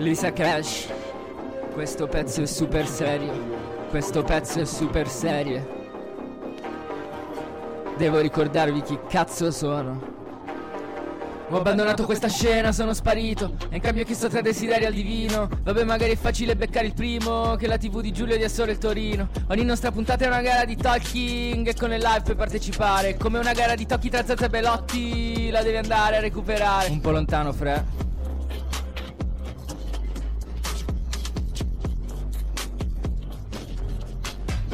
Lisa Cash. Questo pezzo è super serio. Devo ricordarvi chi cazzo sono. Ho abbandonato questa scena, sono sparito. E in cambio ho chiesto tre desideri al divino. Vabbè, magari è facile beccare il primo, che la TV di Giulio di Assore il Torino. Ogni nostra puntata è una gara di talking, e con le live puoi partecipare. Come una gara di tocchi tra Zaza e Belotti, la devi andare a recuperare. Un po' lontano, Fre.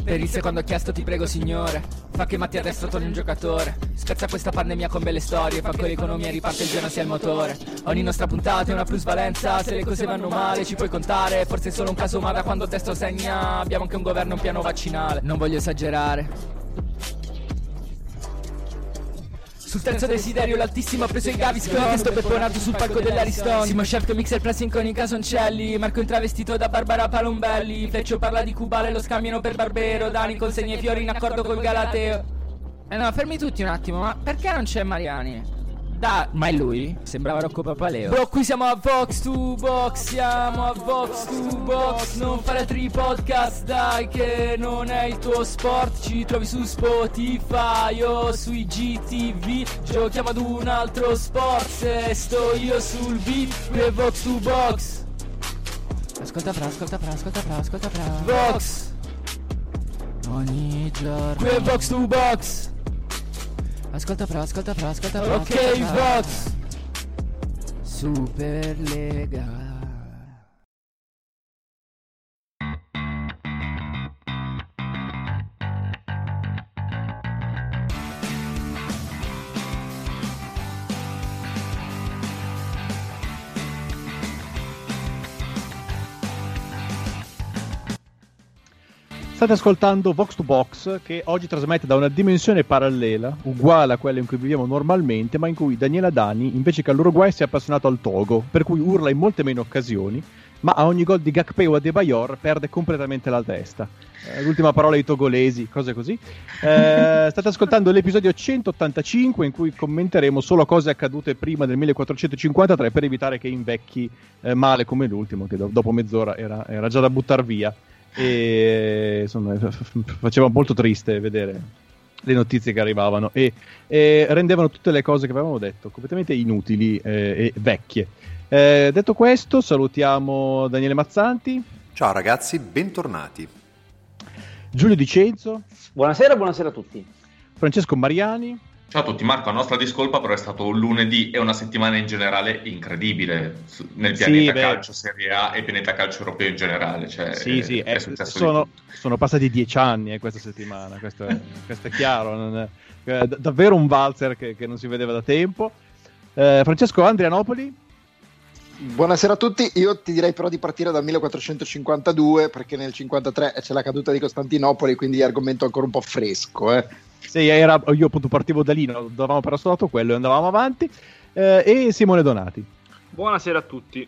Per il secondo ho chiesto, ti prego signore, fa che Mattia adesso torni un giocatore. Spezza questa pandemia con belle storie, fa che l'economia riparte il giorno sia il motore. Ogni nostra puntata è una plusvalenza, se le cose vanno male ci puoi contare. Forse è solo un caso, ma da quando il testo segna abbiamo anche un governo e un piano vaccinale. Non voglio esagerare. Sul terzo desiderio l'altissimo ha preso i Gaviscon, che sto pepponato sul palco dell'Ariston. Simo Chef che mixer pressing con i casoncelli, Marco intravestito da Barbara Palombelli, Fleccio parla di Cubale, lo scambiano per Barbero, Dani consegna i fiori in accordo col Galateo. No, fermi tutti un attimo, ma perché non c'è Mariani? Ma è lui? Sembrava Rocco Papaleo. Bro, qui siamo a Vox to Box, non fare tri podcast, dai, che non è il tuo sport. Ci trovi su Spotify o sui GTV, giochiamo ad un altro sport, se sto io sul beat, qui è Vox to Box. Ascolta fra Vox ogni giorno, qui è Vox to Box. Ascolta fra. Ok, Vox Superlega. State ascoltando Vox to Box, che oggi trasmette da una dimensione parallela, uguale a quella in cui viviamo normalmente, ma in cui Daniela Dani, invece che all'Uruguay, si è appassionato al Togo, per cui urla in molte meno occasioni, ma a ogni gol di Gakpe o Adebayor perde completamente la testa. L'ultima parola ai togolesi, cose così. State ascoltando l'episodio 185, in cui commenteremo solo cose accadute prima del 1453 per evitare che invecchi male come l'ultimo, che dopo mezz'ora era già da buttar via. E insomma faceva molto triste vedere le notizie che arrivavano e rendevano tutte le cose che avevamo detto completamente inutili e vecchie. Detto questo, salutiamo Daniele Mazzanti. Ciao ragazzi, bentornati. Giulio Dicenzo. Buonasera a tutti. Francesco Mariani. Ciao a tutti. Marco, a nostra discolpa, però è stato un lunedì e una settimana in generale incredibile nel pianeta calcio Serie A e pianeta calcio europeo in generale. Cioè, sì, è successo sono passati 10 anni questa settimana, questo è chiaro. Non è davvero un valzer che non si vedeva da tempo. Francesco Andrianopoli. Buonasera a tutti, io ti direi però di partire dal 1452, perché nel 53 c'è la caduta di Costantinopoli, quindi argomento ancora un po' fresco. Io appunto partivo da lì, davamo per assolato quello e andavamo avanti. E Simone Donati. Buonasera a tutti.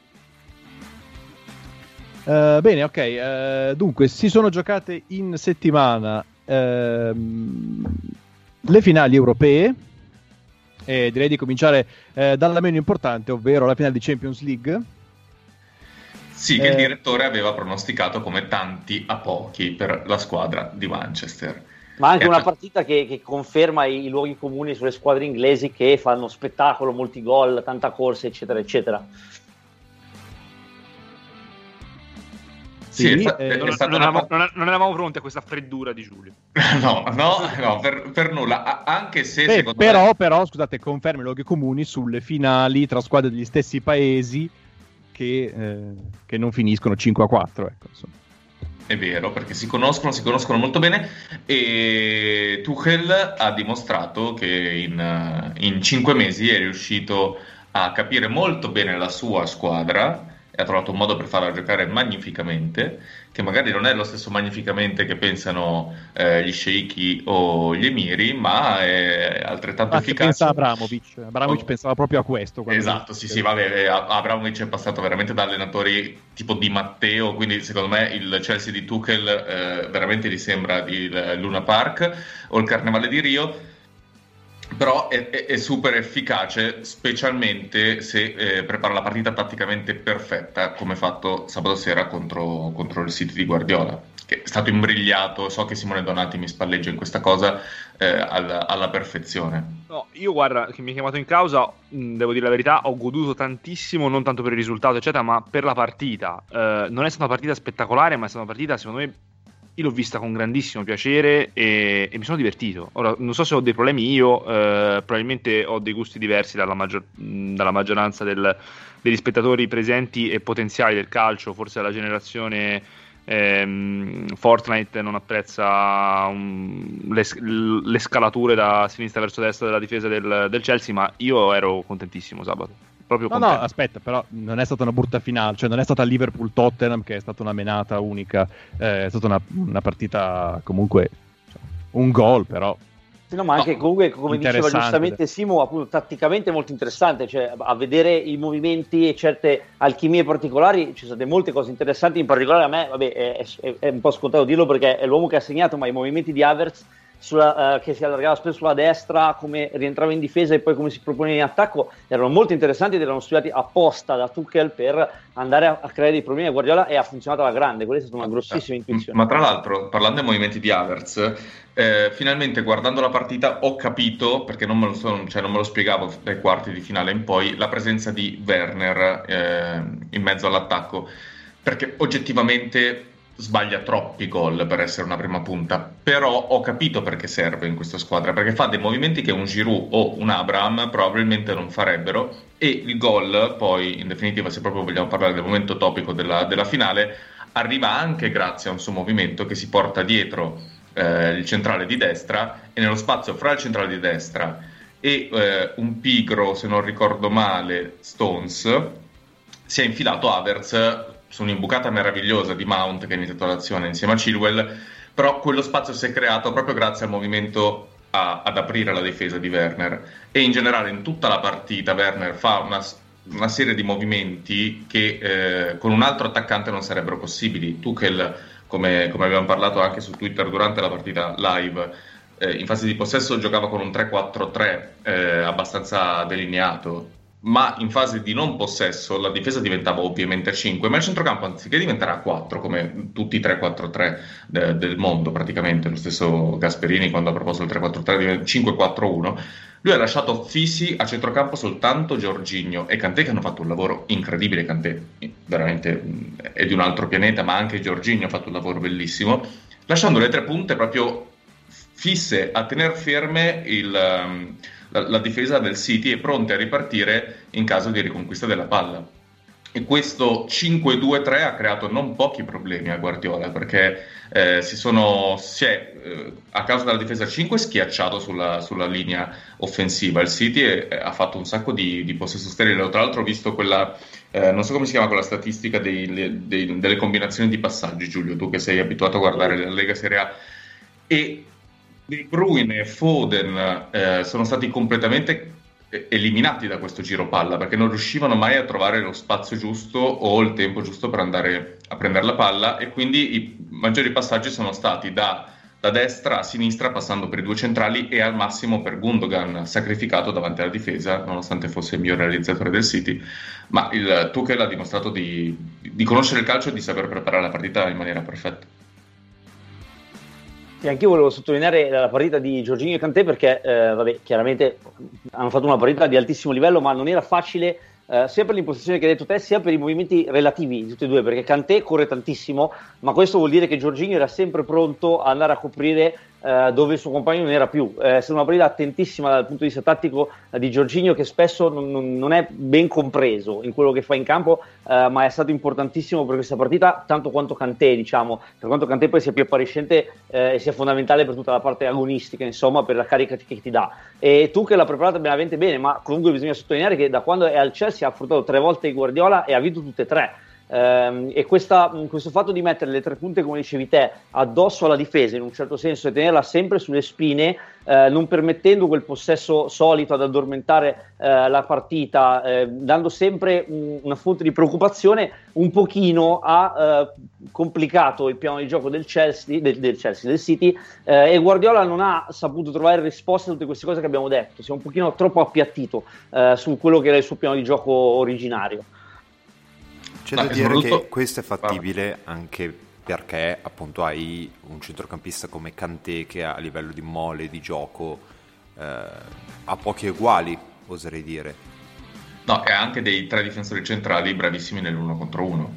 Bene, ok, dunque si sono giocate in settimana le finali europee. E direi di cominciare dalla meno importante, ovvero la finale di Champions League. Sì, che il direttore aveva pronosticato come tanti a pochi per la squadra di Manchester. Ma anche una partita che conferma i luoghi comuni sulle squadre inglesi, che fanno spettacolo, molti gol, tanta corsa, eccetera, eccetera. Sì, non eravamo pronti a questa freddura di Giulio. No, per nulla. Anche se secondo me... Però, scusate, confermi i luoghi comuni sulle finali tra squadre degli stessi paesi che non finiscono 5-4, ecco, insomma. È vero, perché si conoscono molto bene, e Tuchel ha dimostrato che in 5 mesi è riuscito a capire molto bene la sua squadra e ha trovato un modo per farla giocare magnificamente, che magari non è lo stesso magnificamente che pensano gli sceicchi o gli emiri, ma è altrettanto efficace. Pensa Abramovic pensava proprio a questo. Esatto, sì, vabbè, Abramovic è passato veramente da allenatori tipo Di Matteo, quindi secondo me il Chelsea di Tuchel veramente gli sembra di Luna Park o il Carnevale di Rio. Però è super efficace, specialmente se prepara la partita tatticamente perfetta, come fatto sabato sera contro il City di Guardiola, che è stato imbrigliato. So che Simone Donati mi spalleggia in questa cosa alla perfezione. No, io guarda, che mi ha chiamato in causa, devo dire la verità, ho goduto tantissimo, non tanto per il risultato eccetera, ma per la partita. Non è stata una partita spettacolare, ma è stata una partita, secondo me, io l'ho vista con grandissimo piacere e mi sono divertito. Ora, non so se ho dei problemi io, probabilmente ho dei gusti diversi dalla maggioranza degli spettatori presenti e potenziali del calcio. Forse la generazione Fortnite non apprezza le scalature da sinistra verso destra della difesa del Chelsea, ma io ero contentissimo sabato. No, aspetta, però non è stata una brutta finale, cioè non è stata Liverpool-Tottenham che è stata una menata unica, è stata una partita comunque, cioè, un gol però. Sì, no, ma anche comunque, come diceva giustamente Simo, appunto tatticamente molto interessante, cioè a vedere i movimenti e certe alchimie particolari, ci sono state molte cose interessanti, in particolare a me, vabbè, è un po' scontato dirlo perché è l'uomo che ha segnato, ma i movimenti di Havertz che si allargava spesso sulla destra, come rientrava in difesa e poi come si proponeva in attacco, erano molto interessanti ed erano studiati apposta da Tuchel per andare a creare dei problemi a Guardiola, e ha funzionato alla grande. Quella è stata una grossissima intuizione. Ma tra l'altro, parlando dei movimenti di Havertz, finalmente guardando la partita ho capito, perché non me lo spiegavo dai quarti di finale in poi, la presenza di Werner in mezzo all'attacco, perché oggettivamente sbaglia troppi gol per essere una prima punta, però ho capito perché serve in questa squadra, perché fa dei movimenti che un Giroud o un Abraham probabilmente non farebbero, e il gol poi, in definitiva, se proprio vogliamo parlare del momento topico della finale, arriva anche grazie a un suo movimento che si porta dietro il centrale di destra, e nello spazio fra il centrale di destra e un pigro, se non ricordo male, Stones, si è infilato Havertz su un'imbucata meravigliosa di Mount, che ha iniziato l'azione insieme a Chilwell, però quello spazio si è creato proprio grazie al movimento ad aprire la difesa di Werner. E in generale in tutta la partita Werner fa una serie di movimenti che con un altro attaccante non sarebbero possibili. Tuchel, come abbiamo parlato anche su Twitter durante la partita live, in fase di possesso giocava con un 3-4-3 abbastanza delineato, ma in fase di non possesso la difesa diventava ovviamente a 5, ma il centrocampo, anziché diventare a 4 come tutti i 3-4-3 del mondo praticamente, lo stesso Gasperini quando ha proposto il 3-4-3 5-4-1, lui ha lasciato fissi a centrocampo soltanto Jorginho e Kanté, che hanno fatto un lavoro incredibile. Kanté veramente è di un altro pianeta, ma anche Jorginho ha fatto un lavoro bellissimo, lasciando le tre punte proprio fisse a tener ferme la difesa del City e pronte a ripartire in caso di riconquista della palla. E questo 5-2-3 ha creato non pochi problemi a Guardiola, perché a causa della difesa 5 schiacciato sulla linea offensiva. Il City ha fatto un sacco di possesso sterile. Tra l'altro ho visto quella, non so come si chiama quella statistica delle combinazioni di passaggi, Giulio, tu che sei abituato a guardare la Lega Serie A, e De Bruyne e Foden sono stati completamente eliminati da questo giro palla, perché non riuscivano mai a trovare lo spazio giusto o il tempo giusto per andare a prendere la palla, e quindi i maggiori passaggi sono stati da destra a sinistra, passando per i due centrali e al massimo per Gundogan, sacrificato davanti alla difesa, nonostante fosse il miglior realizzatore del City. Ma il Tuchel ha dimostrato di conoscere il calcio e di saper preparare la partita in maniera perfetta. Sì, anch'io volevo sottolineare la partita di Jorginho e Kanté, perché chiaramente hanno fatto una partita di altissimo livello, ma non era facile sia per l'impostazione che hai detto te, sia per i movimenti relativi di tutti e due, perché Kanté corre tantissimo, ma questo vuol dire che Jorginho era sempre pronto a andare a coprire dove il suo compagno non era più. È una partita attentissima dal punto di vista tattico di Jorginho, che spesso non è ben compreso in quello che fa in campo, ma è stato importantissimo per questa partita, tanto quanto Kanté, diciamo, per quanto Kanté poi sia più appariscente e sia fondamentale per tutta la parte agonistica, insomma, per la carica che ti dà. E tu che l'ha preparata veramente bene, ma comunque bisogna sottolineare che da quando è al Chelsea ha affrontato 3 volte Guardiola e ha vinto tutte e 3. E questo fatto di mettere le 3 punte, come dicevi te, addosso alla difesa in un certo senso e tenerla sempre sulle spine, non permettendo quel possesso solito ad addormentare la partita, dando sempre una fonte di preoccupazione, un pochino ha complicato il piano di gioco del City, e Guardiola non ha saputo trovare risposte a tutte queste cose che abbiamo detto. Si è un pochino troppo appiattito su quello che era il suo piano di gioco originario. C'è da dire che questo è fattibile anche perché appunto hai un centrocampista come Kanté che a livello di mole di gioco ha pochi uguali, oserei dire. No, e anche dei 3 difensori centrali bravissimi nell'1 contro 1.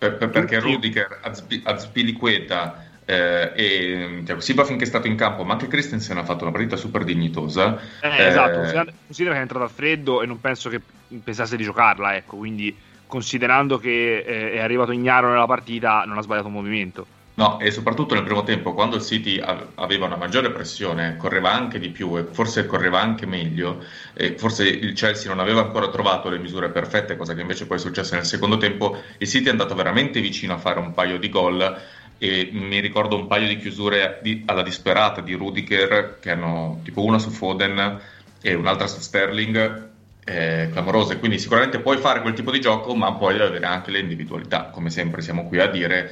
Perché Rudiger, Azpilicueta e Silva, finché è stato in campo, ma anche Christensen ha fatto una partita super dignitosa. Esatto, considera che è entrato a freddo e non penso che pensasse di giocarla, ecco, quindi considerando che è arrivato ignaro nella partita, non ha sbagliato un movimento. No, e soprattutto nel primo tempo, quando il City aveva una maggiore pressione, correva anche di più e forse correva anche meglio, e forse il Chelsea non aveva ancora trovato le misure perfette, cosa che invece poi è successa nel secondo tempo. Il City è andato veramente vicino a fare un paio di gol, e mi ricordo un paio di chiusure alla disperata di Rudiger, che hanno tipo una su Foden e un'altra su Sterling, clamorose. Quindi sicuramente puoi fare quel tipo di gioco, ma puoi avere anche le individualità. Come sempre siamo qui a dire,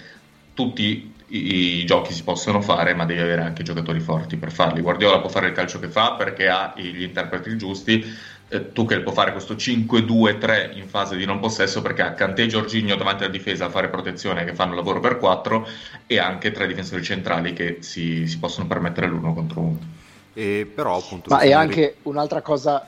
tutti i giochi si possono fare, ma devi avere anche giocatori forti per farli. Guardiola può fare il calcio che fa perché ha gli interpreti giusti, Tuchel può fare questo 5-2-3 in fase di non possesso perché ha Kanté e Jorginho davanti alla difesa a fare protezione, che fanno lavoro per 4, e anche 3 difensori centrali che si possono permettere l'1 contro 1. Però appunto, ma è anche un'altra cosa.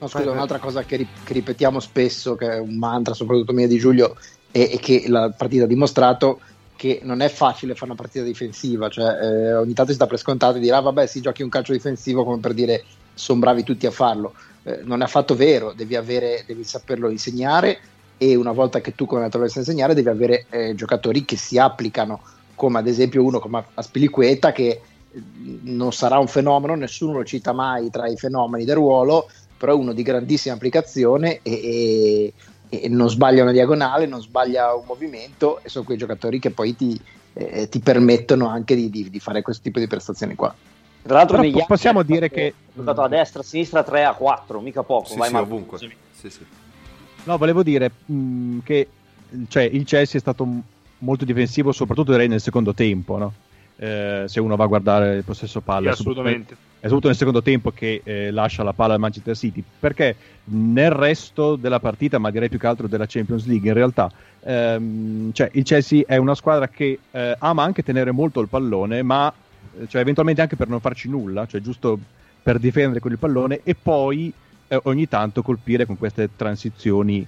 No, scusa, un'altra cosa che ripetiamo spesso, che è un mantra soprattutto mio di Giulio, e che la partita ha dimostrato, che non è facile fare una partita difensiva, cioè ogni tanto si dà per scontato e dire vabbè, si giochi un calcio difensivo, come per dire sono bravi tutti a farlo. Non è affatto vero, devi saperlo insegnare, e una volta che tu come allenatore sai insegnare devi avere giocatori che si applicano, come ad esempio uno come Azpilicueta, che non sarà un fenomeno, nessuno lo cita mai tra i fenomeni del ruolo, però è uno di grandissima applicazione e non sbaglia una diagonale, non sbaglia un movimento, e sono quei giocatori che poi ti permettono anche di fare questo tipo di prestazioni qua. Tra l'altro possiamo dire che è andato a destra, a sinistra, 3-4, mica poco. Sì, vai, sì, ovunque. Sì. No, volevo dire che cioè, il Chelsea è stato molto difensivo, soprattutto direi nel secondo tempo, no? Se uno va a guardare il possesso palla, assolutamente. È soprattutto nel secondo tempo che lascia la palla al Manchester City, perché nel resto della partita, ma direi più che altro della Champions League in realtà, cioè il Chelsea è una squadra che ama anche tenere molto il pallone, ma cioè eventualmente anche per non farci nulla, cioè giusto per difendere con il pallone, e poi ogni tanto colpire con queste transizioni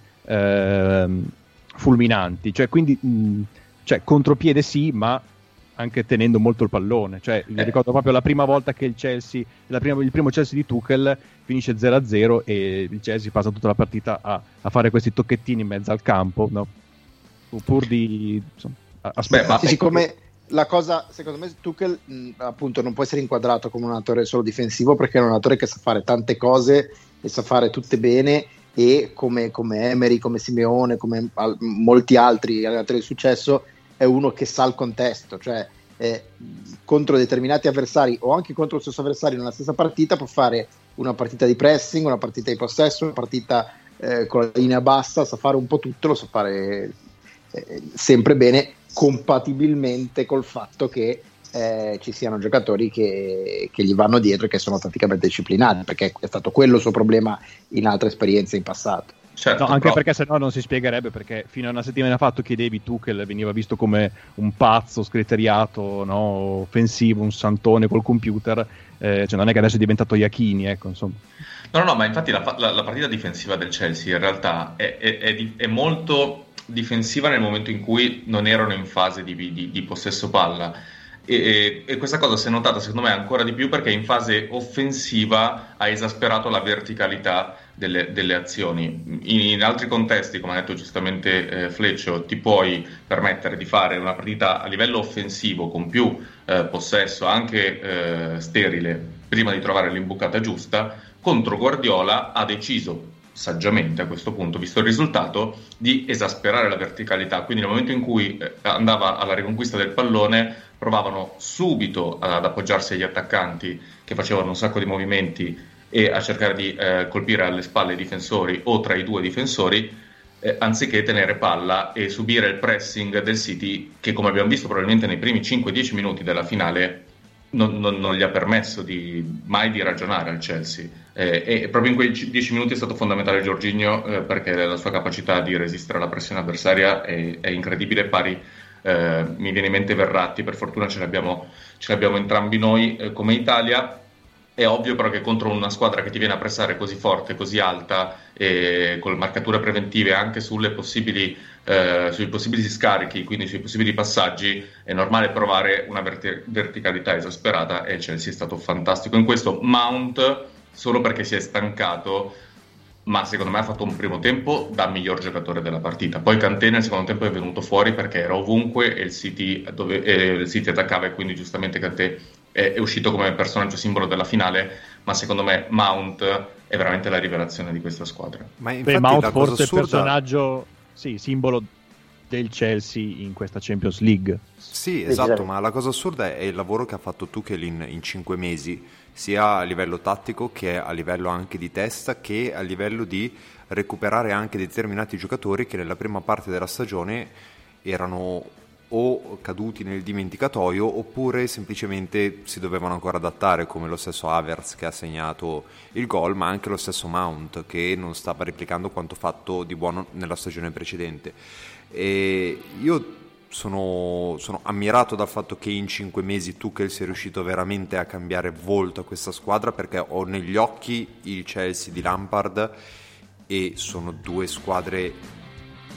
fulminanti, cioè quindi cioè contropiede sì, ma anche tenendo molto il pallone. Cioè mi ricordo proprio la prima volta che il Chelsea, il primo Chelsea di Tuchel, finisce 0-0 e il Chelsea passa tutta la partita a fare questi tocchettini in mezzo al campo, no? Pur di insomma, aspettare. Siccome la cosa, secondo me, Tuchel appunto non può essere inquadrato come un allenatore solo difensivo, perché è un allenatore che sa fare tante cose e sa fare tutte bene, e come Emery, come Simeone, come molti altri allenatori di successo, è uno che sa il contesto, cioè contro determinati avversari o anche contro lo stesso avversario nella stessa partita può fare una partita di pressing, una partita di possesso, una partita con la linea bassa, sa fare un po' tutto, lo sa fare sempre bene, compatibilmente col fatto che ci siano giocatori che gli vanno dietro e che sono tatticamente disciplinati, perché è stato quello il suo problema in altre esperienze in passato. Certo, no, anche però, perché sennò non si spiegherebbe perché fino a una settimana fa tu chiedevi Tuchel, veniva visto come un pazzo scriteriato, no, offensivo, un santone col computer, cioè non è che adesso è diventato Iachini, ecco, insomma. No, ma infatti la partita difensiva del Chelsea in realtà è molto difensiva nel momento in cui non erano in fase di possesso palla, E questa cosa si è notata secondo me ancora di più perché in fase offensiva ha esasperato la verticalità delle azioni. In altri contesti, come ha detto giustamente Fleccio, ti puoi permettere di fare una partita a livello offensivo con più possesso, anche sterile, prima di trovare l'imbucata giusta. Contro Guardiola ha deciso saggiamente, a questo punto, visto il risultato, di esasperare la verticalità, quindi nel momento in cui andava alla riconquista del pallone provavano subito ad appoggiarsi agli attaccanti che facevano un sacco di movimenti e a cercare di colpire alle spalle i difensori o tra i due difensori, anziché tenere palla e subire il pressing del City, che come abbiamo visto probabilmente nei primi 5-10 minuti della finale non gli ha permesso mai di ragionare al Chelsea, e proprio in quei 10 minuti è stato fondamentale Jorginho, perché la sua capacità di resistere alla pressione avversaria è incredibile, pari mi viene in mente Verratti, per fortuna ce l'abbiamo entrambi noi come Italia. È ovvio però che contro una squadra che ti viene a pressare così forte, così alta, e con marcature preventive anche sui possibili scarichi, quindi sui possibili passaggi, è normale provare una verticalità esasperata, e il Chelsea è stato fantastico in questo. Mount, solo perché si è stancato, ma secondo me ha fatto un primo tempo da miglior giocatore della partita. Poi Kanté nel secondo tempo è venuto fuori perché era ovunque e il City attaccava, e quindi giustamente Kanté è uscito come personaggio simbolo della finale, ma secondo me Mount è veramente la rivelazione di questa squadra. Ma infatti, Mount forse è il personaggio simbolo del Chelsea in questa Champions League. Sì, esatto, ma la cosa assurda è il lavoro che ha fatto Tuchel in 5 mesi, sia a livello tattico che a livello anche di testa, che a livello di recuperare anche determinati giocatori che nella prima parte della stagione erano o caduti nel dimenticatoio oppure semplicemente si dovevano ancora adattare, come lo stesso Havertz che ha segnato il gol, ma anche lo stesso Mount che non stava replicando quanto fatto di buono nella stagione precedente. E io sono ammirato dal fatto che in 5 mesi Tuchel sia riuscito veramente a cambiare volto a questa squadra, perché ho negli occhi il Chelsea di Lampard e sono due squadre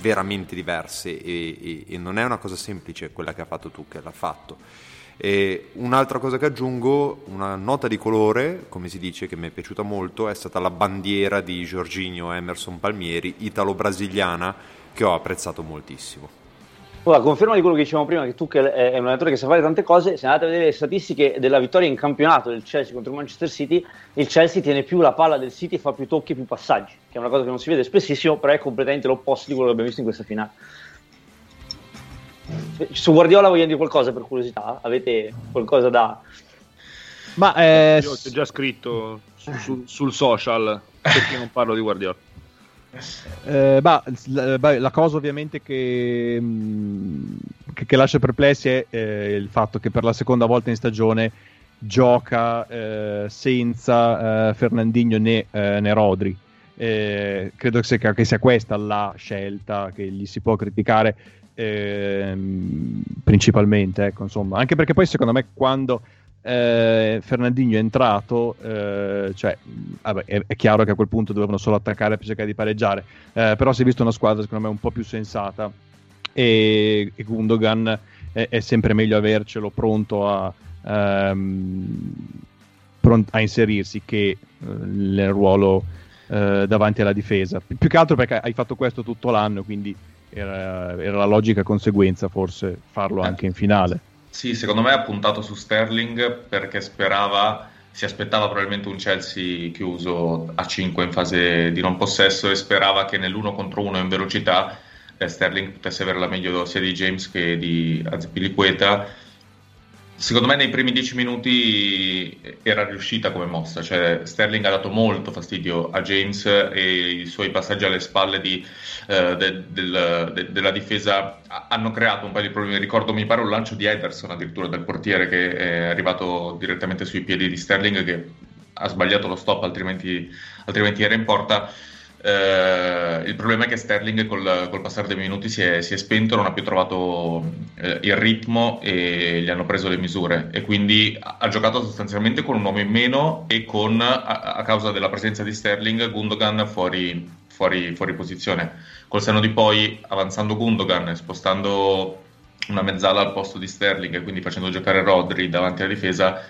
veramente diverse, e non è una cosa semplice quella che ha fatto Tuchel, l'ha fatto. E un'altra cosa che aggiungo, una nota di colore, come si dice, che mi è piaciuta molto, è stata la bandiera di Jorginho Emerson Palmieri, italo-brasiliana, che ho apprezzato moltissimo. Ora, conferma di quello che dicevamo prima, che Tuchel è un allenatore che sa fare tante cose. Se andate a vedere le statistiche della vittoria in campionato del Chelsea contro il Manchester City, il Chelsea tiene più la palla del City e fa più tocchi e più passaggi, che è una cosa che non si vede spessissimo, però è completamente l'opposto di quello che abbiamo visto in questa finale. Su Guardiola voglio dire qualcosa, per curiosità? Avete qualcosa da... Ma io c'è già scritto sul social perché non parlo di Guardiola. La cosa ovviamente che lascia perplessi è il fatto che per la seconda volta in stagione gioca senza Fernandinho né Rodri. Credo che sia questa la scelta che gli si può criticare principalmente, ecco, insomma, anche perché poi secondo me quando Fernandinho è entrato, è chiaro che a quel punto dovevano solo attaccare per cercare di pareggiare, però si è vista una squadra secondo me un po' più sensata, e Gundogan è sempre meglio avercelo pronto a inserirsi che nel ruolo davanti alla difesa, più che altro perché hai fatto questo tutto l'anno, quindi era la logica conseguenza forse farlo anche in finale. Sì, secondo me ha puntato su Sterling perché si aspettava probabilmente un Chelsea chiuso a 5 in fase di non possesso, e sperava che nell'1 contro 1 in velocità Sterling potesse avere la meglio sia di James che di Azpilicueta. Secondo me nei primi 10 minuti era riuscita come mossa, cioè Sterling ha dato molto fastidio a James e i suoi passaggi alle spalle della difesa hanno creato un paio di problemi. Ricordo, mi pare, un lancio di Ederson addirittura del portiere che è arrivato direttamente sui piedi di Sterling, che ha sbagliato lo stop, altrimenti era in porta. Il problema è che Sterling col passare dei minuti si è spento, non ha più trovato il ritmo e gli hanno preso le misure, e quindi ha giocato sostanzialmente con un uomo in meno e a causa della presenza di Sterling, Gundogan fuori posizione. Col senno di poi, avanzando Gundogan, spostando una mezzala al posto di Sterling, e quindi facendo giocare Rodri davanti alla difesa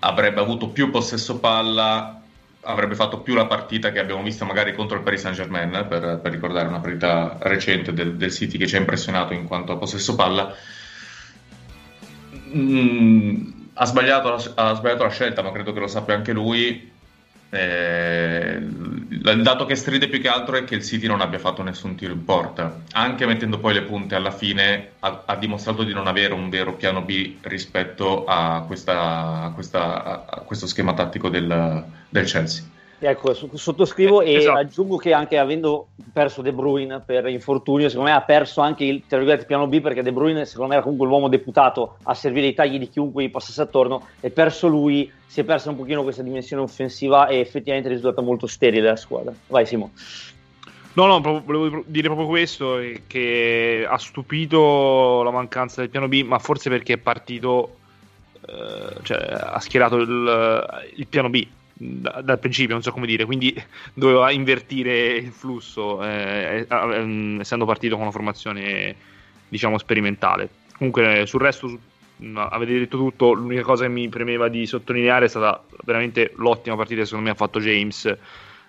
avrebbe avuto più possesso palla, avrebbe fatto più la partita che abbiamo visto magari contro il Paris Saint-Germain, per ricordare una partita recente del City che ci ha impressionato in quanto a possesso palla. Ha sbagliato la scelta, ma credo che lo sappia anche lui. Il dato che stride più che altro è che il City non abbia fatto nessun tiro in porta, anche mettendo poi le punte alla fine ha dimostrato di non avere un vero piano B rispetto a questo schema tattico del Chelsea. Ecco, sottoscrivo esatto. Aggiungo che anche avendo perso De Bruyne per infortunio, secondo me ha perso anche il piano B, perché De Bruyne secondo me era comunque l'uomo deputato a servire i tagli di chiunque gli passasse attorno, e perso lui si è persa un pochino questa dimensione offensiva e effettivamente è risultata molto sterile la squadra. Vai Simo. No, volevo dire proprio questo, che ha stupito la mancanza del piano B, ma forse perché è partito, ha schierato il piano B dal principio, non so come dire, quindi doveva invertire il flusso, essendo partito con una formazione diciamo sperimentale. Comunque sul resto avete detto tutto. L'unica cosa che mi premeva di sottolineare è stata veramente l'ottima partita che secondo me ha fatto James,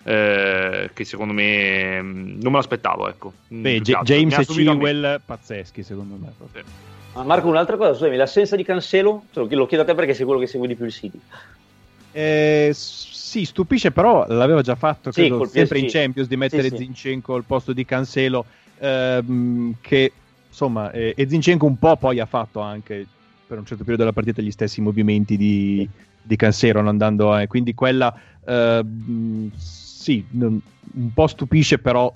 che secondo me non me l'aspettavo, ecco. Beh, James e Chilwell pazzeschi secondo me, sì. Marco, un'altra cosa, scusami, l'assenza di Cancelo, lo chiedo a te perché sei quello che segue di più il City. Sì, stupisce, però l'aveva già fatto, sì, credo, sempre in Champions, di mettere Zinchenko al posto di Cancelo, che insomma, e Zinchenko un po' poi ha fatto anche per un certo periodo della partita gli stessi movimenti di Cancelo, andando quindi quella un po' stupisce, però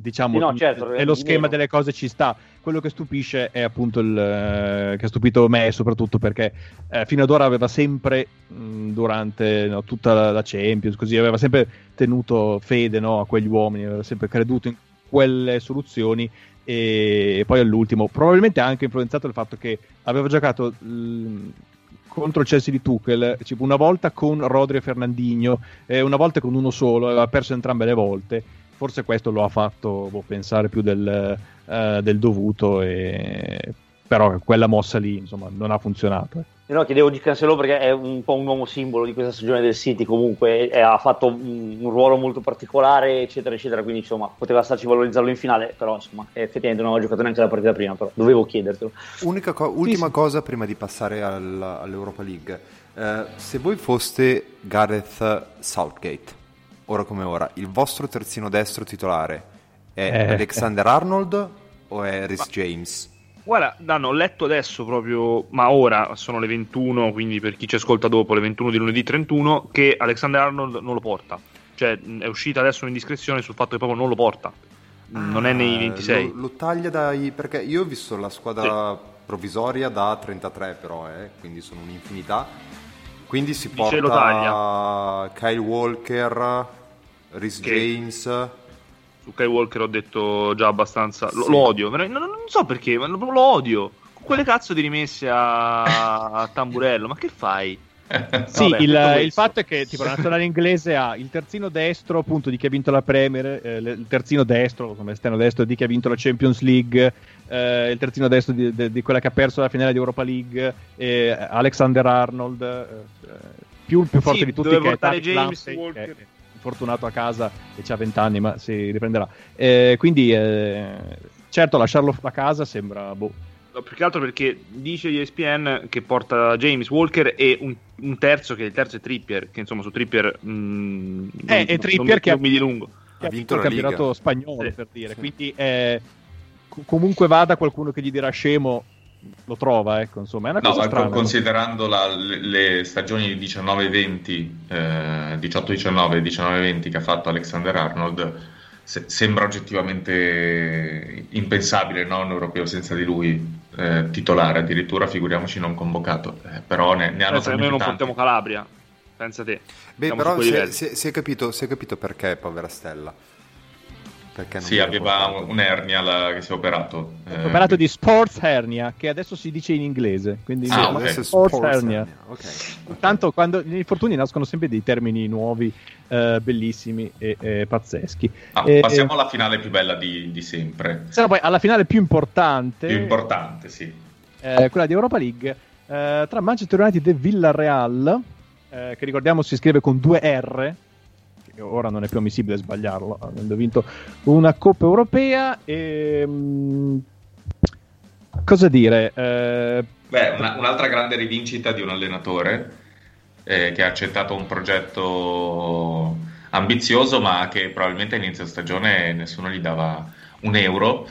diciamo sì, no, certo, è lo schema delle cose, ci sta. Quello che stupisce è appunto che ha stupito me, soprattutto perché fino ad ora aveva sempre durante tutta la Champions così aveva sempre tenuto fede a quegli uomini, aveva sempre creduto in quelle soluzioni, e poi all'ultimo probabilmente ha anche influenzato il fatto che aveva giocato contro il Chelsea di Tuchel, tipo una volta con Rodri e Fernandinho, una volta con uno solo, aveva perso entrambe le volte. Forse questo lo ha fatto pensare più del dovuto, però quella mossa lì insomma non ha funzionato. No, chiedevo di Cancelo perché è un po' un uomo simbolo di questa stagione del City, comunque ha fatto un ruolo molto particolare eccetera eccetera, quindi insomma poteva starci valorizzarlo in finale, però insomma effettivamente non aveva giocato neanche la partita prima, però dovevo chiedertelo. Ultima cosa prima di passare all'Europa League, se voi foste Gareth Southgate, ora come ora, il vostro terzino destro titolare è Alexander-Arnold o è Rhys James? Guarda, ho letto adesso proprio, ma ora sono le 21, quindi per chi ci ascolta dopo, le 21 di lunedì 31, che Alexander-Arnold non lo porta. Cioè, è uscita adesso un'indiscrezione sul fatto che proprio non lo porta. Non è nei 26. Lo taglia perché io ho visto la squadra provvisoria da 33 però, quindi sono un'infinità. Quindi si dice, porta Kyle Walker, Rhys James. Su Kyle Walker ho detto già abbastanza. Sì. Lo odio, non so perché, ma lo odio. Con quelle cazzo di rimesse a tamburello, ma che fai? Sì, vabbè, il fatto è che tipo la nazionale inglese ha il terzino destro appunto di chi ha vinto la Premier, il terzino destro come esterno destro di chi ha vinto la Champions League, il terzino destro di quella che ha perso la finale di Europa League, Alexander-Arnold, più forte di tutti, che è James Walker, infortunato a casa e c'ha 20 anni, ma si riprenderà, quindi certo lasciarlo a casa sembra più che altro perché dice ESPN che porta James Walker e un terzo, che il terzo è Trippier, che insomma su Trippier è Trippier che mi dilungo, che ha vinto il campionato Liga spagnolo, per dire, quindi comunque vada, qualcuno che gli dirà scemo lo trova, ecco, insomma è una cosa strana. Considerando le stagioni 19-20, 18-19, 19-20 che ha fatto Alexander-Arnold, sembra oggettivamente impensabile, un europeo senza di lui titolare, addirittura figuriamoci non convocato, però ne hanno tanti. Noi non portiamo Calabria, pensa te. Beh, però si è capito perché, povera Stella. perché non aveva un'ernia che si è operato. Operato di sports hernia, che adesso si dice in inglese. Quindi okay. sports hernia. Okay. Tanto quando gli infortuni nascono sempre dei termini nuovi, bellissimi e pazzeschi. Passiamo alla finale più bella di sempre. Se no, poi alla finale più importante. Più importante, sì. Quella di Europa League tra Manchester United e Villarreal, che ricordiamo si scrive con due R. Ora non è più ammissibile sbagliarlo, avendo vinto una Coppa Europea. Cosa dire? Un'altra grande rivincita di un allenatore che ha accettato un progetto ambizioso, ma che probabilmente a inizio stagione nessuno gli dava un euro.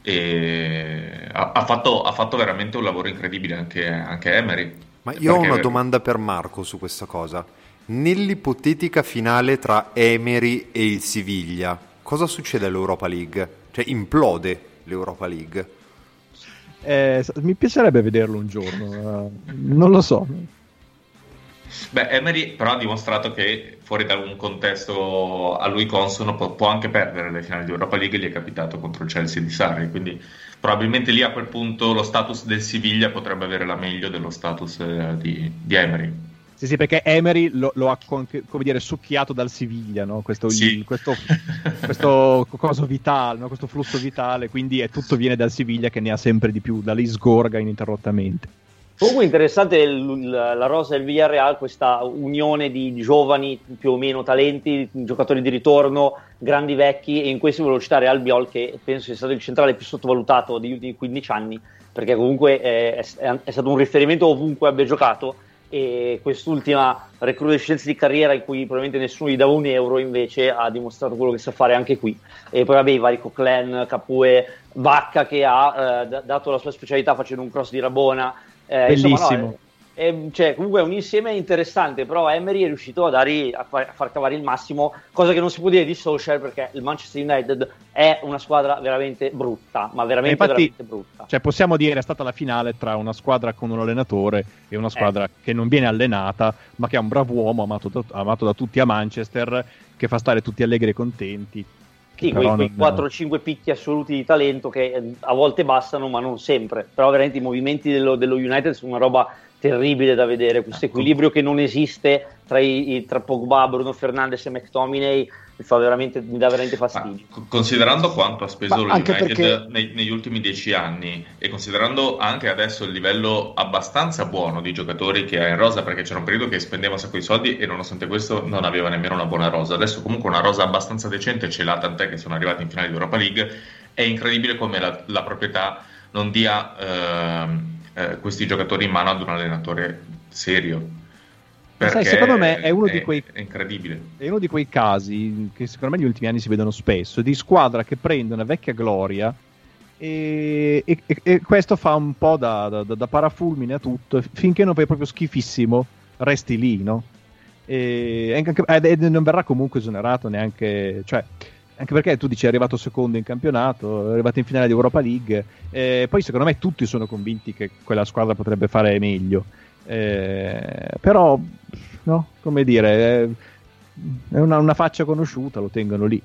E ha fatto veramente un lavoro incredibile anche Emery. Ma io ho una domanda per Marco su questa cosa. Nell'ipotetica finale tra Emery e il Siviglia, cosa succede all'Europa League? Cioè, implode l'Europa League? Mi piacerebbe vederlo un giorno, non lo so. Emery però ha dimostrato che fuori da un contesto a lui consono può anche perdere le finali di Europa League, gli è capitato contro il Chelsea di Sarri, quindi probabilmente lì a quel punto lo status del Siviglia potrebbe avere la meglio dello status di Emery. Sì, perché Emery lo ha succhiato dal Siviglia, no? Questo coso vitale, no? Questo flusso vitale, quindi tutto viene dal Siviglia, che ne ha sempre di più, da lì sgorga ininterrottamente. Comunque interessante la rosa del Villarreal, questa unione di giovani più o meno talenti, giocatori di ritorno, grandi vecchi, e in questo volevo citare Albiol, che penso sia stato il centrale più sottovalutato degli ultimi 15 anni, perché comunque è stato un riferimento ovunque abbia giocato. E quest'ultima recrudescenza di carriera, in cui probabilmente nessuno gli dava un euro, invece ha dimostrato quello che sa fare anche qui. E poi i vari Coquelin, Capoue, Vacca, che ha dato la sua specialità facendo un cross di Rabona, bellissimo, insomma, no, cioè, comunque è un insieme interessante, però Emery è riuscito a far cavare il massimo, cosa che non si può dire di Solskjaer, perché il Manchester United è una squadra veramente brutta, ma veramente, infatti, veramente brutta. Cioè, possiamo dire è stata la finale tra una squadra con un allenatore e una squadra che non viene allenata, ma che è un bravo uomo amato da tutti a Manchester, che fa stare tutti allegri e contenti. Sì, quei 4-5 picchi assoluti di talento che a volte bastano, ma non sempre. Però veramente i movimenti dello United sono una roba terribile da vedere, questo equilibrio che non esiste tra Pogba, Bruno Fernandes e McTominay mi dà veramente fastidio. Considerando quanto ha speso lo United negli ultimi 10 anni, e considerando anche adesso il livello abbastanza buono di giocatori che ha in rosa, perché c'era un periodo che spendeva un sacco di soldi e nonostante questo non aveva nemmeno una buona rosa, adesso comunque una rosa abbastanza decente ce l'ha, tant'è che sono arrivati in finale di Europa League. È incredibile come la proprietà non dia questi giocatori in mano ad un allenatore serio. Sai, secondo me è uno di quei casi che secondo me negli ultimi anni si vedono spesso, di squadra che prende una vecchia gloria e questo fa un po' da parafulmine a tutto, finché non fai proprio schifissimo resti lì, no? E non verrà comunque esonerato neanche, cioè, anche perché tu dici è arrivato secondo in campionato, è arrivato in finale di Europa League, poi secondo me tutti sono convinti che quella squadra potrebbe fare meglio. Però no, come dire, è una faccia conosciuta, lo tengono lì.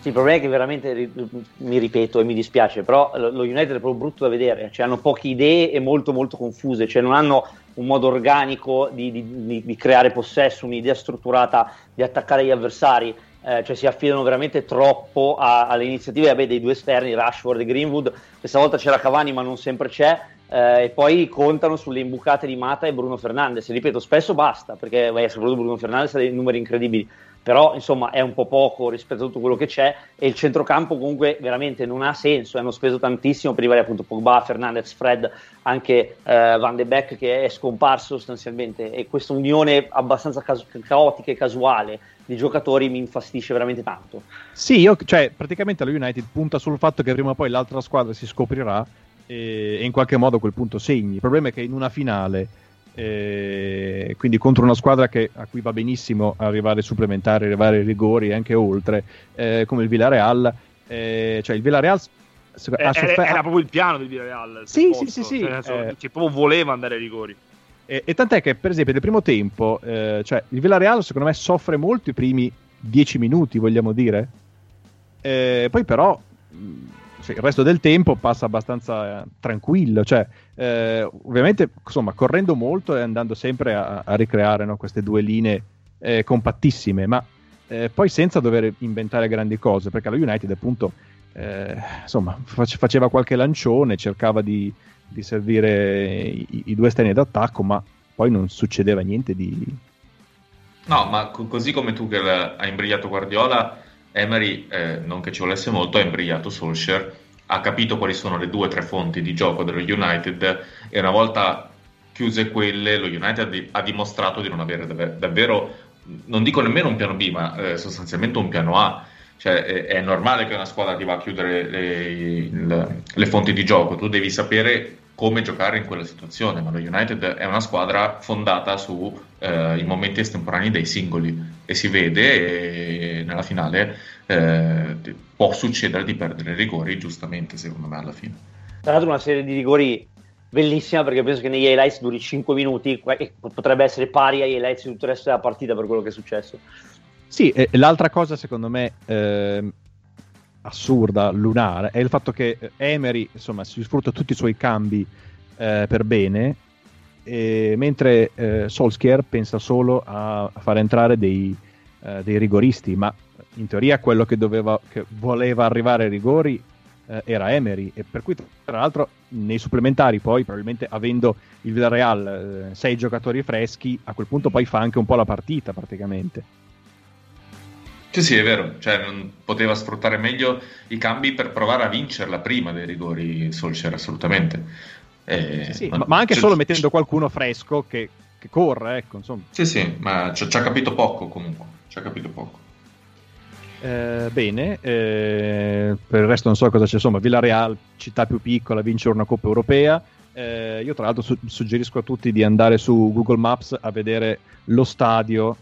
Sì, il problema è che veramente, mi ripeto e mi dispiace, però lo United è proprio brutto da vedere, cioè hanno poche idee e molto molto confuse, cioè non hanno un modo organico di creare possesso, un'idea strutturata di attaccare gli avversari. Cioè si affidano veramente troppo alle iniziative dei due esterni, Rashford e Greenwood. Questa volta c'era Cavani, ma non sempre c'è, e poi contano sulle imbucate di Mata e Bruno Fernandes. Ripeto, spesso basta, perché soprattutto Bruno Fernandes ha dei numeri incredibili, però insomma è un po' poco rispetto a tutto quello che c'è, e il centrocampo comunque veramente non ha senso. Hanno speso tantissimo per i vari, appunto, Pogba, Fernandes, Fred, anche Van de Beek, che è scomparso sostanzialmente, e questa unione abbastanza caotica e casuale di giocatori mi infastidisce veramente tanto. Sì, cioè praticamente la United punta sul fatto che prima o poi l'altra squadra si scoprirà e in qualche modo a quel punto segni. Il problema è che in una finale, quindi contro una squadra a cui va benissimo arrivare supplementari, arrivare ai rigori e anche oltre, come il Villarreal, cioè il Villarreal era proprio il piano del Villarreal. Sì. Che proprio voleva andare ai rigori. E tant'è che, per esempio, nel primo tempo, cioè il Villarreal secondo me soffre molto i primi 10 minuti, vogliamo dire, Poi però il resto del tempo passa abbastanza tranquillo, cioè ovviamente insomma correndo molto e andando sempre a ricreare, no, queste due linee compattissime, ma poi senza dover inventare grandi cose, perché lo United appunto insomma faceva qualche lancione, cercava di servire i due esterni d'attacco, ma poi non succedeva niente di... No, ma così come Tuchel ha imbrigliato Guardiola, Emery, non che ci volesse molto, ha imbrigliato Solskjaer, ha capito quali sono le due o tre fonti di gioco dello United e una volta chiuse quelle, lo United ha dimostrato di non avere davvero, non dico nemmeno un piano B, ma sostanzialmente un piano A. Cioè è normale che una squadra ti va a chiudere le fonti di gioco, tu devi sapere come giocare in quella situazione, ma lo United è una squadra fondata sui momenti estemporanei dei singoli e si vede, e nella finale può succedere di perdere rigori, giustamente secondo me alla fine. Tra l'altro una serie di rigori bellissima, perché penso che negli highlights duri 5 minuti e potrebbe essere pari agli highlights di tutto il resto della partita per quello che è successo. Sì, e l'altra cosa secondo me assurda, lunare, è il fatto che Emery insomma si sfrutta tutti i suoi cambi per bene, e mentre Solskjaer pensa solo a far entrare dei rigoristi, ma in teoria quello che voleva arrivare ai rigori era Emery, e per cui tra l'altro nei supplementari poi probabilmente avendo il Villarreal 6 giocatori freschi, a quel punto poi fa anche un po' la partita praticamente. Sì, sì, è vero, cioè non poteva sfruttare meglio i cambi per provare a vincerla prima dei rigori Solskjaer, assolutamente. Sì, ma anche solo mettendo qualcuno fresco che corre, ecco, insomma. Sì, sì, ma ci ha capito poco comunque, ci ha capito poco. Bene, per il resto non so cosa c'è, insomma, Villarreal, città più piccola, vince una Coppa Europea. Io tra l'altro suggerisco a tutti di andare su Google Maps a vedere lo stadio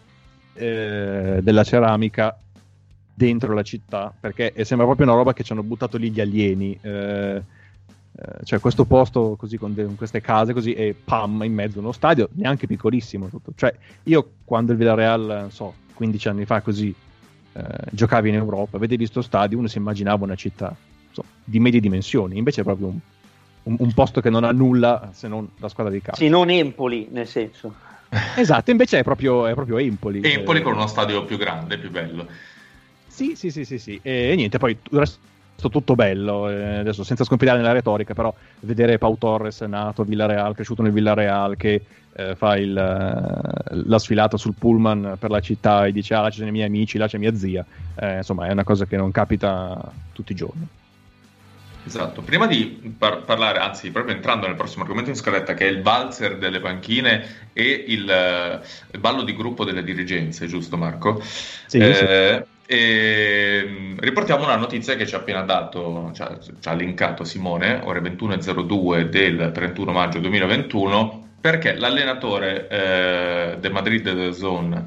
della ceramica dentro la città, perché sembra proprio una roba che ci hanno buttato lì gli alieni, cioè questo posto così con queste case così e pam in mezzo a uno stadio neanche piccolissimo tutto. Cioè io quando il Villarreal, non so, 15 anni fa così giocavi in Europa, vedevi sto stadio, uno si immaginava una città, insomma, di medie dimensioni, invece è proprio un posto che non ha nulla se non la squadra di calcio. Sì, non Empoli nel senso. Esatto, invece è proprio Empoli. Empoli con uno stadio più grande, più bello. Sì, sì, sì, sì, sì. E niente, poi il resto tutto bello. Adesso senza sconfinare nella retorica, però vedere Pau Torres nato a Villarreal, cresciuto nel Villarreal, che fa la sfilata sul pullman per la città e dice: ah, là ci sono i miei amici, là c'è mia zia. Insomma, è una cosa che non capita tutti i giorni. Esatto, prima di parlare, anzi proprio entrando nel prossimo argomento in scaletta, che è il valzer delle panchine e il ballo di gruppo delle dirigenze, giusto Marco? Sì, sì. Riportiamo una notizia che ci ha appena dato, ci ha linkato Simone, ore 21.02 del 31 maggio 2021, perché l'allenatore del Madrid Zone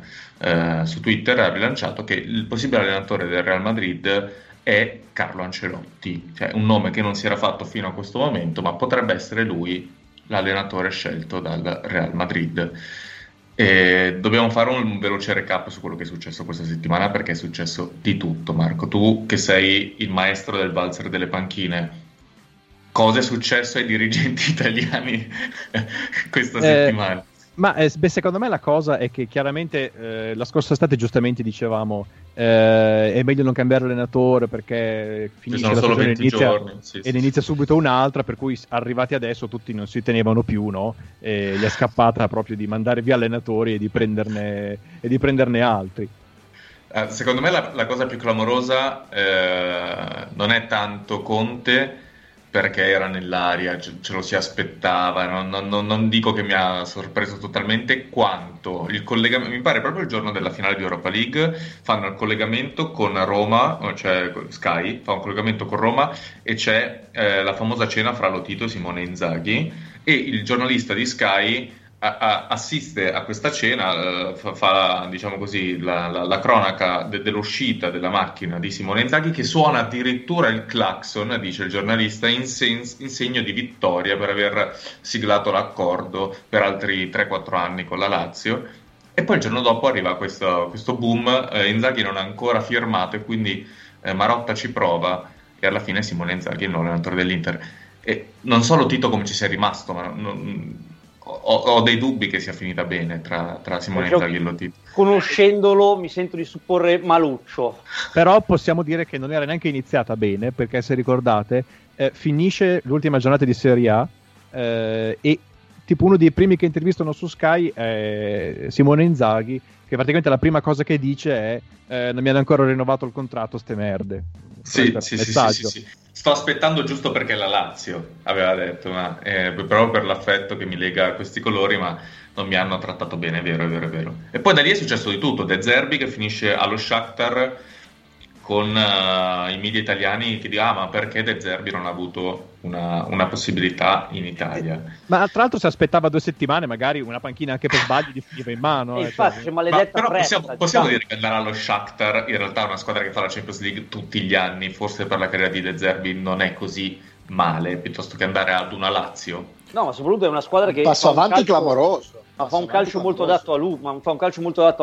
su Twitter ha rilanciato che il possibile allenatore del Real Madrid è Carlo Ancelotti, cioè un nome che non si era fatto fino a questo momento, ma potrebbe essere lui l'allenatore scelto dal Real Madrid. E dobbiamo fare un veloce recap su quello che è successo questa settimana, perché è successo di tutto. Marco, tu che sei il maestro del valzer delle panchine, cosa è successo ai dirigenti italiani questa settimana? Ma beh, secondo me la cosa è che chiaramente la scorsa estate giustamente dicevamo è meglio non cambiare allenatore perché finisce la stagione inizia subito un'altra, per cui arrivati adesso tutti non si tenevano più, no? E gli è scappata proprio di mandare via allenatori e di prenderne altri. Secondo me la cosa più clamorosa non è tanto Conte, perché era nell'aria, ce lo si aspettava, non dico che mi ha sorpreso totalmente, quanto il collegamento, mi pare proprio il giorno della finale di Europa League, fanno il collegamento con Roma, cioè Sky fa un collegamento con Roma e c'è la famosa cena fra Lotito e Simone Inzaghi, e il giornalista di Sky assiste a questa cena, fa diciamo così la cronaca dell'uscita della macchina di Simone Inzaghi, che suona addirittura il clacson, dice il giornalista, in segno di vittoria per aver siglato l'accordo per altri 3-4 anni con la Lazio, e poi il giorno dopo arriva questo boom, Inzaghi non ha ancora firmato e quindi Marotta ci prova e alla fine Simone Inzaghi è il nuovo allenatore dell'Inter. E non so Lotito come ci sia rimasto, ma ho dei dubbi che sia finita bene tra Simone Inzaghi e Lotito. Conoscendolo mi sento di supporre maluccio. Però possiamo dire che non era neanche iniziata bene, perché se ricordate finisce l'ultima giornata di Serie A e tipo uno dei primi che intervistano su Sky è Simone Inzaghi, che praticamente la prima cosa che dice è non mi hanno ancora rinnovato il contratto, ste merde. Sì. Sto aspettando giusto perché la Lazio, aveva detto, ma proprio per l'affetto che mi lega a questi colori, ma non mi hanno trattato bene, è vero. E poi da lì è successo di tutto. De Zerbi che finisce allo Shakhtar con i media italiani che dicono ma perché De Zerbi non ha avuto una possibilità in Italia. Ma tra l'altro si aspettava 2 settimane, magari una panchina anche per sbagli gli finiva in mano. Infatti, cioè. Possiamo dire che andare allo Shakhtar, in realtà è una squadra che fa la Champions League tutti gli anni, forse per la carriera di De Zerbi non è così male, piuttosto che andare ad una Lazio. No, ma soprattutto è una squadra che passa avanti clamoroso. Ma fa un calcio molto adatto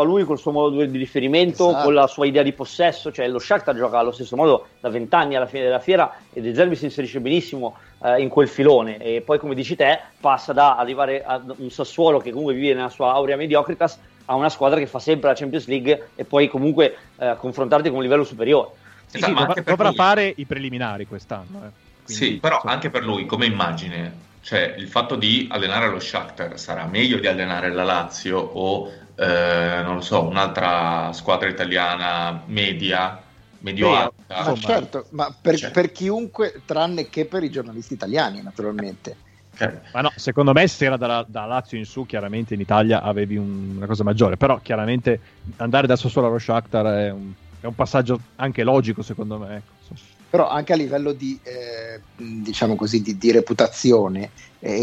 a lui, col suo modo di riferimento, esatto, con la sua idea di possesso. Cioè lo Shakhtar gioca allo stesso modo da 20 anni alla fine della fiera, e De Zerbi si inserisce benissimo in quel filone. E poi, come dici te, passa da arrivare a un Sassuolo che comunque vive nella sua aurea mediocritas a una squadra che fa sempre la Champions League e poi comunque confrontarti con un livello superiore. Esatto, sì, anche dovrà fare i preliminari quest'anno. Quindi, sì, però anche per lui come immagine. Cioè, il fatto di allenare lo Shakhtar sarà meglio di allenare la Lazio o, non lo so, un'altra squadra italiana medio-alta. Ma certo, ma per chiunque, tranne che per i giornalisti italiani, naturalmente. Okay. Ma no, secondo me se era da Lazio in su, chiaramente in Italia avevi una cosa maggiore, però chiaramente andare da Sassuolo allo Shakhtar è un passaggio anche logico, secondo me, ecco. Però anche a livello di reputazione,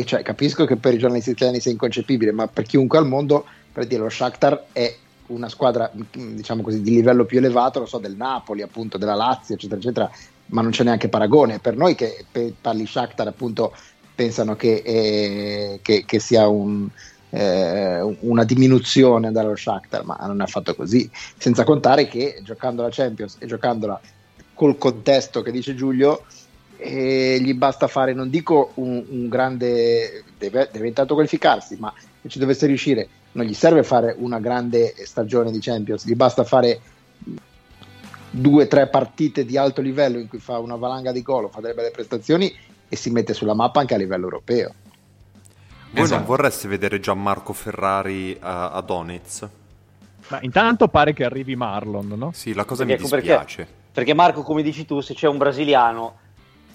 cioè, capisco che per i giornalisti italiani sia inconcepibile, ma per chiunque al mondo, per dire, lo Shakhtar è una squadra di livello più elevato, lo so, del Napoli, appunto, della Lazio, eccetera, eccetera, ma non c'è neanche paragone. Per noi che parli Shakhtar, appunto, pensano che sia una diminuzione andare allo Shakhtar, ma non è affatto così, senza contare che giocando la Champions e giocandola col contesto che dice Giulio, gli basta fare, non dico un grande, deve intanto qualificarsi, ma se ci dovesse riuscire non gli serve fare una grande stagione di Champions, gli basta fare 2-3 partite di alto livello in cui fa una valanga di gol, fa delle belle prestazioni e si mette sulla mappa anche a livello europeo. Voi esatto. Non vorreste vedere Gianmarco Ferrari a Donetsk? Ma intanto pare che arrivi Marlon, no? Sì, la cosa mi dispiace. Perché Marco, come dici tu, se c'è un brasiliano...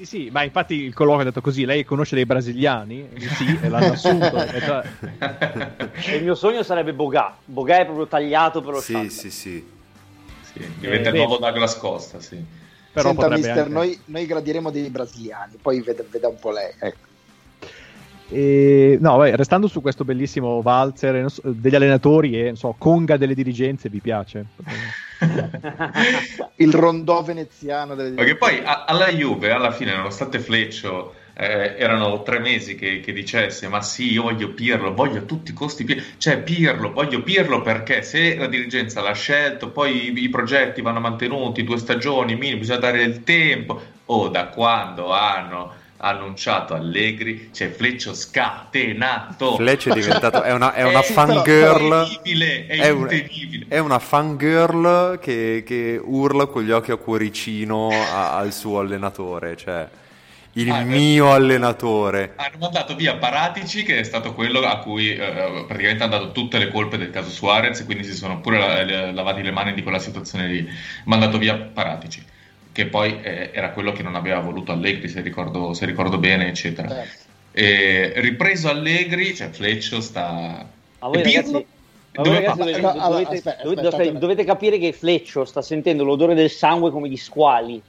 Sì, ma infatti il colloquio ha detto così, lei conosce dei brasiliani? Sì, e l'hanno assunto. E il mio sogno sarebbe Bogà è proprio tagliato per lo Shakhtar. Sì. Diventa il nuovo Douglas Costa, sì. Però senta, mister, anche... noi gradiremo dei brasiliani, poi veda un po' lei, ecco. Restando su questo bellissimo valzer degli allenatori e conga delle dirigenze, vi piace? Il rondò veneziano delle dirigenze. Perché poi alla Juve alla fine, nonostante Fleccio erano 3 mesi che dicesse ma sì, io voglio Pirlo, voglio a tutti i costi Pirlo, perché se la dirigenza l'ha scelto, poi i progetti vanno mantenuti, 2 stagioni minimo, bisogna dare il tempo. Da quando hanno annunciato Allegri, Fleccio scatenato. Fleccio è diventato è una fangirl, è una fangirl che urla con gli occhi a cuoricino al suo allenatore, cioè il mio allenatore. Hanno mandato via Paratici, che è stato quello a cui praticamente hanno dato tutte le colpe del caso Suarez, quindi si sono pure lavati le mani di quella situazione lì. Mandato via Paratici, che poi era quello che non aveva voluto Allegri, se ricordo bene, eccetera. Certo. E ripreso Allegri, Fleccio sta... A voi ragazzi, dovete capire che Fleccio sta sentendo l'odore del sangue come gli squali,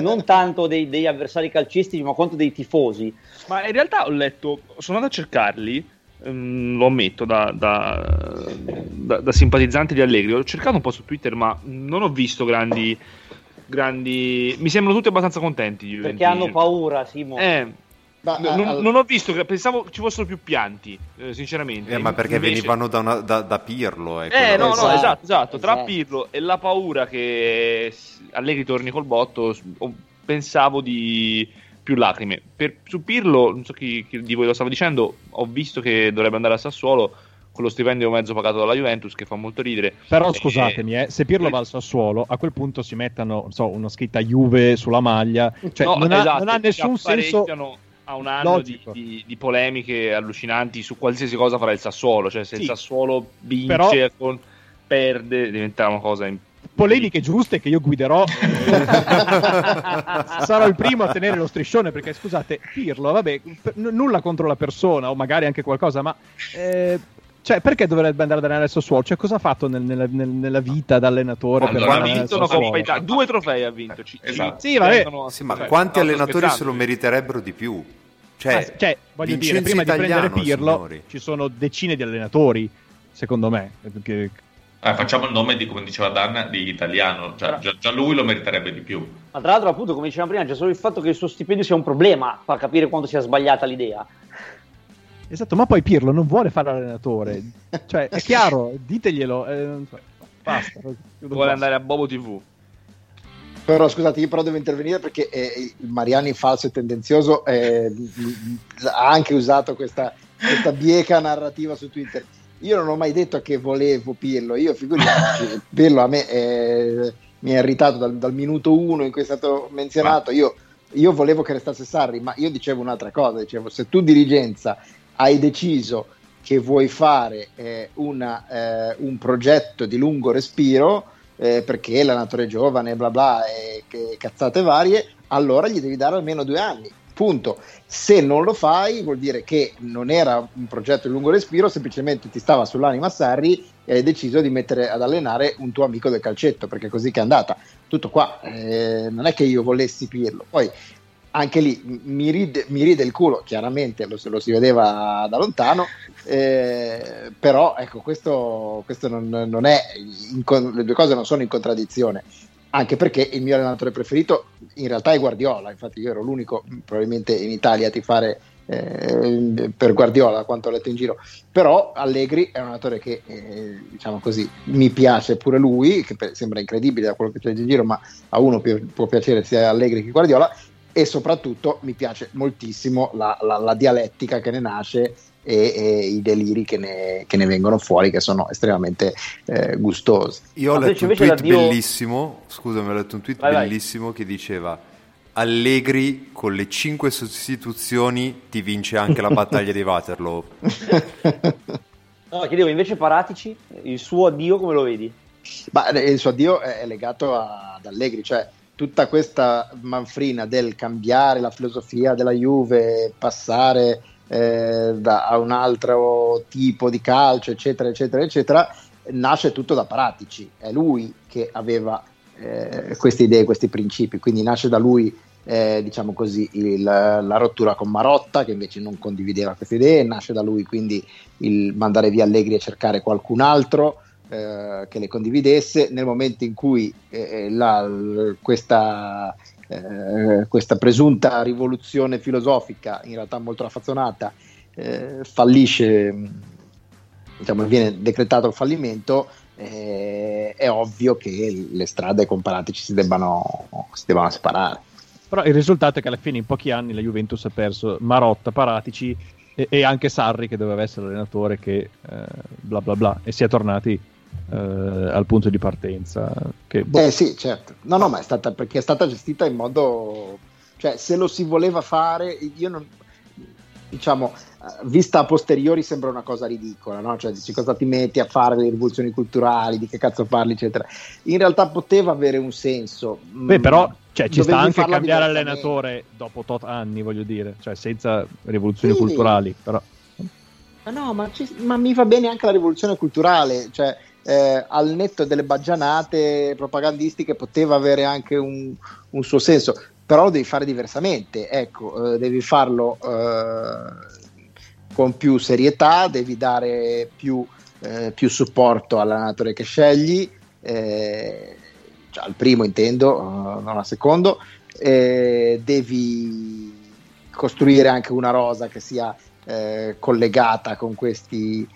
non tanto degli avversari calcistici, ma quanto dei tifosi. Ma in realtà ho letto, sono andato a cercarli, lo ammetto, da simpatizzante di Allegri, ho cercato un po' su Twitter, ma non ho visto grandi, mi sembrano tutti abbastanza contenti. Perché hanno paura, Simo. Non ho visto, pensavo ci fossero più pianti, sinceramente. Ma perché invece venivano da Pirlo? Esatto. Tra Pirlo e la paura che Allegri torni col botto, pensavo di più lacrime. Su Pirlo, non so chi di voi lo stava dicendo, ho visto che dovrebbe andare a Sassuolo con lo stipendio mezzo pagato dalla Juventus, che fa molto ridere. Però scusatemi, se Pirlo va al Sassuolo, a quel punto si mettano una scritta Juve sulla maglia, cioè non ha nessun senso. Ha un anno di polemiche allucinanti su qualsiasi cosa farà il Sassuolo, cioè se il Sassuolo vince però perde, diventa una cosa polemiche giuste che io guiderò. Sarò il primo a tenere lo striscione, perché scusate, Pirlo, vabbè, nulla contro la persona o magari anche qualcosa, ma cioè, perché dovrebbe andare ad allenare il Sassuolo? Cioè, cosa ha fatto nella vita da allenatore? Ha vinto una Coppa Italia, 2 trofei ha vinto. Esatto. Ma quanti allenatori se lo meriterebbero di più? Cioè voglio dire, prima Italiano, di prendere Pirlo, signori, ci sono decine di allenatori, secondo me. Facciamo il nome, di come diceva Danna, di Italiano. Già lui lo meriterebbe di più. Ma tra l'altro, appunto, come dicevamo prima, c'è solo il fatto che il suo stipendio sia un problema, fa capire quanto sia sbagliata l'idea. Esatto, ma poi Pirlo non vuole fare l'allenatore, cioè è chiaro, diteglielo, basta. Vuole andare a Bobo TV. Però scusate, io però devo intervenire perché Mariani, falso e tendenzioso, ha anche usato questa bieca narrativa su Twitter. Io non ho mai detto che volevo Pirlo, io figuriamoci, Pirlo a me mi ha irritato dal minuto 1 in cui è stato menzionato, io volevo che restasse Sarri, ma io dicevo un'altra cosa, dicevo se tu dirigenza hai deciso che vuoi fare un progetto di lungo respiro perché l'allenatore giovane bla bla e cazzate varie, allora gli devi dare almeno 2 anni, punto. Se non lo fai vuol dire che non era un progetto di lungo respiro, semplicemente ti stava sull'anima Sarri e hai deciso di mettere ad allenare un tuo amico del calcetto, perché così che è andata, tutto qua. Non è che io volessi Pirlo, poi anche lì mi ride il culo, chiaramente lo si vedeva da lontano, però ecco, questo non è, le due cose non sono in contraddizione, anche perché il mio allenatore preferito in realtà è Guardiola, infatti io ero l'unico probabilmente in Italia a tifare per Guardiola, da quanto ho letto in giro, però Allegri è un allenatore che diciamo così, mi piace pure lui, che sembra incredibile da quello che c'è in giro, ma a uno può piacere sia Allegri che Guardiola. E soprattutto mi piace moltissimo la dialettica che ne nasce e i deliri che ne vengono fuori, che sono estremamente gustosi. Io ho letto un tweet bellissimo, scusami, ho letto un tweet bellissimo che diceva: Allegri con le 5 sostituzioni ti vince anche la battaglia di Waterloo. No, chiedevo invece Paratici, il suo addio come lo vedi? Ma il suo addio è legato ad Allegri, cioè tutta questa manfrina del cambiare la filosofia della Juve, passare a un altro tipo di calcio, eccetera, eccetera, eccetera, nasce tutto da Paratici. È lui che aveva queste idee, questi principi, quindi nasce da lui, diciamo così, la rottura con Marotta, che invece non condivideva queste idee, nasce da lui quindi il mandare via Allegri e cercare qualcun altro che le condividesse. Nel momento in cui questa presunta rivoluzione filosofica, in realtà molto raffazzonata, fallisce, diciamo viene decretato il fallimento, è ovvio che le strade comparate ci si debbano separare. Però il risultato è che alla fine in pochi anni la Juventus ha perso Marotta, Paratici e anche Sarri, che doveva essere l'allenatore che bla bla bla, e si è tornati al punto di partenza che, sì, certo, no, ma è stata, perché è stata gestita in modo, cioè se lo si voleva fare, io non, diciamo, vista a posteriori sembra una cosa ridicola, no? Cioè dici, cosa ti metti a fare le rivoluzioni culturali, di che cazzo parli, eccetera. In realtà poteva avere un senso. Beh, però cioè, ci sta anche cambiare allenatore dopo tot anni, voglio dire, cioè senza rivoluzioni culturali, però. Ma no, ma mi va bene anche la rivoluzione culturale, cioè al netto delle baggianate propagandistiche poteva avere anche un suo senso, però lo devi fare diversamente, ecco, devi farlo con più serietà, devi dare più supporto all'allenatore che scegli, cioè al primo intendo, non al secondo, devi costruire anche una rosa che sia collegata con questi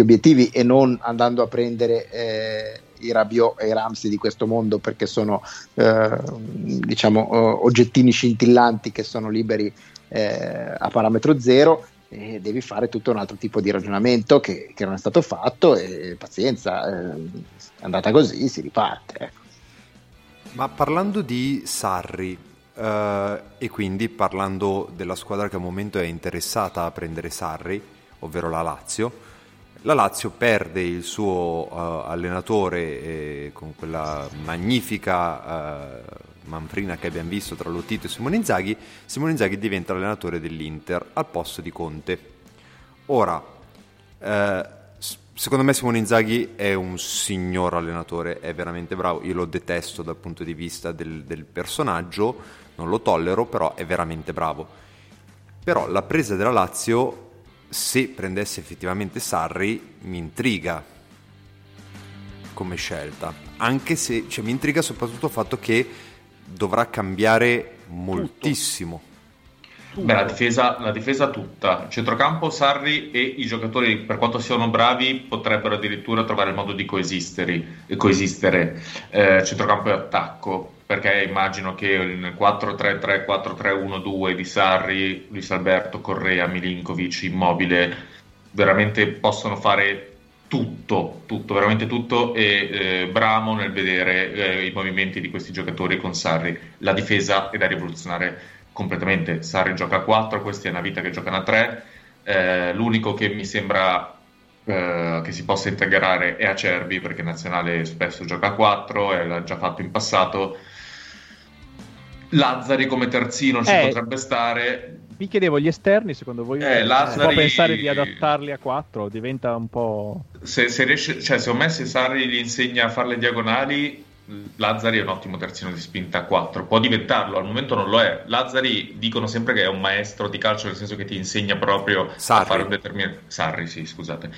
obiettivi, e non andando a prendere i Rabiot e i Ramsey di questo mondo, perché sono diciamo oggettini scintillanti che sono liberi a parametro zero. E devi fare tutto un altro tipo di ragionamento che non è stato fatto, e pazienza, è andata così, si riparte, ecco. Ma parlando di Sarri e quindi parlando della squadra che al momento è interessata a prendere Sarri, ovvero la Lazio perde il suo allenatore con quella magnifica manfrina che abbiamo visto tra Lotito e Simone Inzaghi. Simone Inzaghi diventa allenatore dell'Inter al posto di Conte. Ora, secondo me Simone Inzaghi è un signor allenatore, è veramente bravo. Io lo detesto dal punto di vista del personaggio, non lo tollero, però è veramente bravo. Però la presa della Lazio, se prendesse effettivamente Sarri, mi intriga come scelta, anche se mi intriga soprattutto il fatto che dovrà cambiare moltissimo. Tutto. Beh, la difesa tutta, centrocampo Sarri e i giocatori, per quanto siano bravi, potrebbero addirittura trovare il modo di coesistere centrocampo e attacco, perché immagino che nel 4-3-3, 4-3-1-2 di Sarri, Luis Alberto, Correa, Milinkovic, Immobile veramente possono fare tutto, veramente tutto, e bravo nel vedere i movimenti di questi giocatori con Sarri. La difesa è da rivoluzionare completamente. Sarri gioca a 4, questa è una vita che giocano a 3. L'unico che mi sembra che si possa integrare è Acerbi, perché Nazionale spesso gioca a 4 e l'ha già fatto in passato. Lazzari come terzino ci potrebbe stare. Vi chiedevo, gli esterni, secondo voi Lazzari, si può pensare di adattarli a 4? Diventa un po'... Se riesce, secondo me, se Sarri gli insegna a fare le diagonali, Lazzari è un ottimo terzino di spinta a 4. Può diventarlo, al momento non lo è. Lazzari dicono sempre che è un maestro di calcio, nel senso che ti insegna proprio a fare un determinato... Sarri, sì, scusate.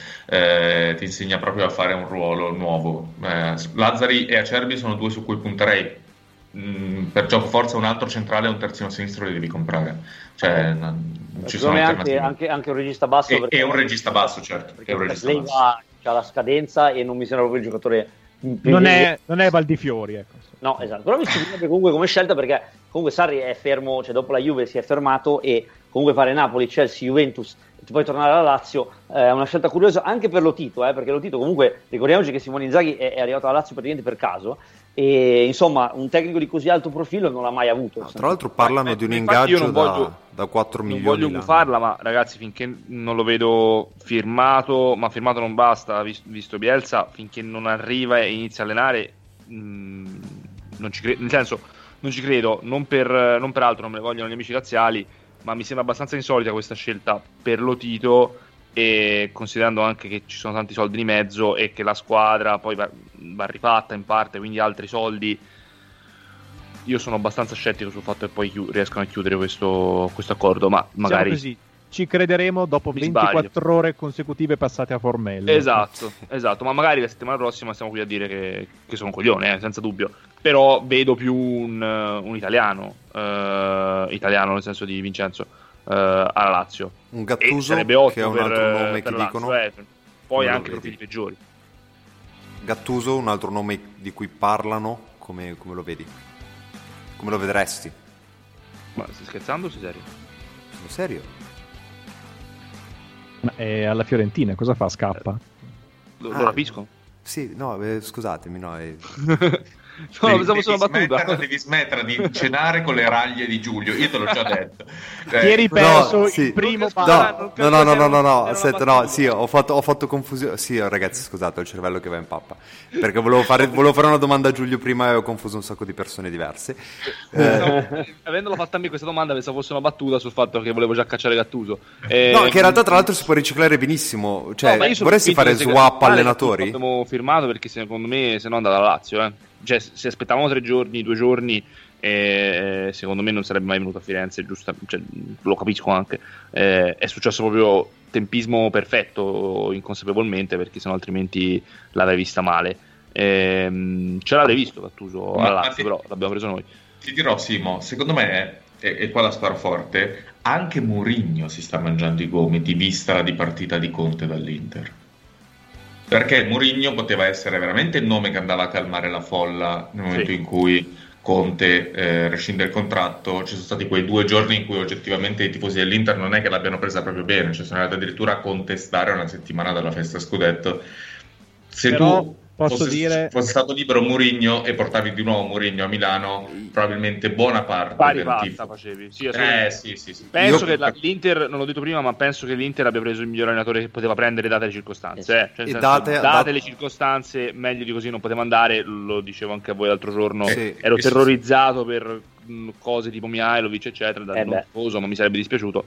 Ti insegna proprio a fare un ruolo nuovo. Lazzari e Acerbi sono due su cui punterei. Perciò forza un altro centrale e un terzino sinistro li devi comprare, non ci sono alternative. Anche un regista basso, e un regista basso, certo, perché ha la scadenza e non mi sembra proprio il giocatore, non è Valdifiori, ecco. No, esatto, però mi stupirebbe comunque come scelta, perché comunque Sarri è fermo, dopo la Juve si è fermato, e comunque fare Napoli, Chelsea, Juventus e poi tornare alla Lazio è una scelta curiosa anche per Lotito, perché Lotito comunque, ricordiamoci che Simone Inzaghi è arrivato alla Lazio praticamente per caso, e insomma un tecnico di così alto profilo non l'ha mai avuto. No, tra l'altro parlano di un ingaggio da 4 milioni. Non voglio buffarla, ma ragazzi, finché non lo vedo firmato, ma firmato non basta, visto Bielsa, finché non arriva e inizia a allenare, non ci credo, nel senso non ci credo, non per altro, non me ne vogliono gli amici razziali, ma mi sembra abbastanza insolita questa scelta per Lotito, e considerando anche che ci sono tanti soldi di mezzo e che la squadra poi va rifatta in parte, quindi altri soldi. Io sono abbastanza scettico sul fatto che poi riescano a chiudere questo accordo, ma magari così, ci crederemo dopo 24 ore consecutive passate a Formello. Esatto, ma magari la settimana prossima siamo qui a dire che sono un coglione, senza dubbio, però vedo più un italiano nel senso di Vincenzo alla Lazio, un Gattuso che è un altro nome che dicono, poi anche profili peggiori. Gattuso, un altro nome di cui parlano, come lo vedi? Come lo vedresti? Ma stai scherzando o sei serio? Sono serio. Ma è alla Fiorentina, cosa fa? Scappa? Lo capisco? Sì, no, scusatemi, no. No, devi smettere di cenare con le raglie di Giulio, io te l'ho già detto. Ieri perso il primo pallone. No, aspetta, no, sì, ho fatto confusione. Sì, ragazzi, scusate, ho il cervello che va in pappa, perché volevo fare una domanda a Giulio prima e ho confuso un sacco di persone diverse. Avendolo fatta a me questa domanda, pensavo fosse una battuta sul fatto che volevo già cacciare Gattuso. No, che in realtà tra l'altro si può riciclare benissimo, vorresti fare swap allenatori? Abbiamo firmato, perché secondo me se no andava alla Lazio, se aspettavamo 3 giorni, 2 giorni, secondo me non sarebbe mai venuto a Firenze, giusto? Lo capisco anche, è successo proprio tempismo perfetto, inconsapevolmente, perché sennò altrimenti l'avrei vista male, ce l'avrei visto Gattuso alla Lazio, però l'abbiamo preso noi. Ti dirò, Simo, secondo me e qua la sparo forte, anche Mourinho si sta mangiando i gomiti vista la dipartita di Conte dall'Inter, perché Mourinho poteva essere veramente il nome che andava a calmare la folla nel momento in cui Conte rescinde il contratto. Ci sono stati quei 2 giorni in cui oggettivamente i tifosi dell'Inter non è che l'abbiano presa proprio bene, cioè sono andati addirittura a contestare una settimana dalla festa scudetto. Se però tu fosse stato libero Mourinho e portavi di nuovo Mourinho a Milano, probabilmente buona parte pari fatta facevi. Sì, sì. Penso che l'Inter, non l'ho detto prima, ma penso che l'Inter abbia preso il miglior allenatore che poteva prendere date le circostanze. Cioè, date le circostanze, meglio di così non poteva andare. Lo dicevo anche a voi l'altro giorno, ero terrorizzato per cose tipo Mihailovic eccetera, non sposo, ma mi sarebbe dispiaciuto.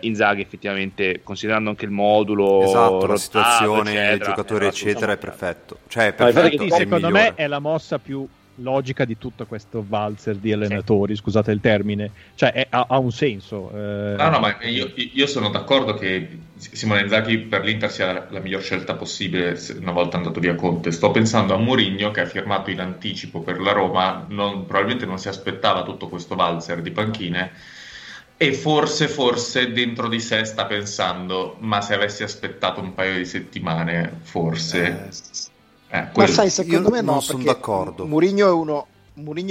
Inzaghi effettivamente, considerando anche il modulo, la situazione, eccetera, i giocatori eccetera, è perfetto. Cioè è perfetto, è secondo me è la mossa più logica di tutto questo valzer di allenatori, scusate il termine, cioè ha un senso. Ma io sono d'accordo che Simone Inzaghi per l'Inter sia la miglior scelta possibile una volta andato via Conte. Sto pensando a Mourinho che ha firmato in anticipo per la Roma, probabilmente non si aspettava tutto questo valzer di panchine, e forse dentro di sé sta pensando, ma se avessi aspettato un paio di settimane forse... ma sai, secondo me no, perché d'accordo. Mourinho è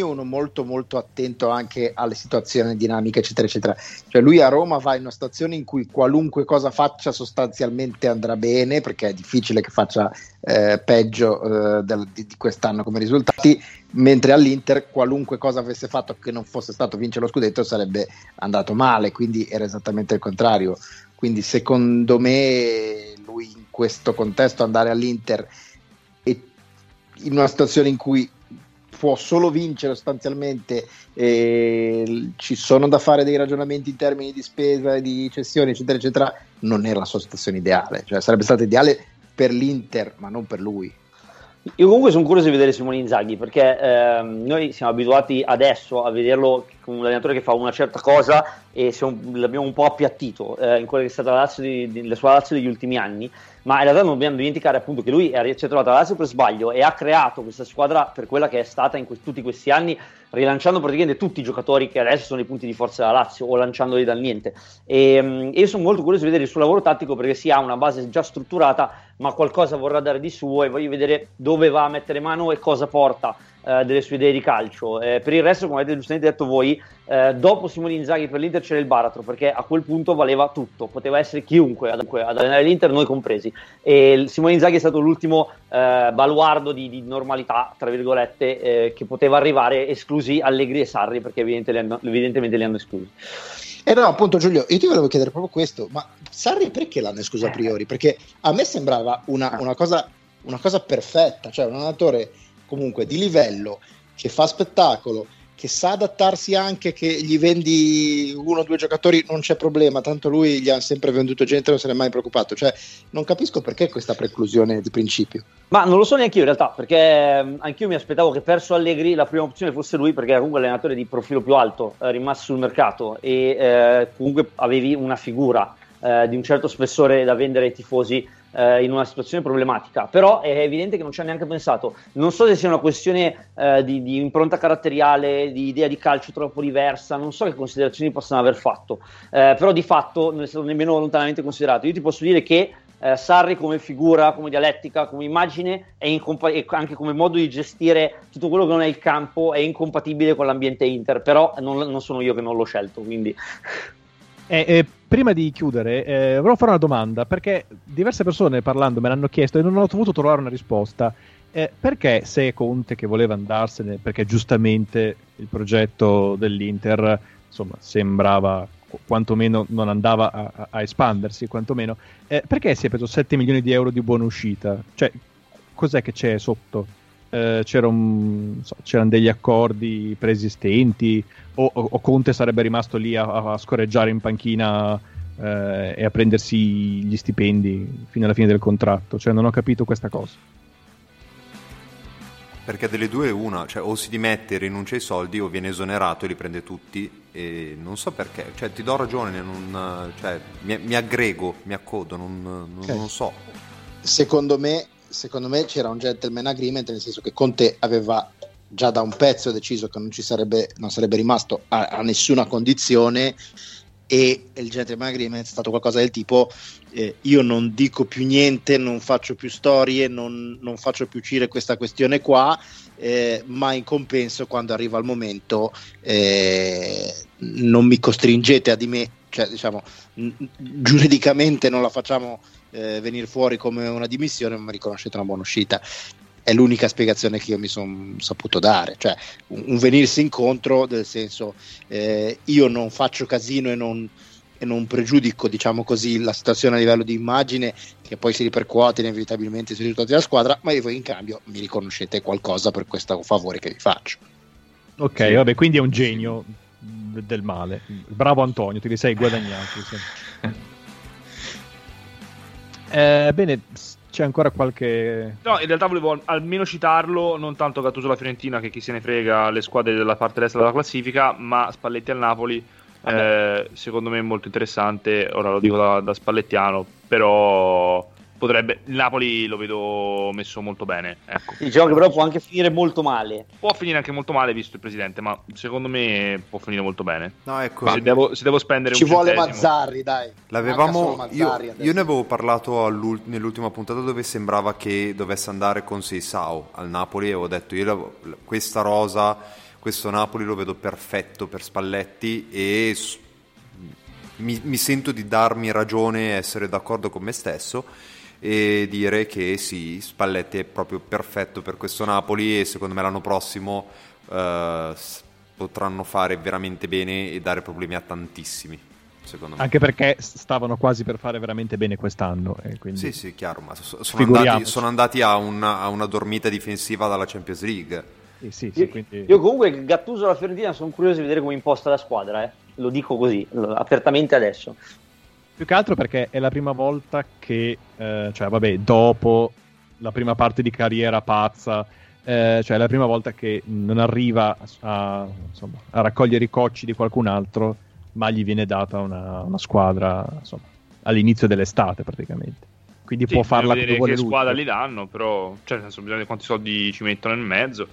uno molto molto attento anche alle situazioni dinamiche eccetera eccetera, cioè lui a Roma va in una situazione in cui qualunque cosa faccia sostanzialmente andrà bene, perché è difficile che faccia peggio di quest'anno come risultati, mentre all'Inter qualunque cosa avesse fatto che non fosse stato vincere lo scudetto sarebbe andato male, quindi era esattamente il contrario. Quindi secondo me lui in questo contesto, andare all'Inter in una situazione in cui può solo vincere sostanzialmente, ci sono da fare dei ragionamenti in termini di spesa, di cessioni eccetera eccetera, non era la sua situazione ideale, cioè sarebbe stata ideale per l'Inter ma non per lui. Io comunque sono curioso di vedere Simone Inzaghi, perché noi siamo abituati adesso a vederlo come un allenatore che fa una certa cosa e l'abbiamo un po' appiattito in quella che è stata la sua Lazio degli ultimi anni, ma in realtà non dobbiamo dimenticare appunto che lui si è trovato alla Lazio per sbaglio e ha creato questa squadra per quella che è stata in tutti questi anni, rilanciando praticamente tutti i giocatori che adesso sono i punti di forza della Lazio o lanciandoli dal niente. E io sono molto curioso di vedere il suo lavoro tattico, perché si ha una base già strutturata ma qualcosa vorrà dare di suo, e voglio vedere dove va a mettere mano e cosa porta delle sue idee di calcio. Per il resto, come avete giustamente detto voi, dopo Simone Inzaghi per l'Inter c'era il baratro, perché a quel punto valeva tutto, poteva essere chiunque ad allenare l'Inter, noi compresi, e Simone Inzaghi è stato l'ultimo baluardo di normalità tra virgolette che poteva arrivare, esclusi Allegri e Sarri, perché evidentemente li hanno esclusi. E no, appunto Giulio, io ti volevo chiedere proprio questo, ma Sarri perché l'hanno escluso a priori? Perché a me sembrava una cosa perfetta, cioè un allenatore comunque di livello, che fa spettacolo, che sa adattarsi anche, che gli vendi 1 o 2 giocatori non c'è problema, tanto lui gli ha sempre venduto gente, non se ne è mai preoccupato, cioè non capisco perché questa preclusione di principio. Ma non lo so neanche io in realtà, perché anch'io mi aspettavo che perso Allegri la prima opzione fosse lui, perché era comunque l'allenatore di profilo più alto rimasto sul mercato, e comunque avevi una figura di un certo spessore da vendere ai tifosi in una situazione problematica, però è evidente che non ci ha neanche pensato. Non so se sia una questione di impronta caratteriale, di idea di calcio troppo diversa, non so che considerazioni possano aver fatto, però di fatto non è stato nemmeno lontanamente considerato. Io ti posso dire che Sarri come figura, come dialettica, come immagine e anche come modo di gestire tutto quello che non è il campo è incompatibile con l'ambiente Inter, però non sono io che non l'ho scelto, quindi... prima di chiudere volevo fare una domanda, perché diverse persone parlando me l'hanno chiesto e non ho dovuto trovare una risposta. Perché se Conte, che voleva andarsene perché giustamente il progetto dell'Inter insomma sembrava quantomeno non andava a espandersi quantomeno, perché si è preso 7 milioni di euro di buona uscita? Cioè cos'è che c'è sotto? C'erano degli accordi preesistenti o Conte sarebbe rimasto lì a scorreggiare in panchina e a prendersi gli stipendi fino alla fine del contratto? Cioè non ho capito questa cosa, perché delle due è una, cioè o si dimette e rinuncia ai soldi o viene esonerato e li prende tutti, e non so perché, cioè ti do ragione, mi aggrego, mi accodo, non so. Secondo me c'era un gentleman agreement, nel senso che Conte aveva già da un pezzo deciso che non sarebbe rimasto a nessuna condizione, e il gentleman agreement è stato qualcosa del tipo io non dico più niente, non faccio più storie, non faccio più uscire questa questione qua, ma in compenso quando arriva il momento non mi costringete a dimettere, cioè diciamo giuridicamente non la facciamo venire fuori come una dimissione, ma riconoscete una buona uscita. È l'unica spiegazione che io mi sono saputo dare, cioè un venirsi incontro del senso io non faccio casino e non pregiudico, diciamo così, la situazione a livello di immagine che poi si ripercuote inevitabilmente sui risultati della squadra, ma voi in cambio mi riconoscete qualcosa per questo favore che vi faccio. Ok, sì. Vabbè, quindi è un genio del male, bravo Antonio, te li sei guadagnati. Bene, c'è ancora qualche... No, in realtà volevo almeno citarlo, non tanto Gattuso alla Fiorentina, che chi se ne frega le squadre della parte destra della classifica, ma Spalletti al Napoli, secondo me è molto interessante, ora lo dico da spallettiano, però potrebbe... il Napoli lo vedo messo molto bene, ecco. Diciamo che però può anche finire molto male. Può finire anche molto male visto il presidente, ma secondo me può finire molto bene. No, ecco. Se devo spendere ci un vuole centesimo. Mazzarri, dai. L'avevamo Mazzarri, io ne avevo parlato nell'ultima puntata dove sembrava che dovesse andare con Seisao al Napoli e avevo detto io questa rosa, questo Napoli lo vedo perfetto per Spalletti e mi sento di darmi ragione, essere d'accordo con me stesso e dire che sì, Spalletti è proprio perfetto per questo Napoli e secondo me l'anno prossimo potranno fare veramente bene e dare problemi a tantissimi, secondo me. Anche perché stavano quasi per fare veramente bene quest'anno. Quindi... Sì, chiaro, ma sono andati a una dormita difensiva dalla Champions League. Sì, quindi... Io comunque Gattuso alla Fiorentina sono curioso di vedere come imposta la squadra, lo dico così, apertamente adesso. Più che altro perché è la prima volta che, dopo la prima parte di carriera pazza, è la prima volta che non arriva a raccogliere i cocci di qualcun altro, ma gli viene data una squadra, all'inizio dell'estate praticamente. Quindi sì, può farla come vuole lui. Che squadra gli danno, però, nel senso, bisogna vedere quanti soldi ci mettono nel mezzo.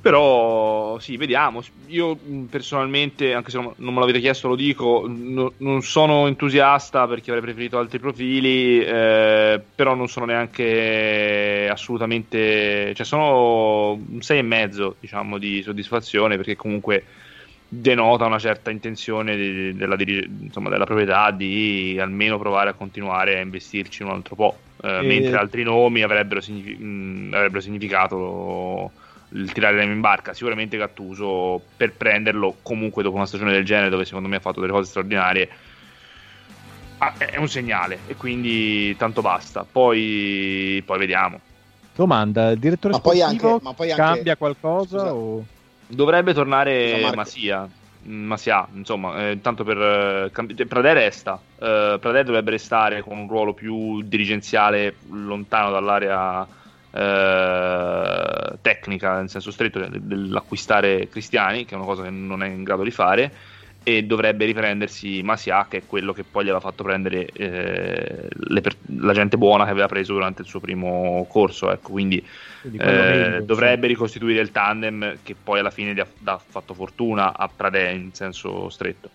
Però sì, vediamo. Io personalmente, anche se non me l'avete chiesto lo dico, non sono entusiasta perché avrei preferito altri profili, però non sono neanche assolutamente, sono un 6,5 diciamo di soddisfazione, perché comunque denota una certa intenzione della proprietà di almeno provare a continuare a investirci un altro po', mentre altri nomi avrebbero significato il tirare l'anima in barca. Sicuramente Gattuso, per prenderlo comunque dopo una stagione del genere dove secondo me ha fatto delle cose straordinarie, è un segnale e quindi tanto basta, poi vediamo. Domanda, il direttore sportivo cambia qualcosa? Scusa, o? Dovrebbe tornare Masia, insomma, tanto Pradè resta, Pradè dovrebbe restare con un ruolo più dirigenziale lontano dall'area tecnica, nel senso stretto dell'acquistare Cristiani, che è una cosa che non è in grado di fare, e dovrebbe riprendersi Masia, che è quello che poi gli aveva fatto prendere la gente buona che aveva preso durante il suo primo corso, ecco. Quindi dovrebbe ricostituire il tandem che poi alla fine gli ha fatto fortuna a Pradè in senso stretto.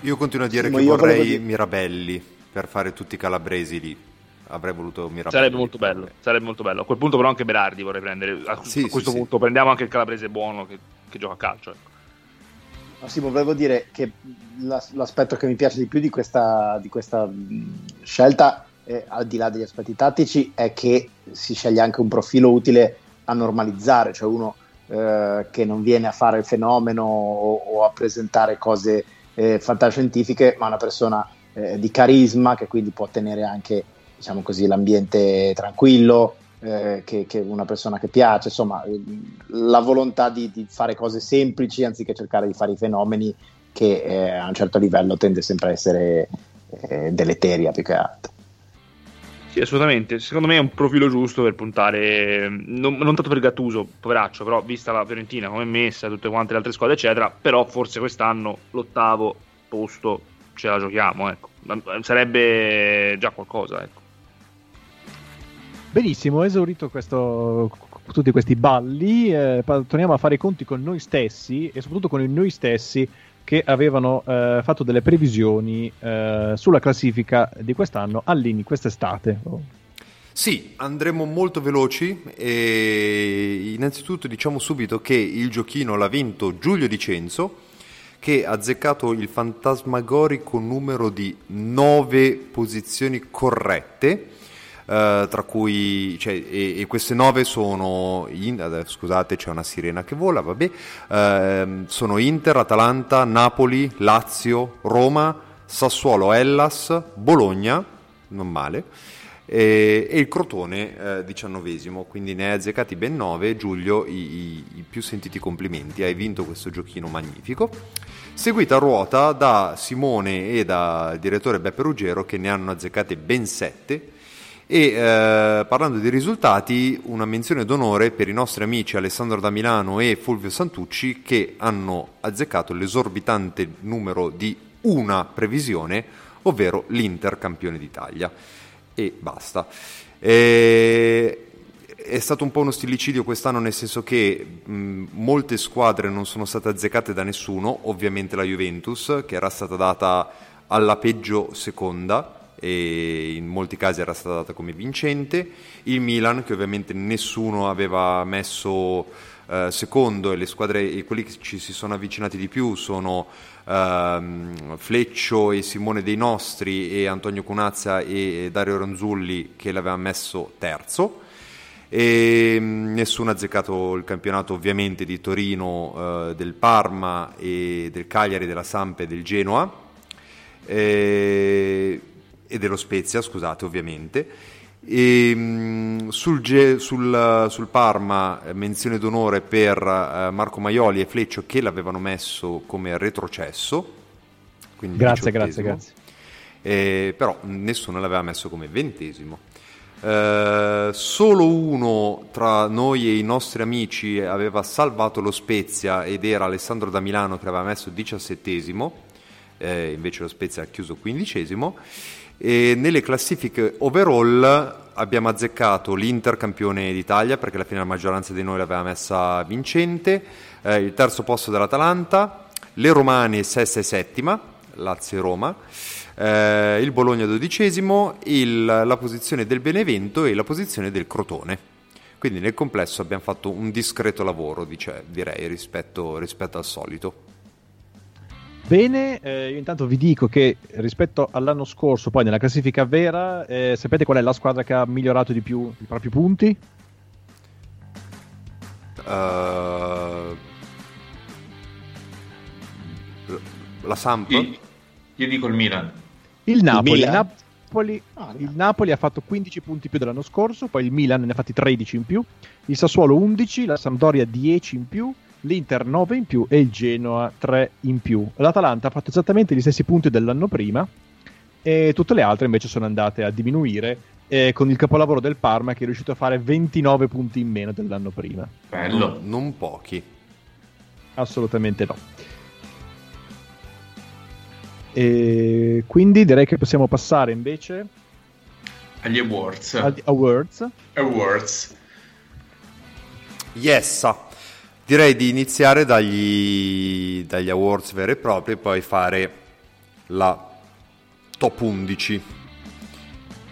Io continuo a dire che vorrei Mirabelli per fare tutti i calabresi lì. Avrei voluto Mirabelli. Sarebbe molto bello. A quel punto però anche Berardi vorrei prendere. A questo punto prendiamo anche il calabrese buono che gioca a calcio, ecco. No, sì, volevo dire che l'aspetto che mi piace di più di questa scelta, al di là degli aspetti tattici, è che si sceglie anche un profilo utile a normalizzare, cioè uno che non viene a fare il fenomeno o a presentare cose fantascientifiche, ma una persona di carisma, che quindi può tenere anche, diciamo così, l'ambiente tranquillo, che una persona che piace, insomma, la volontà di fare cose semplici anziché cercare di fare i fenomeni che a un certo livello tende sempre a essere deleteria, più che altro. Sì, assolutamente, secondo me è un profilo giusto per puntare, non tanto per Gattuso, poveraccio, però vista la Fiorentina come è messa, tutte quante le altre squadre eccetera, però forse quest'anno l'8° posto ce la giochiamo, ecco, sarebbe già qualcosa, ecco. Benissimo, esaurito questo tutti questi balli, torniamo a fare i conti con noi stessi e soprattutto con i noi stessi che avevano fatto delle previsioni sulla classifica di quest'anno quest'estate. Sì, andremo molto veloci e innanzitutto diciamo subito che il giochino l'ha vinto Giulio Dicenzo, che ha azzeccato il fantasmagorico numero di 9 posizioni corrette, tra cui queste 9 sono scusate, c'è una sirena che vola, vabbè, sono Inter, Atalanta, Napoli, Lazio, Roma, Sassuolo, Hellas, Bologna, non male, e il Crotone 19esimo, quindi ne hai azzeccati ben 9. Giulio, i più sentiti complimenti, hai vinto questo giochino magnifico, seguita a ruota da Simone e da direttore Beppe Ruggero, che ne hanno azzeccate ben 7. E parlando di risultati, una menzione d'onore per i nostri amici Alessandro da Milano e Fulvio Santucci, che hanno azzeccato l'esorbitante numero di una previsione, ovvero l'Inter campione d'Italia. E basta. È stato un po' uno stilicidio quest'anno, nel senso che molte squadre non sono state azzeccate da nessuno, ovviamente la Juventus, che era stata data alla peggio seconda e in molti casi era stata data come vincente, il Milan, che ovviamente nessuno aveva messo secondo, e le squadre e quelli che ci si sono avvicinati di più sono Fleccio e Simone Dei Nostri e Antonio Cunazza e Dario Ronzulli, che l'aveva messo terzo, e nessuno ha azzeccato il campionato ovviamente di Torino, del Parma e del Cagliari, della Samp e del Genoa e dello Spezia, scusate, ovviamente. E sul Parma menzione d'onore per Marco Maioli e Fleccio, che l'avevano messo come retrocesso, quindi grazie. Però nessuno l'aveva messo come 20esimo. Solo uno tra noi e i nostri amici aveva salvato lo Spezia, ed era Alessandro da Milano, che aveva messo 17esimo, invece lo Spezia ha chiuso 15esimo. E nelle classifiche overall abbiamo azzeccato l'Inter campione d'Italia, perché alla fine la maggioranza di noi l'aveva messa vincente, il terzo posto dell'Atalanta, le Romane sesta e settima, Lazio e Roma, il Bologna dodicesimo, la posizione del Benevento e la posizione del Crotone. Quindi nel complesso abbiamo fatto un discreto lavoro, direi, rispetto al solito. Bene, io intanto vi dico che rispetto all'anno scorso, poi nella classifica vera, sapete qual è la squadra che ha migliorato di più i propri punti? La Samp? Io dico il Milan. Il Napoli. Il Napoli ha fatto 15 punti più dell'anno scorso, poi il Milan ne ha fatti 13 in più, il Sassuolo 11, la Sampdoria 10 in più, l'Inter 9 in più e il Genoa 3 in più. L'Atalanta ha fatto esattamente gli stessi punti dell'anno prima e tutte le altre invece sono andate a diminuire, con il capolavoro del Parma, che è riuscito a fare 29 punti in meno dell'anno prima. Bello, non pochi. Assolutamente no. E quindi direi che possiamo passare invece agli awards. Yes. Direi di iniziare dagli awards veri e propri e poi fare la top 11.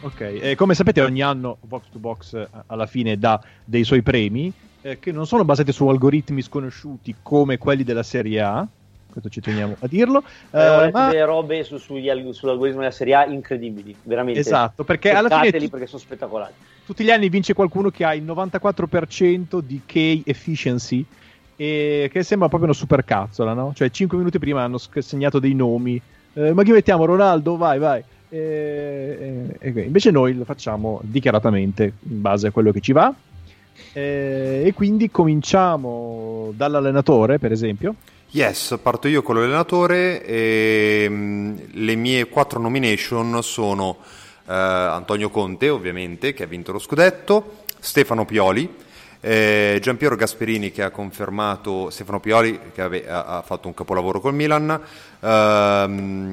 Ok, come sapete ogni anno Vox to Box alla fine dà dei suoi premi, che non sono basati su algoritmi sconosciuti come quelli della Serie A, questo ci teniamo a dirlo. Delle robe sull'algoritmo della Serie A incredibili, veramente. Esatto, perché alla fine perché sono spettacolari. Tutti gli anni vince qualcuno che ha il 94% di key efficiency, e che sembra proprio una supercazzola, no? Cioè 5 minuti prima hanno segnato dei nomi, ma chi mettiamo? Ronaldo, vai, invece noi lo facciamo dichiaratamente in base a quello che ci va, e quindi cominciamo dall'allenatore, per esempio. Yes, parto io con l'allenatore, e le mie 4 nomination sono Antonio Conte, ovviamente, che ha vinto lo scudetto, Stefano Pioli, Giampiero Gasperini, che ha confermato Stefano Pioli, che ha fatto un capolavoro col Milan,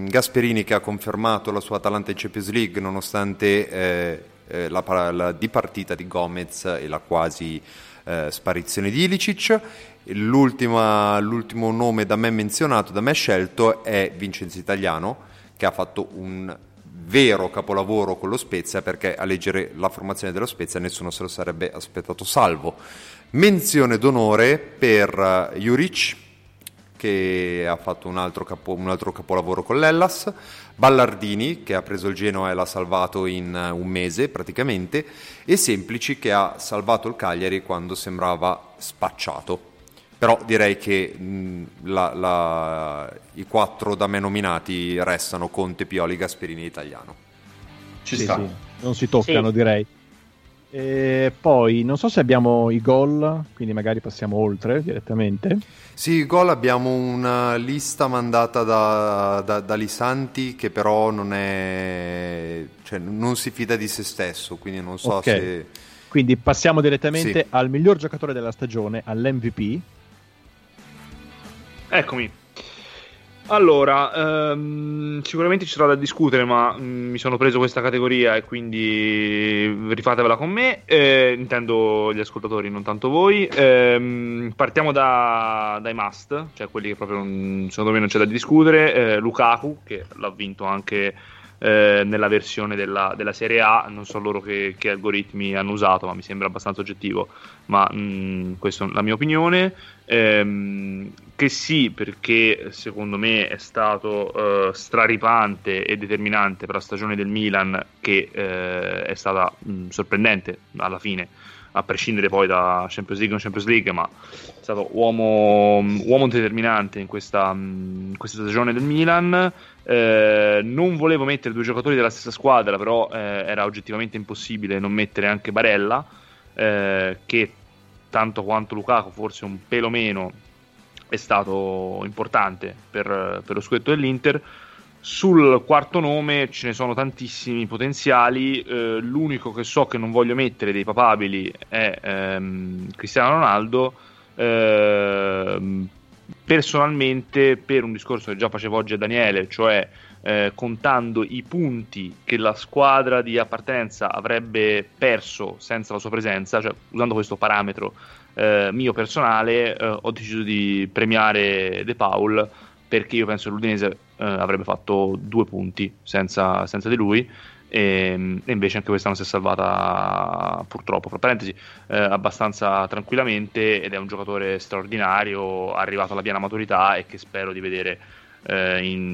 Gasperini, che ha confermato la sua Atalanta in Champions League nonostante la dipartita di Gomez e la quasi sparizione di Ilicic. L'ultimo nome da me menzionato, da me scelto, è Vincenzo Italiano, che ha fatto un vero capolavoro con lo Spezia, perché a leggere la formazione dello Spezia nessuno se lo sarebbe aspettato, salvo. Menzione d'onore per Juric, che ha fatto un altro capolavoro con l'Hellas, Ballardini, che ha preso il Genoa e l'ha salvato in un mese praticamente, e Semplici, che ha salvato il Cagliari quando sembrava spacciato. Però direi che i quattro da me nominati restano Conte, Pioli, Gasperini e Italiano. Ci sì, sta. Sì. Non si toccano, sì. Direi. E poi non so se abbiamo i gol, quindi magari passiamo oltre direttamente. Sì, i gol abbiamo una lista mandata da Lisanti, che però non si fida di se stesso, quindi non so okay. se... Quindi passiamo direttamente al miglior giocatore della stagione, all'MVP. Eccomi. Allora, sicuramente ci sarà da discutere, ma mi sono preso questa categoria e quindi rifatevela con me, intendo gli ascoltatori, non tanto voi. Partiamo dai must, cioè quelli che proprio secondo me non c'è da discutere. Lukaku, che l'ha vinto anche nella versione della Serie A, non so loro che algoritmi hanno usato, ma mi sembra abbastanza oggettivo, ma questa è la mia opinione. Che sì, perché secondo me è stato straripante e determinante per la stagione del Milan, che è stata sorprendente alla fine, a prescindere poi da Champions League, ma è stato uomo determinante in questa stagione del Milan. Non volevo mettere due giocatori della stessa squadra, però era oggettivamente impossibile non mettere anche Barella, che tanto quanto Lukaku, forse un pelo meno, è stato importante per lo scudetto dell'Inter. Sul quarto nome ce ne sono tantissimi potenziali, l'unico che so che non voglio mettere dei papabili è Cristiano Ronaldo. Personalmente, per un discorso che già facevo oggi a Daniele, cioè contando i punti che la squadra di appartenenza avrebbe perso senza la sua presenza, cioè usando questo parametro mio personale, ho deciso di premiare De Paul, perché io penso che l'Udinese avrebbe fatto 2 punti senza di lui, e invece anche quest'anno si è salvata, purtroppo, fra parentesi, abbastanza tranquillamente, ed è un giocatore straordinario, arrivato alla piena maturità, e che spero di vedere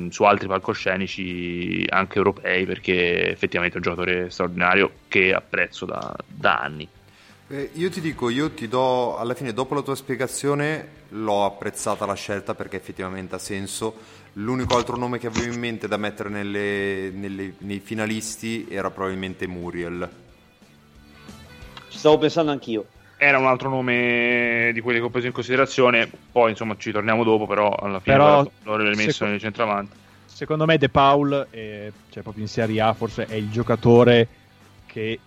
su altri palcoscenici anche europei, perché effettivamente è un giocatore straordinario che apprezzo da anni. Io ti dico, io ti do, alla fine, dopo la tua spiegazione, l'ho apprezzata la scelta, perché effettivamente ha senso. L'unico altro nome che avevo in mente da mettere nei finalisti era probabilmente Muriel. Ci stavo pensando anch'io. Era un altro nome di quelli che ho preso in considerazione, poi insomma ci torniamo dopo, però alla fine l'ho messo nel centravanti. Secondo me De Paul, cioè proprio in Serie A, forse è il giocatore che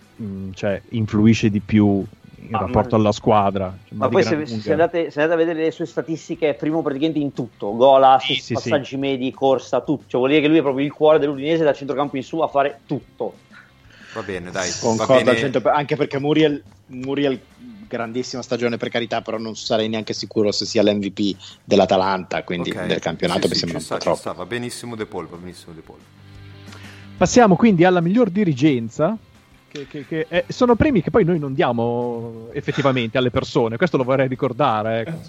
influisce di più in rapporto alla squadra. Ma poi se andate a vedere le sue statistiche, è primo praticamente in tutto: gol, assist, passaggi medi, corsa, tutto. Cioè, vuol dire che lui è proprio il cuore dell'Udinese, dal centrocampo in su, a fare tutto. Va bene, dai. Concordo, anche perché Muriel, grandissima stagione, per carità, però non sarei neanche sicuro se sia l'MVP dell'Atalanta, quindi okay. Del campionato, mi sembra un po' troppo. Va benissimo De Paul, Passiamo quindi alla miglior dirigenza. Che sono premi che poi noi non diamo effettivamente alle persone, questo lo vorrei ricordare.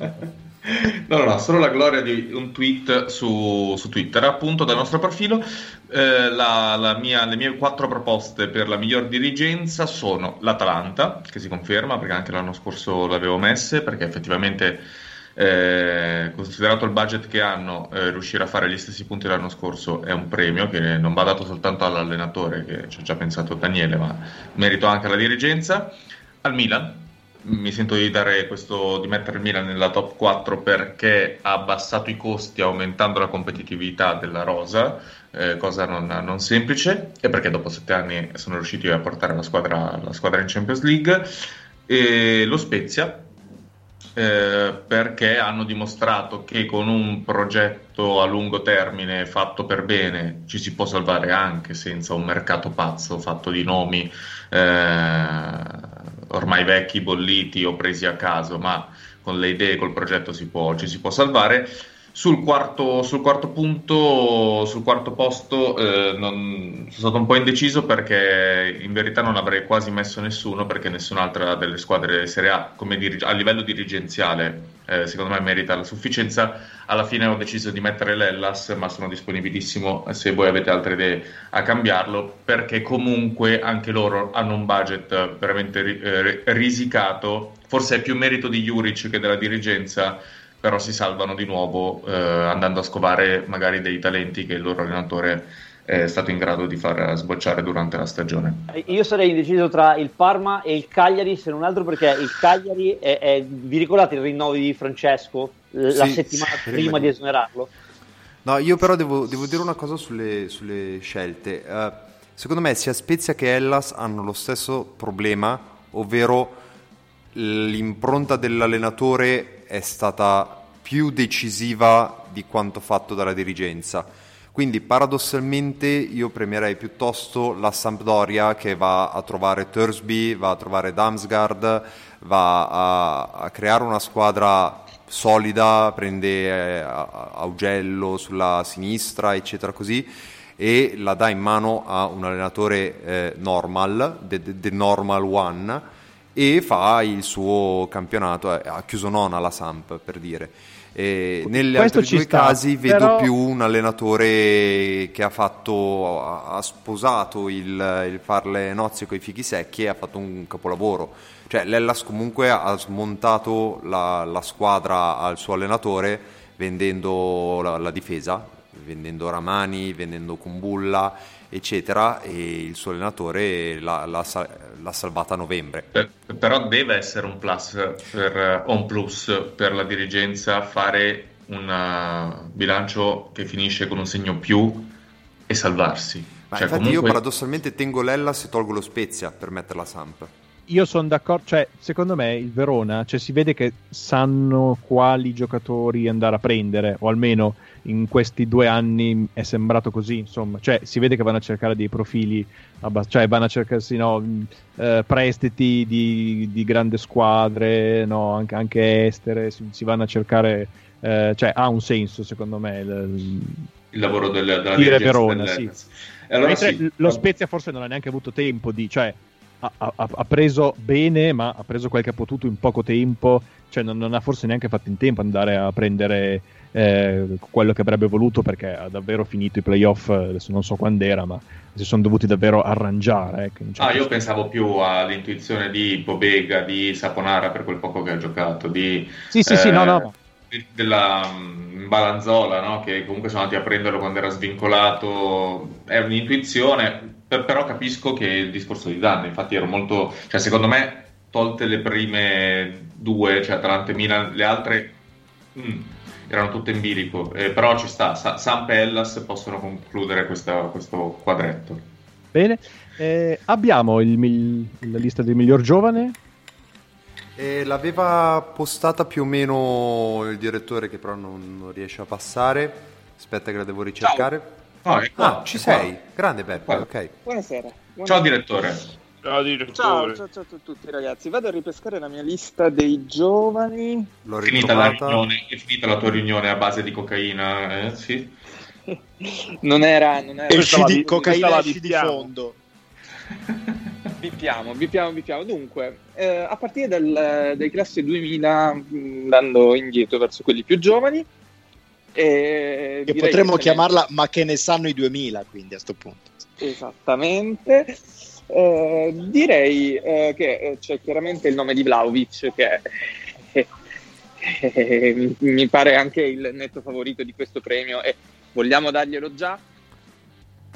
No, solo la gloria di un tweet su Twitter, appunto, dal nostro profilo. Le mie 4 proposte per la miglior dirigenza sono l'Atalanta, che si conferma, perché anche l'anno scorso l'avevo messe, perché effettivamente considerato il budget che hanno, riuscire a fare gli stessi punti dell'anno scorso è un premio che non va dato soltanto all'allenatore, che ci ha già pensato Daniele, ma merito anche alla dirigenza. Al Milan mi sento di mettere il Milan nella top 4, perché ha abbassato i costi aumentando la competitività della rosa, cosa non semplice, e perché dopo 7 anni sono riusciti a portare la squadra in Champions League. E lo Spezia, perché hanno dimostrato che con un progetto a lungo termine fatto per bene ci si può salvare anche senza un mercato pazzo fatto di nomi ormai vecchi, bolliti o presi a caso, ma con le idee, col progetto ci si può salvare. Sul quarto posto sono stato un po' indeciso, perché in verità non avrei quasi messo nessuno, perché nessun'altra delle squadre Serie A a livello dirigenziale secondo me merita la sufficienza. Alla fine ho deciso di mettere l'Hellas, ma sono disponibilissimo se voi avete altre idee a cambiarlo, perché comunque anche loro hanno un budget veramente risicato, forse è più merito di Juric che della dirigenza, però si salvano di nuovo andando a scovare magari dei talenti che il loro allenatore è stato in grado di far sbocciare durante la stagione. Io sarei indeciso tra il Parma e il Cagliari, se non altro perché il Cagliari vi ricordate il rinnovo di Francesco la settimana prima di esonerarlo? No, io però devo dire una cosa sulle scelte. Secondo me sia Spezia che Hellas hanno lo stesso problema, ovvero l'impronta dell'allenatore è stata più decisiva di quanto fatto dalla dirigenza. Quindi paradossalmente io premerei piuttosto la Sampdoria, che va a trovare Thursby, va a trovare Damsgaard, va a creare una squadra solida, prende Augello sulla sinistra eccetera così, e la dà in mano a un allenatore normal, the normal one, e fa il suo campionato. Ha chiuso nona la Samp, per dire, e negli altri due casi vedo più un allenatore che ha sposato il far le nozze coi fichi secchi e ha fatto un capolavoro. Cioè l'Hellas comunque ha smontato la squadra al suo allenatore, vendendo la difesa, vendendo Ramani, vendendo Kumbulla eccetera, e il suo allenatore l'ha salvata a novembre. Però deve essere un plus per la dirigenza fare un bilancio che finisce con un segno più e salvarsi. Ma cioè, infatti comunque... io paradossalmente tengo l'Hellas e tolgo lo Spezia per metterla Samp. Io sono d'accordo, cioè secondo me il Verona, cioè, si vede che sanno quali giocatori andare a prendere, o almeno in questi 2 anni è sembrato così, insomma, cioè si vede che vanno a cercare dei profili, cioè vanno a cercarsi prestiti di grandi squadre, no, anche estere, si vanno a cercare, cioè ha un senso secondo me il lavoro della Verona, sì. Allora, mentre lo Spezia forse non ha neanche avuto tempo di, cioè ha preso bene, ma ha preso quel che ha potuto in poco tempo, cioè non ha forse neanche fatto in tempo andare a prendere quello che avrebbe voluto, perché ha davvero finito i playoff, adesso non so quando era, ma si sono dovuti davvero arrangiare. Io pensavo più all'intuizione di Pobega, di Saponara per quel poco che ha giocato, di della Balanzola, no? Che comunque sono andati a prenderlo quando era svincolato. È un'intuizione, però capisco che il discorso di danni, infatti ero molto, cioè secondo me tolte le prime due, cioè Atalanta e Milan, le altre erano tutte in bilico, però ci sta, Samp e Hellas possono concludere questo quadretto. Bene, abbiamo la lista del miglior giovane. L'aveva postata più o meno il direttore, che però non riesce a passare, aspetta che la devo ricercare. Ciao. Ci sei, grande Beppe, ok. Buonasera. Ciao direttore. Ciao a tutti ragazzi. Vado a ripescare la mia lista dei giovani. L'ho finita la tua riunione a base di cocaina, sì. Non era cocaina di fondo. Bippiamo. Dunque, a partire dai classi 2000, andando indietro verso quelli più giovani. Che potremmo chiamarla ma che ne sanno i 2000, quindi a sto punto esattamente direi che c'è chiaramente il nome di Vlahović, che mi pare anche il netto favorito di questo premio, e vogliamo darglielo già?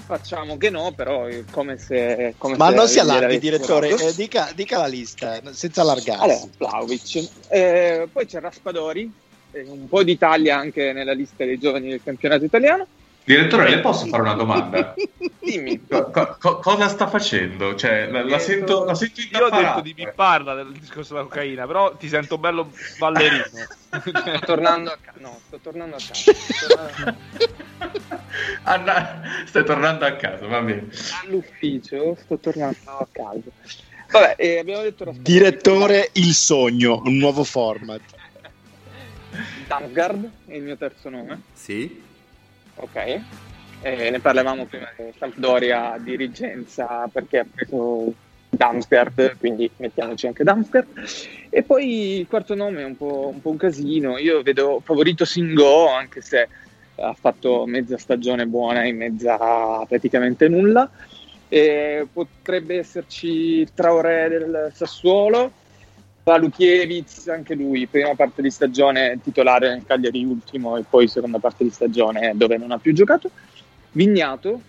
Facciamo che no, però ma non si allarghi, direttore, dica la lista senza allargarsi. Allora, Vlahović, poi c'è Raspadori, un po' d'Italia anche nella lista dei giovani del campionato italiano. Direttore, le posso fare una domanda? Dimmi. Cosa sta facendo? Cioè, la sento io ho detto di bipparla del discorso della cocaina, però ti sento bello ballerino. Sto tornando a casa. Anna, stai tornando a casa, va bene. All'ufficio sto tornando a casa. Vabbè, abbiamo detto direttore il sogno, un nuovo format. Asgard è il mio terzo nome. Sì. Ok. Ne parlavamo prima di Sampdoria dirigenza, perché ha preso Damsgaard, quindi mettiamoci anche Damsgaard. E poi il quarto nome è un po' un casino. Io vedo favorito Singo, anche se ha fatto mezza stagione buona e mezza praticamente nulla. Potrebbe esserci Traoré del Sassuolo, Valukiewicz, anche lui prima parte di stagione titolare nel Cagliari ultimo e poi seconda parte di stagione dove non ha più giocato, Vignato,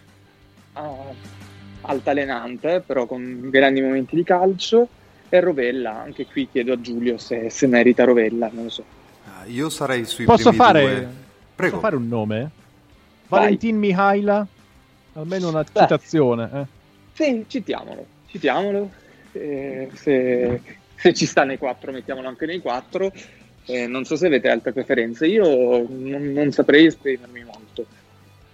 altalenante però con grandi momenti di calcio, e Rovella, anche qui chiedo a Giulio se merita Rovella, non lo so. Io sarei sui primi due. Prego. Posso fare un nome? Vai. Valentin Mihaila, almeno una citazione. Sì, citiamolo. Se ci sta nei quattro, mettiamolo anche nei quattro. Non so se avete altre preferenze. Io non saprei esprimermi molto.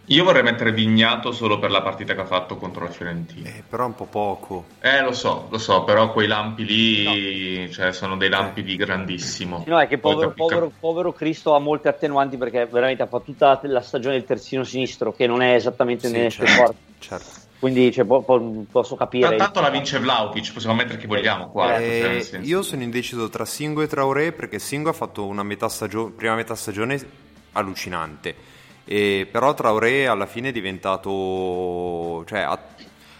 Io vorrei mettere Vignato solo per la partita che ha fatto contro la Fiorentina. Però un po' poco. Lo so, però quei lampi lì, cioè, sono dei lampi di grandissimo. No, è che povero Cristo ha molte attenuanti, perché veramente ha fatto tutta la stagione del terzino sinistro, che non è esattamente forte. Certo. Quindi posso capire. Tanto la vince Vlahovic, possiamo mettere chi vogliamo qua. Io sono indeciso tra Singo e Traoré, perché Singo ha fatto una prima metà stagione allucinante, però Traoré alla fine è diventato, cioè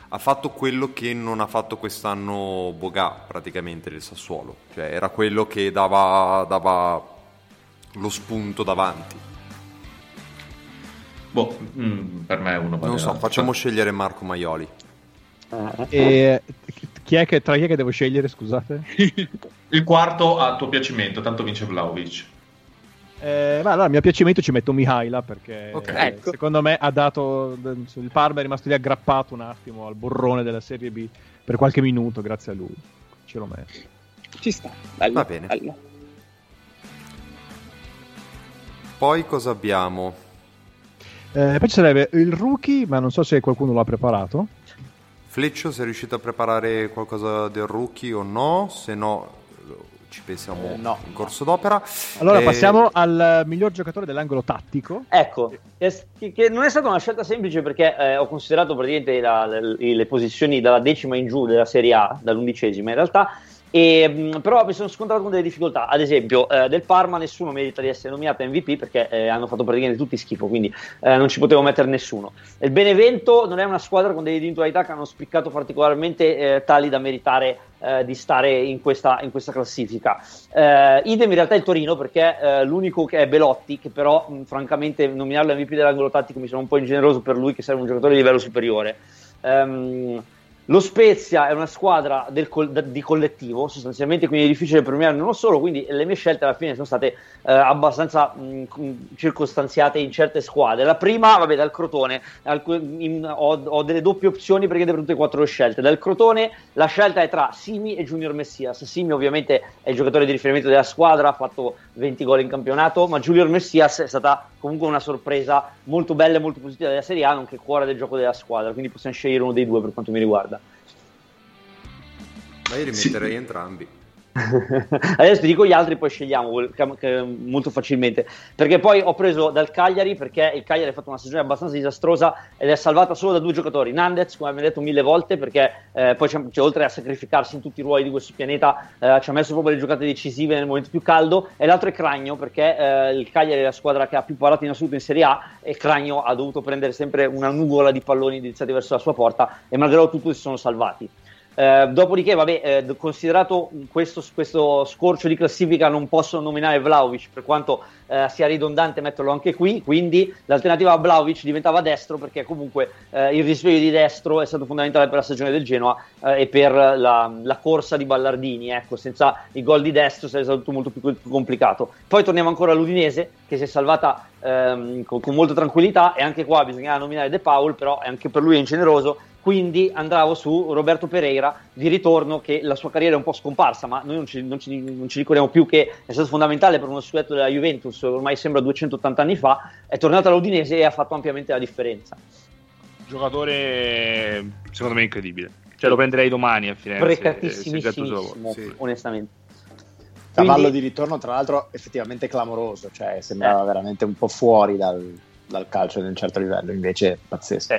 ha fatto quello che non ha fatto quest'anno Bogà praticamente del Sassuolo, cioè era quello che dava lo spunto davanti. Boh, per me è uno. Non so, facciamo scegliere Marco Maioli. E chi è che devo scegliere, scusate? Il quarto a tuo piacimento, tanto vince Vlahovic. Ma allora a mio piacimento ci metto Mihaila, perché secondo me ha dato, il Parma è rimasto lì aggrappato un attimo al burrone della Serie B per qualche minuto, grazie a lui. Ce l'ho messo. Ci sta. Bello, va bene. Bello. Poi cosa abbiamo? Poi ci sarebbe il rookie, ma non so se qualcuno l'ha preparato. Fleccio, sei riuscito a preparare qualcosa del rookie o no? Se no ci pensiamo in corso d'opera. Allora passiamo al miglior giocatore dell'angolo tattico. Ecco, che non è stata una scelta semplice, perché ho considerato praticamente le posizioni dalla decima in giù della Serie A, dall'11ª in realtà. Però mi sono scontrato con delle difficoltà. Ad esempio, del Parma nessuno merita di essere nominato MVP, perché hanno fatto praticamente tutti schifo, quindi non ci potevo mettere nessuno. Il Benevento non è una squadra con delle individualità che hanno spiccato particolarmente, tali da meritare di stare in questa classifica. Idem in realtà il Torino, perché l'unico che è Belotti, che però francamente nominarlo MVP dell'angolo tattico mi sono un po' ingeneroso per lui, che serve un giocatore di livello superiore. Lo Spezia è una squadra di collettivo sostanzialmente, quindi è difficile premiare uno solo, quindi le mie scelte alla fine sono state abbastanza circostanziate in certe squadre. La prima, vabbè, dal Crotone, ho delle doppie opzioni perché devo tutte e quattro le scelte. Dal Crotone la scelta è tra Simi e Junior Messias. Simi ovviamente è il giocatore di riferimento della squadra, ha fatto 20 gol in campionato, ma Junior Messias è stata comunque una sorpresa molto bella e molto positiva della Serie A, nonché cuore del gioco della squadra, quindi possiamo scegliere uno dei due per quanto mi riguarda. Ma io rimetterei entrambi. Adesso ti dico gli altri, poi scegliamo molto facilmente, perché poi ho preso dal Cagliari, perché il Cagliari ha fatto una stagione abbastanza disastrosa ed è salvata solo da due giocatori. Nandez, come abbiamo detto mille volte, perché poi oltre a sacrificarsi in tutti i ruoli di questo pianeta, ci ha messo proprio le giocate decisive nel momento più caldo, e l'altro è Cragno, perché il Cagliari è la squadra che ha più parato in assoluto in Serie A, e Cragno ha dovuto prendere sempre una nuvola di palloni indirizzati verso la sua porta, e malgrado tutto si sono salvati. Dopodiché, vabbè, considerato questo scorcio di classifica, non posso nominare Vlahovic, per quanto sia ridondante metterlo anche qui, quindi l'alternativa a Vlahovic diventava destro, perché comunque il risveglio di destro è stato fondamentale per la stagione del Genoa e per la corsa di Ballardini, ecco, senza i gol di destro sarebbe stato tutto molto più complicato. Poi torniamo ancora all'Udinese, che si è salvata con molta tranquillità, e anche qua bisogna nominare De Paul, però anche per lui è ingeneroso, quindi andavo su Roberto Pereira di ritorno, che la sua carriera è un po' scomparsa, ma noi non ci ricordiamo più che è stato fondamentale per uno scudetto della Juventus, ormai sembra 280 anni fa. È tornato all'Udinese e ha fatto ampiamente la differenza. Giocatore secondo me incredibile, cioè lo prenderei domani a Firenze, precatissimissimo, sì, onestamente. Cavallo quindi... di ritorno, tra l'altro, effettivamente clamoroso, cioè sembrava veramente un po' fuori dal calcio di un certo livello, invece pazzesco.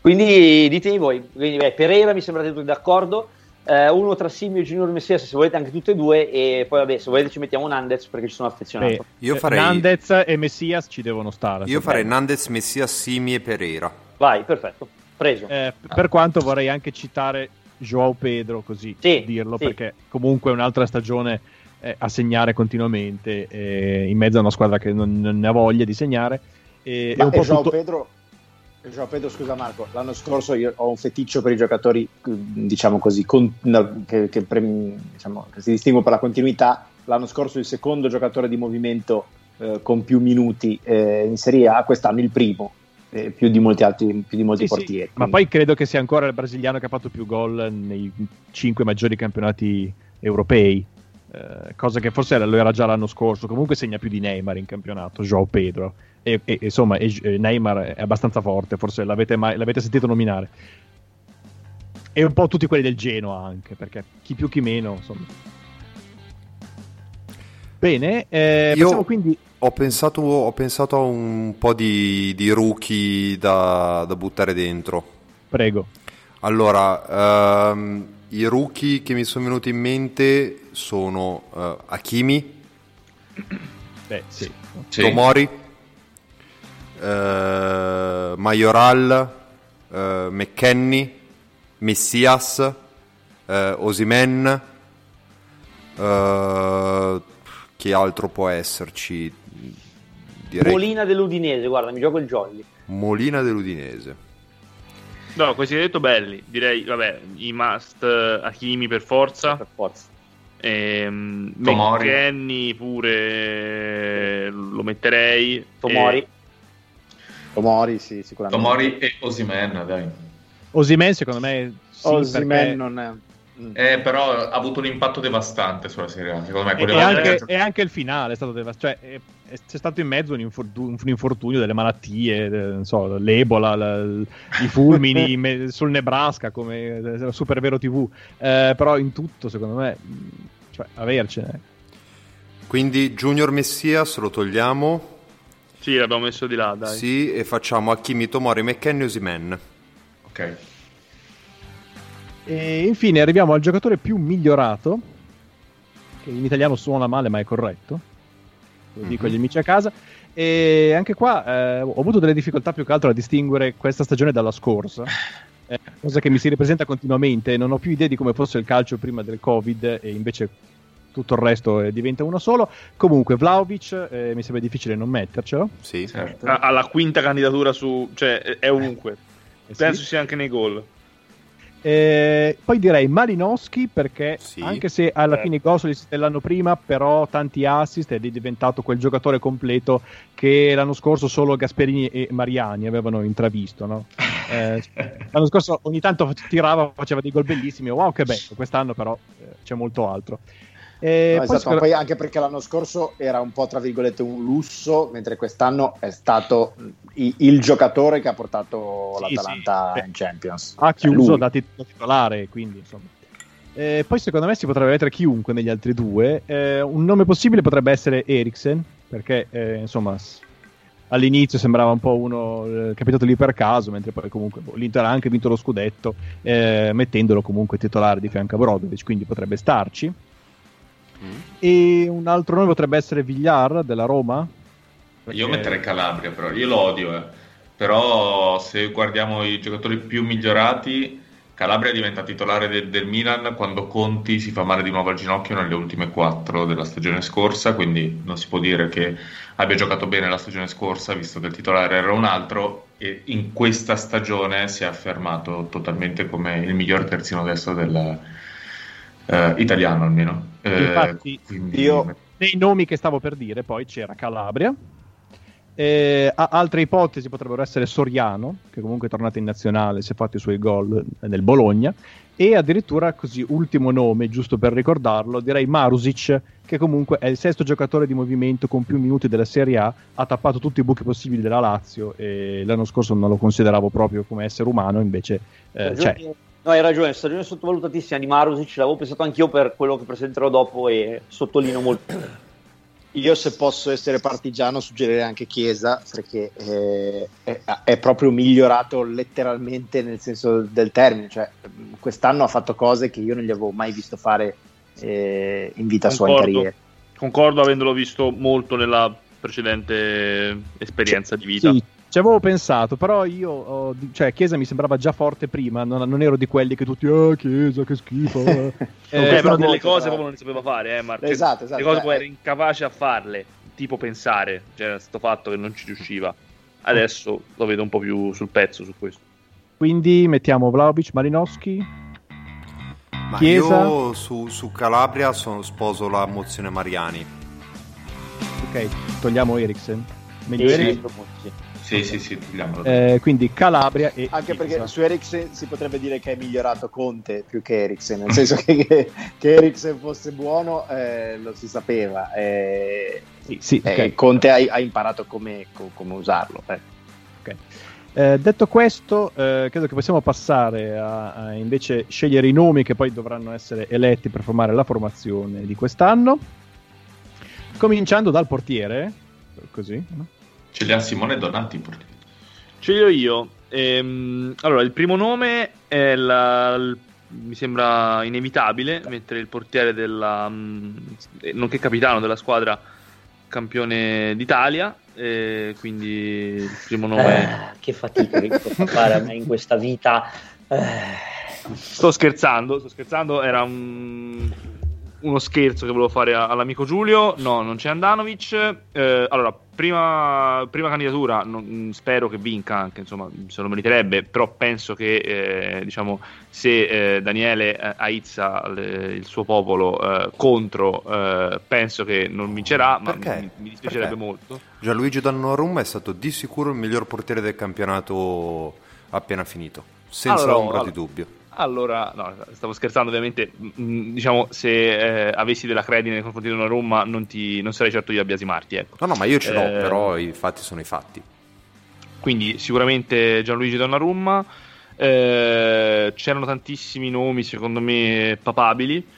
Quindi ditemi voi, quindi, Pereira mi sembrate tutti d'accordo, uno tra Simio e Junior Messia, se volete anche tutte e due, e poi vabbè, se volete ci mettiamo Nandez perché ci sono affezionato. Io farei... Nandez e Messias ci devono stare. Io farei Nandez, Messias, Simi e Pereira. Vai, perfetto, preso. Per quanto vorrei anche citare João Pedro, così dirlo, perché comunque è un'altra stagione a segnare continuamente, in mezzo a una squadra che non ne ha voglia di segnare. È un po' João Pedro... Gio Pedro, scusa Marco, l'anno scorso io ho un feticcio per i giocatori, diciamo così, che si distinguono per la continuità. L'anno scorso il secondo giocatore di movimento con più minuti in Serie A, quest'anno il primo, più di molti altri, più di molti portieri. Sì. Ma poi credo che sia ancora il brasiliano che ha fatto più gol nei 5 maggiori campionati europei, cosa che forse lo era già l'anno scorso. Comunque segna più di Neymar in campionato, João Pedro. E insomma, Neymar è abbastanza forte, forse l'avete sentito nominare, e un po' tutti quelli del Genoa anche, perché chi più chi meno, insomma. Bene, io quindi... ho pensato a un po' di rookie da buttare dentro. Prego. Allora, i rookie che mi sono venuti in mente sono Hakimi, Tomori, Mayoral, McKennie, Messias, Osimhen, che altro può esserci? Direi... Molina dell'Udinese, guarda, mi gioco il jolly. Molina dell'Udinese. No, questi hai detto belli, direi, vabbè, i must, Hakimi per forza. Tomori. McKennie pure lo metterei. Tomori, sì, sicuramente. Tomori e Osimhen, dai. Osimhen secondo me sì, Osimhen perché... non è... però ha avuto un impatto devastante sulla Serie A, secondo me. E anche il finale è stato devastante, cioè c'è stato in mezzo un infortunio, delle malattie, non so, l'Ebola, i fulmini sul Nebraska, come Super Vero TV, però in tutto secondo me, cioè, avercene. Quindi Junior Messias lo togliamo. Sì, l'abbiamo messo di là, dai. Sì, e facciamo Hakimi, Tomori, McKennie, Osimhen. Ok. E infine arriviamo al giocatore più migliorato, che in italiano suona male ma è corretto, lo dico agli amici a casa. E anche qua ho avuto delle difficoltà più che altro a distinguere questa stagione dalla scorsa, cosa che mi si ripresenta continuamente. Non ho più idea di come fosse il calcio prima del Covid e invece... tutto il resto diventa uno solo. Comunque Vlahovic, mi sembra difficile non mettercelo. Sì, certo. Alla quinta candidatura su, cioè è ovunque. Penso sia anche nei gol. Poi direi Malinowski, perché anche se alla fine i gol sono dell'anno prima, però tanti assist, ed è diventato quel giocatore completo che l'anno scorso solo Gasperini e Mariani avevano intravisto, no? L'anno scorso ogni tanto tirava, faceva dei gol bellissimi, wow che bello. Quest'anno però c'è molto altro. No, poi, esatto, poi anche perché l'anno scorso era un po' tra virgolette un lusso, mentre quest'anno è stato il giocatore che ha portato l'Atalanta in Champions, ha chiuso da titolare, quindi insomma. Poi secondo me si potrebbe mettere chiunque negli altri due. Un nome possibile potrebbe essere Eriksen, perché insomma all'inizio sembrava un po' uno capitato lì per caso, mentre poi comunque l'Inter ha anche vinto lo scudetto mettendolo comunque titolare di fianco a Brozovic, quindi potrebbe starci. E un altro nome potrebbe essere Villar della Roma, perché... Io metterei Calabria, però io lo odio, però se guardiamo i giocatori più migliorati, Calabria diventa titolare del Milan quando Conti si fa male di nuovo al ginocchio nelle ultime 4 della stagione scorsa, quindi non si può dire che abbia giocato bene la stagione scorsa, visto che il titolare era un altro, e in questa stagione si è affermato totalmente come il miglior terzino destro della italiano almeno. Infatti io nei nomi che stavo per dire poi c'era Calabria, altre ipotesi potrebbero essere Soriano, che comunque è tornato in nazionale, si è fatto i suoi gol nel Bologna, e addirittura, così ultimo nome giusto per ricordarlo, direi Marusic, che comunque è il sesto giocatore di movimento con più minuti della Serie A, ha tappato tutti i buchi possibili della Lazio, e l'anno scorso non lo consideravo proprio come essere umano, invece c'è. No, hai ragione, stagione sottovalutatissima di Marusic, ce l'avevo pensato anch'io per quello che presenterò dopo e sottolineo molto. Io, se posso essere partigiano, suggerirei anche Chiesa, perché è proprio migliorato letteralmente nel senso del termine, cioè quest'anno ha fatto cose che io non gli avevo mai visto fare in vita sua, in carriera. Concordo, avendolo visto molto nella precedente esperienza di vita. Sì. Ci avevo pensato, però io, cioè, Chiesa mi sembrava già forte prima, non ero di quelli che tutti, Chiesa che schifo. Però delle cose proprio non ne sapeva fare, Marco. Esatto. Le cose poi era incapace a farle, tipo pensare, cioè era stato fatto che non ci riusciva. Adesso lo vedo un po' più sul pezzo su questo. Quindi mettiamo Vlahovic, Malinowski, Chiesa. Io su Calabria sposo la mozione Mariani. Ok, togliamo Eriksen. Meglio Eriksen. Sì, quindi Calabria e anche Chiesa. Perché su Eriksen si potrebbe dire che è migliorato Conte più che Eriksen, nel senso che Eriksen fosse buono lo si sapeva, okay. Conte ha imparato come usarlo. Okay. Detto questo, credo che possiamo passare a invece scegliere i nomi che poi dovranno essere eletti per formare la formazione di quest'anno, cominciando dal portiere, così, no? Ce li ha Simone Donati in portiere. Ce li ho io. Allora, il primo nome è mi sembra inevitabile mettere il portiere nonché capitano della squadra campione d'Italia. Quindi il primo nome. Che fatica che posso fare a me in questa vita. Sto scherzando. Era uno scherzo che volevo fare all'amico Giulio. No, non c'è Andanovic. Allora, prima candidatura, spero che vinca anche, insomma, se lo meriterebbe, però penso che se Daniele aizza il suo popolo contro, penso che non vincerà, ma mi dispiacerebbe molto. Gianluigi Dannorum è stato di sicuro il miglior portiere del campionato appena finito, senza ombra di dubbio. Allora, no, stavo scherzando ovviamente, se avessi della credine nei confronti di una Roma non sarei certo io a biasimarti, ecco. No, ma io ce l'ho, però i fatti sono i fatti. Quindi sicuramente Gianluigi Donnarumma, c'erano tantissimi nomi secondo me papabili,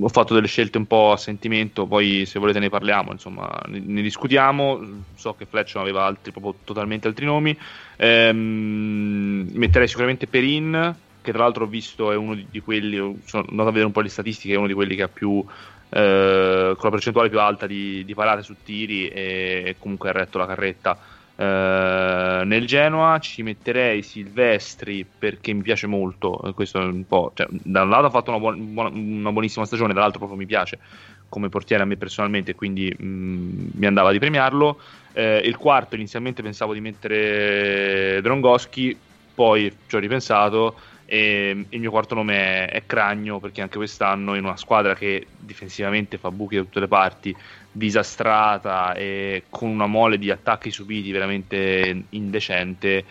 ho fatto delle scelte un po' a sentimento, poi se volete ne parliamo, insomma ne discutiamo. So che Fletch aveva totalmente altri nomi. Metterei sicuramente Perin, che tra l'altro ho visto è uno di quelli, sono andato a vedere un po' le statistiche, è uno di quelli che ha più con la percentuale più alta di parate su tiri e comunque ha retto la carretta nel Genoa. Ci metterei Silvestri perché mi piace molto, questo è un po', cioè, da un lato ha fatto una buonissima stagione, dall'altro proprio mi piace come portiere a me personalmente, quindi mi andava di premiarlo. Il quarto inizialmente pensavo di mettere Drongoschi, poi ci ho ripensato e il mio quarto nome è Cragno, perché anche quest'anno in una squadra che difensivamente fa buchi da tutte le parti, disastrata e con una mole di attacchi subiti veramente indecente,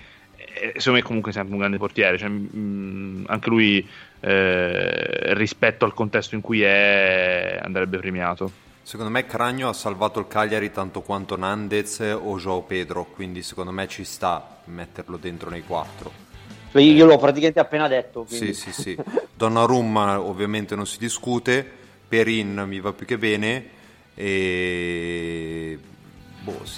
secondo me comunque è sempre un grande portiere, cioè, anche lui rispetto al contesto in cui è andrebbe premiato. Secondo me Cragno ha salvato il Cagliari tanto quanto Nandez o João Pedro, quindi secondo me ci sta metterlo dentro nei quattro. Cioè, io l'ho praticamente appena detto, quindi. Sì. Donnarumma ovviamente non si discute, Perin mi va più che bene e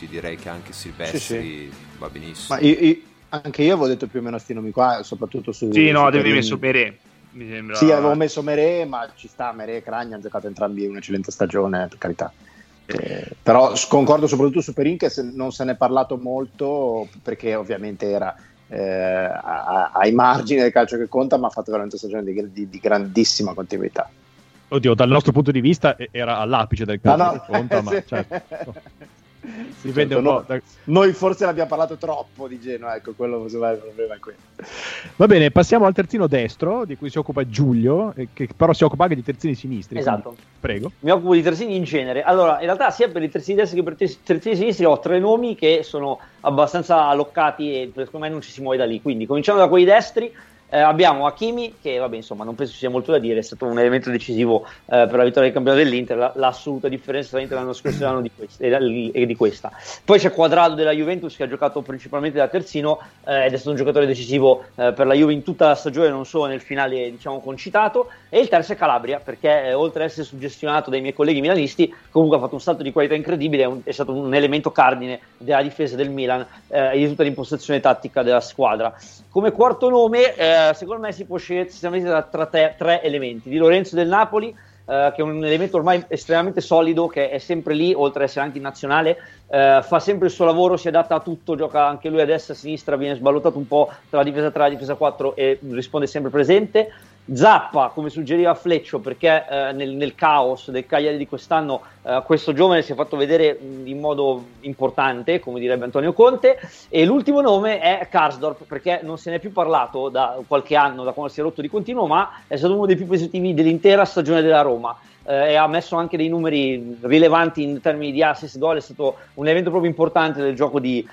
direi che anche Silvestri va benissimo. Ma io anche io avevo detto più o meno sti nomi qua, soprattutto su avevi messo Mere, mi sembra. Sì, avevo messo Mere, ma ci sta, Mere e Cragno hanno giocato entrambi un'eccellente stagione, per carità. Però concordo soprattutto su Perin, che non se ne è parlato molto perché ovviamente era ai margini del calcio che conta, ma ha fatto veramente una stagione di grandissima continuità. Oddio, dal nostro punto di vista era all'apice del calcio che conta, ma certo. Si vede un po'. Noi forse l'abbiamo parlato troppo di Genoa, ecco, quello il problema è quello. Va bene, passiamo al terzino destro, di cui si occupa Giulio, che però si occupa anche di terzini sinistri. Esatto. Quindi, prego. Mi occupo di terzini in genere. Allora, in realtà sia per i terzini destri che per i terzini sinistri ho tre nomi che sono abbastanza alloccati e secondo me non ci si muove da lì. Quindi cominciamo da quelli destri. Abbiamo Hakimi che, vabbè, insomma, non penso ci sia molto da dire, è stato un elemento decisivo per la vittoria del campionato dell'Inter, l'assoluta differenza tra l'Inter l'anno scorso e di questa. Poi c'è Quadrado della Juventus che ha giocato principalmente da terzino ed è stato un giocatore decisivo per la Juve in tutta la stagione, non solo nel finale, diciamo, concitato. E il terzo è Calabria, perché oltre ad essere suggestionato dai miei colleghi milanisti, comunque ha fatto un salto di qualità incredibile, è stato un elemento cardine della difesa del Milan e di tutta l'impostazione tattica della squadra. Come quarto nome secondo me si può scegliere tra tre elementi: Di Lorenzo del Napoli, che è un elemento ormai estremamente solido, che è sempre lì, oltre ad essere anche in nazionale, fa sempre il suo lavoro, si adatta a tutto, gioca anche lui a destra, a sinistra, viene sballottato un po' tra la difesa 3 e la difesa 4 e risponde sempre presente. Zappa, come suggeriva Fleccio, perché nel caos del Cagliari di quest'anno questo giovane si è fatto vedere in modo importante, come direbbe Antonio Conte. E l'ultimo nome è Karsdorp, perché non se ne è più parlato da qualche anno, da quando si è rotto di continuo, ma è stato uno dei più positivi dell'intera stagione della Roma e ha messo anche dei numeri rilevanti in termini di assist, gol. È stato un evento proprio importante del gioco di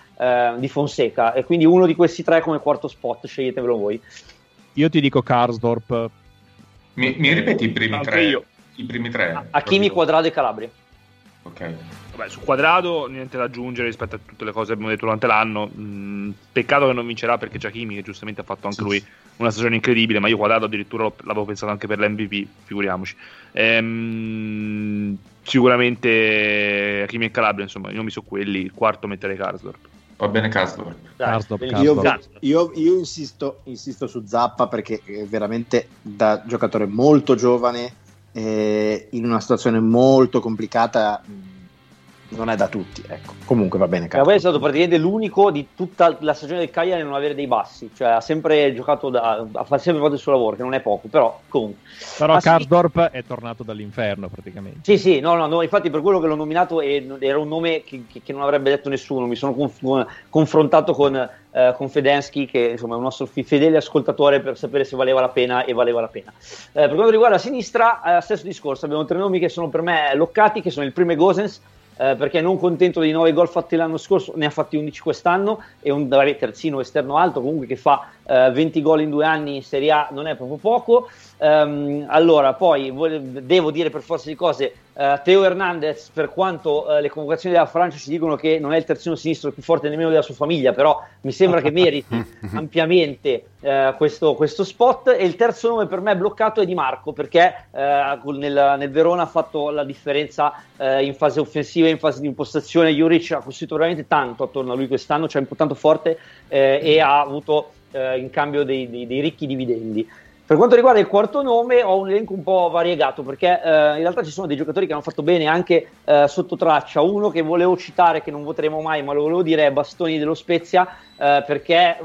Fonseca, e quindi uno di questi tre come quarto spot, sceglietevelo voi. Io ti dico Karsdorp. Mi ripeti i primi tre? Io. I primi tre? Hakimi, Quadrado e Calabria. Ok. Vabbè, su Quadrado niente da aggiungere rispetto a tutte le cose che abbiamo detto durante l'anno. Peccato che non vincerà, perché Hakimi, che giustamente ha fatto anche lui una stagione incredibile, ma io Quadrado addirittura l'avevo pensato anche per l'MVP, figuriamoci. Sicuramente Hakimi e Calabria, insomma, i nomi sono quelli. Il quarto metterei Karsdorp. Va bene Karsdorp. Io insisto su Zappa, perché è veramente, da giocatore molto giovane in una situazione molto complicata, non è da tutti, ecco. Comunque va bene Karsdorp. È stato praticamente l'unico di tutta la stagione del Cagliari a non avere dei bassi, cioè ha sempre giocato, ha sempre fatto il suo lavoro, che non è poco, però comunque. Però Karsdorp è tornato dall'inferno praticamente. Sì, no, infatti per quello che l'ho nominato era un nome che non avrebbe detto nessuno. Mi sono confrontato con Fedensky, che insomma è un nostro fedele ascoltatore, per sapere se valeva la pena. Per quanto riguarda la sinistra, stesso discorso, abbiamo tre nomi che sono per me loccati, che sono il primo Gosens, perché non contento dei 9 gol fatti l'anno scorso ne ha fatti 11 quest'anno, è un terzino esterno alto comunque che fa 20 gol in 2 anni in Serie A, non è proprio poco. Allora poi devo dire per forza di cose Theo Hernandez, per quanto le convocazioni della Francia ci dicono che non è il terzino sinistro più forte nemmeno della sua famiglia, però mi sembra che meriti ampiamente questo spot. E il terzo nome per me bloccato è Di Marco, perché nel Verona ha fatto la differenza in fase offensiva, in fase di impostazione. Juric ha costruito veramente tanto attorno a lui quest'anno, cioè tanto forte, e ha avuto in cambio dei ricchi dividendi. Per quanto riguarda il quarto nome, ho un elenco un po' variegato, perché in realtà ci sono dei giocatori che hanno fatto bene anche sotto traccia. Uno che volevo citare, che non voteremo mai, ma lo volevo dire, è Bastoni dello Spezia, perché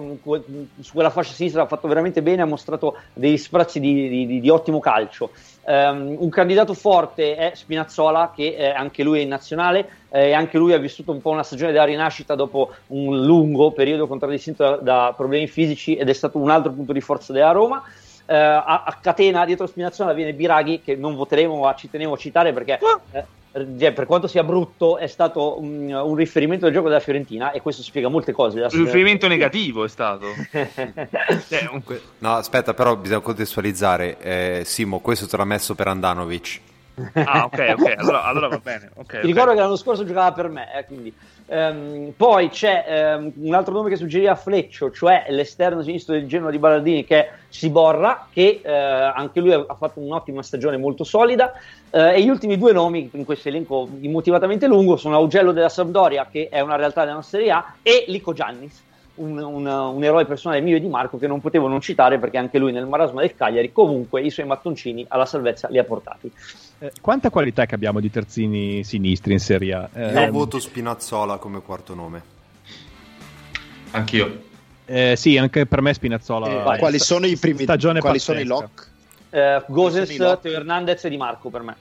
su quella fascia sinistra ha fatto veramente bene, ha mostrato degli sprazzi di ottimo calcio. Un candidato forte è Spinazzola, che anche lui è in nazionale, e anche lui ha vissuto un po' una stagione della rinascita dopo un lungo periodo contraddistinto da problemi fisici, ed è stato un altro punto di forza della Roma. A catena dietro Spinazzola viene Biraghi, che non voteremo, ma ci tenevo a citare perché per quanto sia brutto è stato un riferimento del gioco della Fiorentina, e questo spiega molte cose. Un riferimento negativo è stato. Comunque. No, aspetta, però bisogna contestualizzare, Simo, questo te l'ha messo per Andanovic. Ah, ok, allora va bene. Okay, ti ricordo che l'anno scorso giocava per me, quindi. Poi c'è un altro nome che suggeriva Fleccio, cioè l'esterno sinistro del Genoa di Ballardini, che è Ciborra, che anche lui ha fatto un'ottima stagione, molto solida. E gli ultimi due nomi in questo elenco immotivatamente lungo sono Augello della Sampdoria, che è una realtà della nostra Serie A, e Lico Giannis, un eroe personale mio e Di Marco, che non potevo non citare, perché anche lui nel marasma del Cagliari comunque i suoi mattoncini alla salvezza li ha portati. Quanta qualità che abbiamo di terzini sinistri in Serie A? Io voto Spinazzola come quarto nome. Anch'io. Sì, anche per me Spinazzola. Quali sono i primi? Stagione quali pazzesca. Sono i lock? Gosens, Theo Hernandez e Di Marco per me.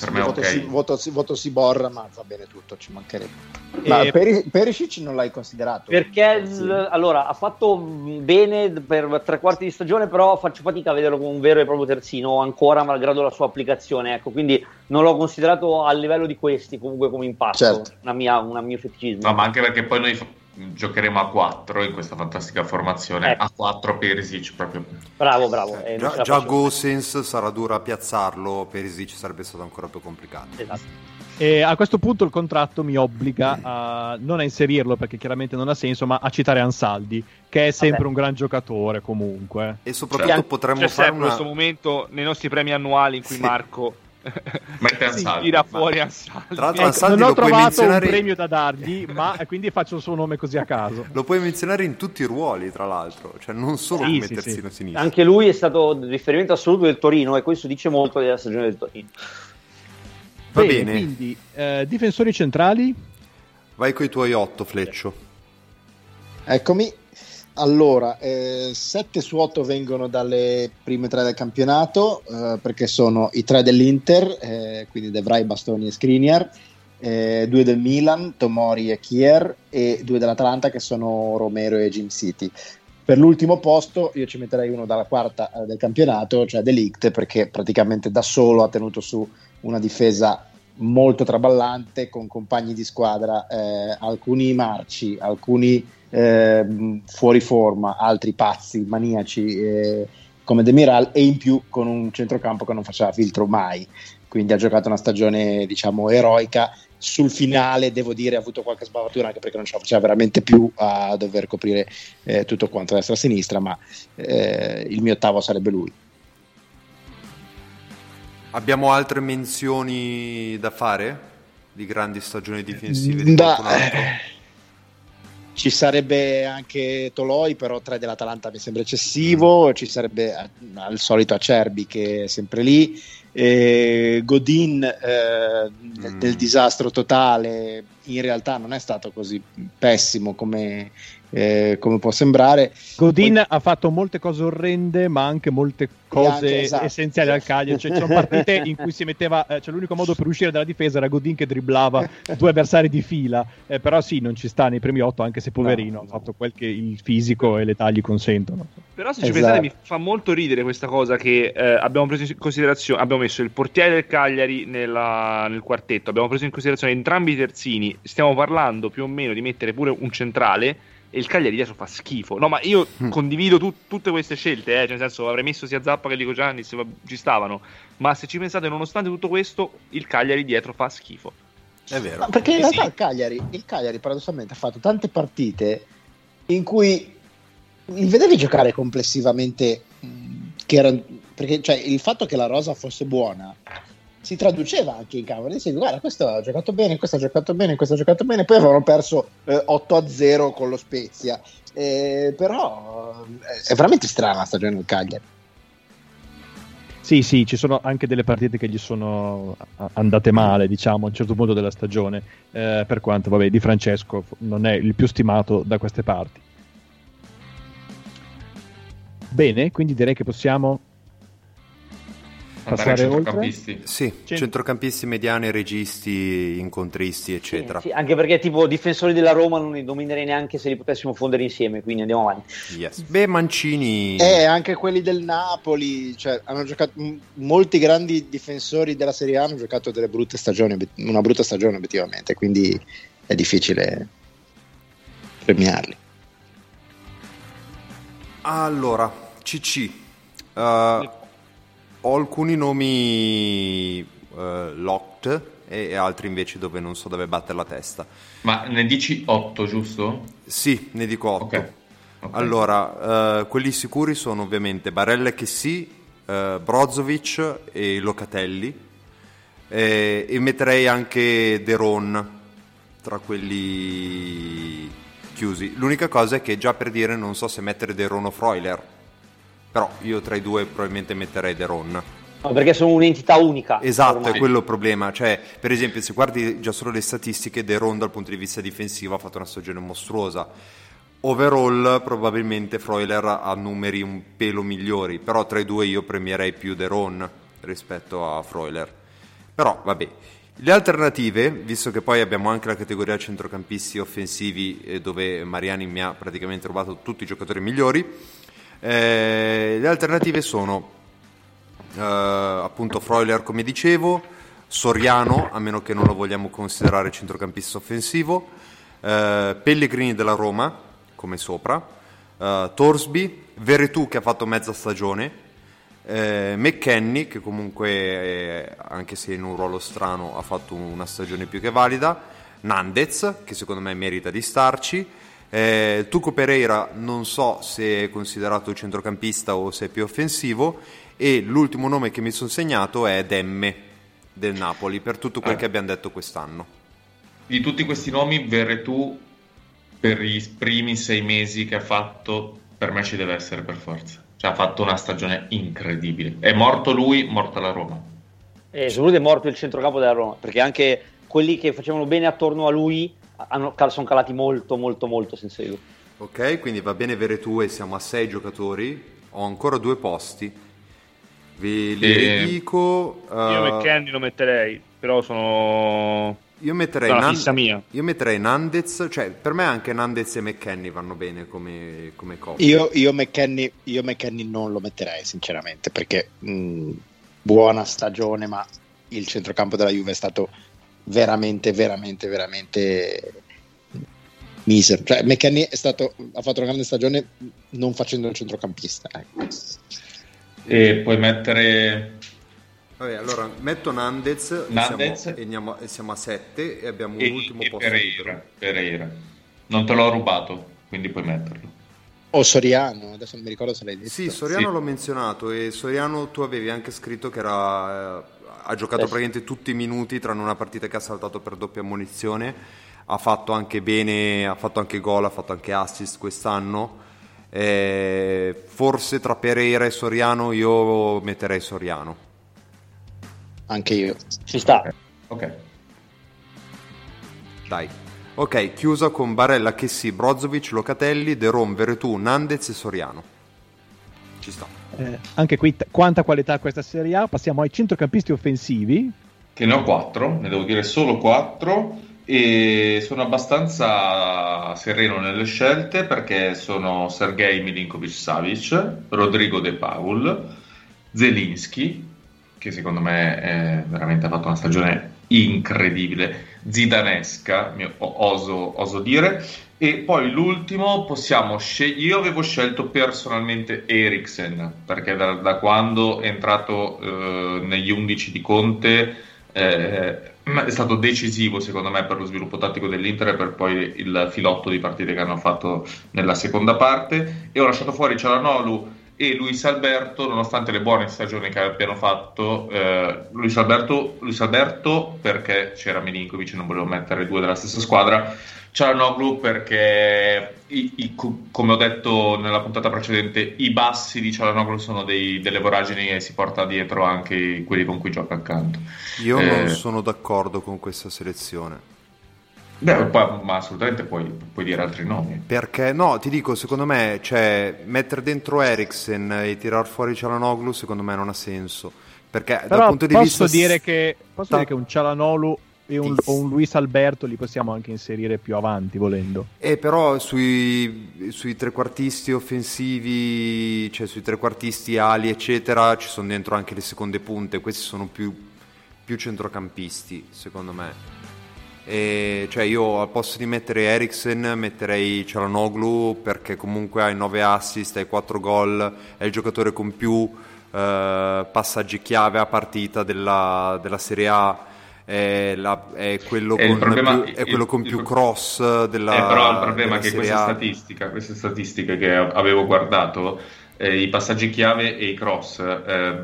Per me okay. Voto Ciborra, ma va bene tutto, ci mancherebbe. Ma Perisic non l'hai considerato? Perché allora ha fatto bene per tre quarti di stagione, però faccio fatica a vederlo come un vero e proprio terzino ancora, malgrado la sua applicazione, ecco, quindi non l'ho considerato a livello di questi, comunque come impatto, certo. Una mio feticismo. No, ma anche perché poi noi giocheremo a 4 in questa fantastica formazione, a 4 Perisic proprio. Bravo. Già Gosens sarà dura a piazzarlo, Perisic sarebbe stato ancora più complicato. Esatto. E a questo punto il contratto mi obbliga a non a inserirlo, perché chiaramente non ha senso, ma a citare Ansaldi, che è sempre un gran giocatore comunque. E soprattutto potremmo fare una... questo momento nei nostri premi annuali in cui Marco tira fuori Ansaldi. Tra l'altro Ansaldi non ho trovato un premio da dargli, ma quindi faccio il suo nome così a caso. Lo puoi menzionare in tutti i ruoli, tra l'altro, cioè non solo mettersi in sinistra. Anche lui è stato riferimento assoluto del Torino, e questo dice molto della stagione del Torino. Va bene. Quindi difensori centrali, vai coi tuoi 8, Fleccio. Eccomi. Allora, 7 su 8 vengono dalle prime 3 del campionato, perché sono i 3 dell'Inter, quindi De Vrij, Bastoni e Skriniar, 2 del Milan, Tomori e Kier, e 2 dell'Atalanta, che sono Romero e Jim City. Per l'ultimo posto io ci metterei uno dalla quarta del campionato, cioè De Ligt, perché praticamente da solo ha tenuto su una difesa molto traballante, con compagni di squadra alcuni marci, alcuni fuori forma, altri pazzi, maniaci come Demiral, e in più con un centrocampo che non faceva filtro mai. Quindi ha giocato una stagione, diciamo, eroica. Sul finale, devo dire, ha avuto qualche sbavatura, anche perché non ce la faceva veramente più a dover coprire tutto quanto destra e sinistra, ma il mio ottavo sarebbe lui. Abbiamo altre menzioni da fare di grandi stagioni difensive di qualcun altro? Ci sarebbe anche Toloi, però 3 dell'Atalanta mi sembra eccessivo. Ci sarebbe al solito Acerbi, che è sempre lì, Godin del disastro totale. In realtà non è stato così pessimo come può sembrare. Godin ha fatto molte cose orrende, ma anche molte cose essenziali al Cagliari. Cioè, ci sono partite in cui si metteva, cioè l'unico modo per uscire dalla difesa era Godin che dribblava 2 avversari di fila. Però sì, non ci sta nei primi 8, anche se poverino ha fatto quel che il fisico e le tagli consentono. Però se ci pensate, mi fa molto ridere questa cosa che abbiamo preso in considerazione. Abbiamo messo il portiere del Cagliari nel quartetto, abbiamo preso in considerazione entrambi i terzini. Stiamo parlando più o meno di mettere pure un centrale, e il Cagliari adesso fa schifo. No, ma io condivido tutte queste scelte, cioè, nel senso, avrei messo sia Zappa che Lico Gianni, se ci stavano, ma se ci pensate, nonostante tutto questo, il Cagliari dietro fa schifo. È vero. No, perché in realtà il Cagliari paradossalmente ha fatto tante partite in cui li vedevi giocare complessivamente, perché cioè il fatto che la rosa fosse buona si traduceva anche in campo. Dicevi, guarda, questo ha giocato bene, questo ha giocato bene, questo ha giocato bene. Poi avevano perso 8-0 con lo Spezia, però è veramente strana la stagione del Cagliari. Sì, ci sono anche delle partite che gli sono andate male, diciamo, a un certo punto della stagione, per quanto Di Francesco non è il più stimato da queste parti. Bene, quindi direi che possiamo passare centrocampisti. Oltre? Sì, centrocampisti, mediani, registi, incontristi, eccetera. Sì, anche perché tipo difensori della Roma non li dominerei neanche se li potessimo fondere insieme, quindi andiamo avanti. Yes. Beh, Mancini. Anche quelli del Napoli, cioè hanno giocato molti grandi difensori della Serie A, hanno giocato delle brutte stagioni, una brutta stagione obiettivamente, quindi è difficile premiarli. Allora, Cicci. Ho alcuni nomi locked e altri invece dove non so dove battere la testa. Ma ne dici 8, giusto? Sì, ne dico 8. Okay. Allora, quelli sicuri sono ovviamente Barella, Kessie, Brozovic e Locatelli, e metterei anche Deron tra quelli chiusi. L'unica cosa è che, già per dire, non so se mettere Deron o Freuler. Però io tra i due probabilmente metterei Deron. No, perché sono un'entità unica. Esatto, ormai. È quello il problema. Cioè, per esempio, se guardi già solo le statistiche, Deron dal punto di vista difensivo ha fatto una stagione mostruosa. Overall probabilmente Freuler ha numeri un pelo migliori, però tra i due io premierei più Deron rispetto a Freuler. Però vabbè. Le alternative, visto che poi abbiamo anche la categoria centrocampisti offensivi, dove Mariani mi ha praticamente rubato tutti i giocatori migliori. Le alternative sono appunto Freuler, come dicevo, Soriano, a meno che non lo vogliamo considerare centrocampista offensivo, Pellegrini della Roma, come sopra, Torsby, Veretout che ha fatto mezza stagione, McKennie che comunque, anche se in un ruolo strano, ha fatto una stagione più che valida, Nandez che secondo me merita di starci, Tuco Pereira non so se è considerato centrocampista o se è più offensivo, e l'ultimo nome che mi sono segnato è Demme del Napoli, per tutto quel che abbiamo detto quest'anno. Di tutti questi nomi, Veretout per i primi 6 mesi che ha fatto, per me ci deve essere per forza. Cioè, ha fatto una stagione incredibile. È morto lui, morta la Roma. Soprattutto è morto il centrocampo della Roma, perché anche quelli che facevano bene attorno a lui sono calati molto, molto, molto senza lui. Ok, quindi va bene Veretout e siamo a 6 giocatori. Ho ancora 2 posti. Ve li dico... Io McKennie lo metterei, però sono... Io metterei Nandez, cioè per me anche Nandez e McKennie vanno bene come coppia. Io McKennie non lo metterei sinceramente, perché buona stagione, ma il centrocampo della Juve è stato veramente misero. Cioè McKennie ha fatto una grande stagione non facendo il centrocampista. E puoi mettere... Vabbè, allora metto Nandez. Siamo a 7 e abbiamo un ultimo posto. Pereira. Non te l'ho rubato, quindi puoi metterlo. O Soriano, adesso non mi ricordo se l'hai detto. Sì, Soriano sì. L'ho menzionato, e Soriano tu avevi anche scritto che ha giocato praticamente tutti i minuti, tranne una partita che ha saltato per doppia ammonizione. Ha fatto anche bene, ha fatto anche gol, ha fatto anche assist quest'anno. Forse tra Pereira e Soriano io metterei Soriano. Anche io. Ci sta. Ok. Dai. Ok, chiusa con Barella, Chessy, Brozovic, Locatelli, De Rom, Veretout, Nandez e Soriano. Ci sta. Anche qui quanta qualità questa Serie A. Passiamo ai centrocampisti offensivi. Che ne ho 4, ne devo dire solo 4. E sono abbastanza sereno nelle scelte perché sono Sergei Milinkovic-Savic, Rodrigo De Paul, Zelinski, che secondo me veramente ha fatto una stagione incredibile, zidanesca, oso dire. E poi l'ultimo, io avevo scelto personalmente Eriksen, perché da quando è entrato negli 11 di Conte è stato decisivo secondo me per lo sviluppo tattico dell'Inter e per poi il filotto di partite che hanno fatto nella seconda parte. E ho lasciato fuori Çalhanoğlu e Luis Alberto, nonostante le buone stagioni che abbiano fatto, Luis Alberto perché c'era Milinkovic e non volevo mettere 2 della stessa squadra, Çalhanoğlu perché, come ho detto nella puntata precedente, i bassi di Çalhanoğlu sono delle voragini e si porta dietro anche quelli con cui gioca accanto. Io non sono d'accordo con questa selezione. Beh, ma assolutamente puoi dire altri nomi. Perché no, ti dico, secondo me, cioè, mettere dentro Eriksen e tirar fuori Çalhanoğlu secondo me non ha senso. Perché però dal punto di vista dire che un Çalhanoğlu e un Luis Alberto li possiamo anche inserire più avanti volendo. E però sui trequartisti offensivi, cioè sui trequartisti ali eccetera, ci sono dentro anche le seconde punte, questi sono più centrocampisti, secondo me. E cioè io al posto di mettere Eriksen metterei Çalhanoğlu, perché comunque hai 9 assist, hai 4 gol, è il giocatore con più passaggi chiave a partita della Serie A, è quello con più cross della Serie A. Però il problema è che queste statistiche che avevo guardato, i passaggi chiave e i cross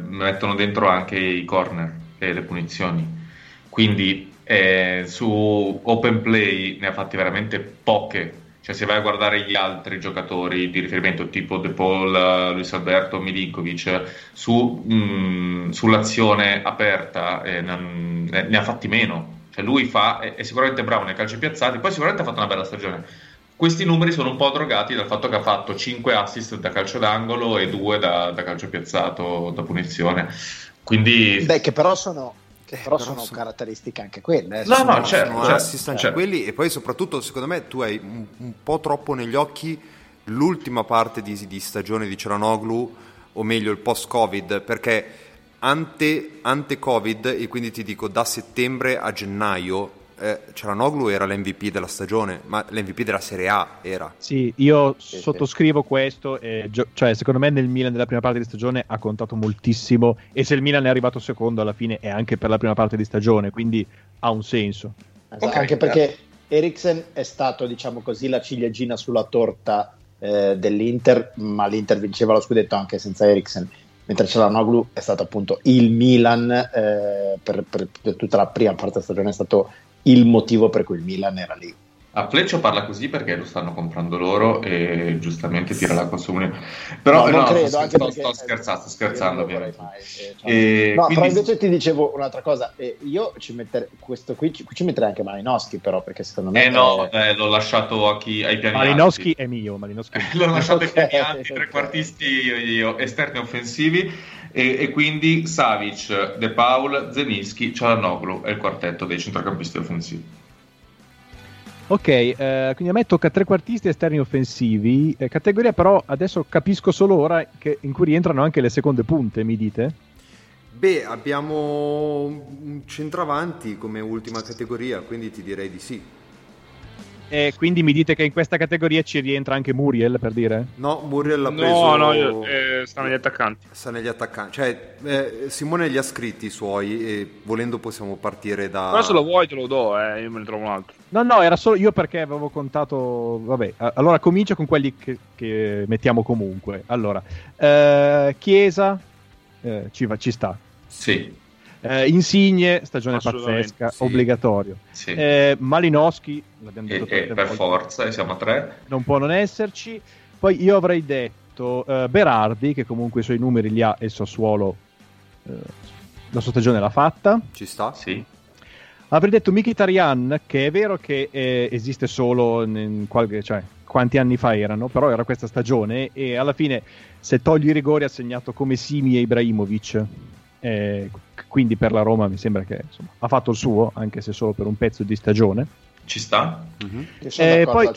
mettono dentro anche i corner e le punizioni, quindi su open play ne ha fatti veramente poche. Cioè, se vai a guardare gli altri giocatori di riferimento tipo De Paul, Luis Alberto, Milinkovic, sull'azione aperta ne ha fatti meno. Cioè, lui è sicuramente bravo nei calci piazzati, poi sicuramente ha fatto una bella stagione. Questi numeri sono un po' drogati dal fatto che ha fatto 5 assist da calcio d'angolo e 2 da calcio piazzato, da punizione. Quindi che però sono... Però sono caratteristiche anche quelle. Certo. Quelli, e poi soprattutto secondo me tu hai un po' troppo negli occhi l'ultima parte di stagione di Çalhanoğlu, o meglio il post-Covid, perché ante Covid, e quindi ti dico da settembre a gennaio Çalhanoğlu era l'MVP della stagione, ma l'MVP della Serie A era. Sì, io sottoscrivo questo, cioè secondo me nel Milan della prima parte di stagione ha contato moltissimo, e se il Milan è arrivato secondo alla fine è anche per la prima parte di stagione, quindi ha un senso. Esatto, okay, anche perché Eriksen è stato, diciamo così, la ciliegina sulla torta dell'Inter, ma l'Inter vinceva lo scudetto anche senza Eriksen, mentre Çalhanoğlu è stato appunto il Milan per tutta la prima parte della stagione, è stato il motivo per cui il Milan era lì. A Fleccio parla così perché lo stanno comprando loro e giustamente tira l'acqua su un... Però no, non credo, anche perché... sto scherzando ovviamente. Però invece ti dicevo un'altra cosa, io ci metterei questo qui, ci metterei anche Malinowski, però, perché secondo me... l'ho lasciato ai piani alti. Malinowski è mio, l'ho lasciato ai piani alti, trequartisti esterni offensivi, e quindi Savic, De Paul, Zielinski, Çalhanoğlu è il quartetto dei centrocampisti offensivi. Ok, quindi a me tocca trequartisti esterni offensivi, categoria però adesso capisco solo ora in cui rientrano anche le seconde punte, mi dite? Beh, abbiamo un centravanti come ultima categoria, quindi ti direi di sì. E quindi mi dite che in questa categoria ci rientra anche Muriel, per dire? No, Muriel l'ha preso... sta negli attaccanti. Sta negli attaccanti, cioè Simone li ha scritti i suoi e volendo possiamo partire da... Ma se lo vuoi te lo do, io me ne trovo un altro. No, era solo io perché avevo contato... Vabbè, allora comincio con quelli che mettiamo comunque. Allora, Chiesa ci sta. Sì. Insigne, stagione pazzesca, sì. Obbligatorio. Sì. Malinowski, l'abbiamo detto per forza, e siamo a tre. Non può non esserci. Poi io avrei detto Berardi, che comunque i suoi numeri li ha e Sassuolo la sua stagione l'ha fatta. Ci sta, sì. Avrei detto Mkhitaryan, che è vero che esiste solo in qualche... Cioè, quanti anni fa erano, però era questa stagione e alla fine se togli i rigori ha segnato come Simi e Ibrahimovic. Quindi per la Roma mi sembra che insomma, ha fatto il suo, anche se solo per un pezzo di stagione. Ci sta. Mm-hmm. Io sono d'accordo poi... al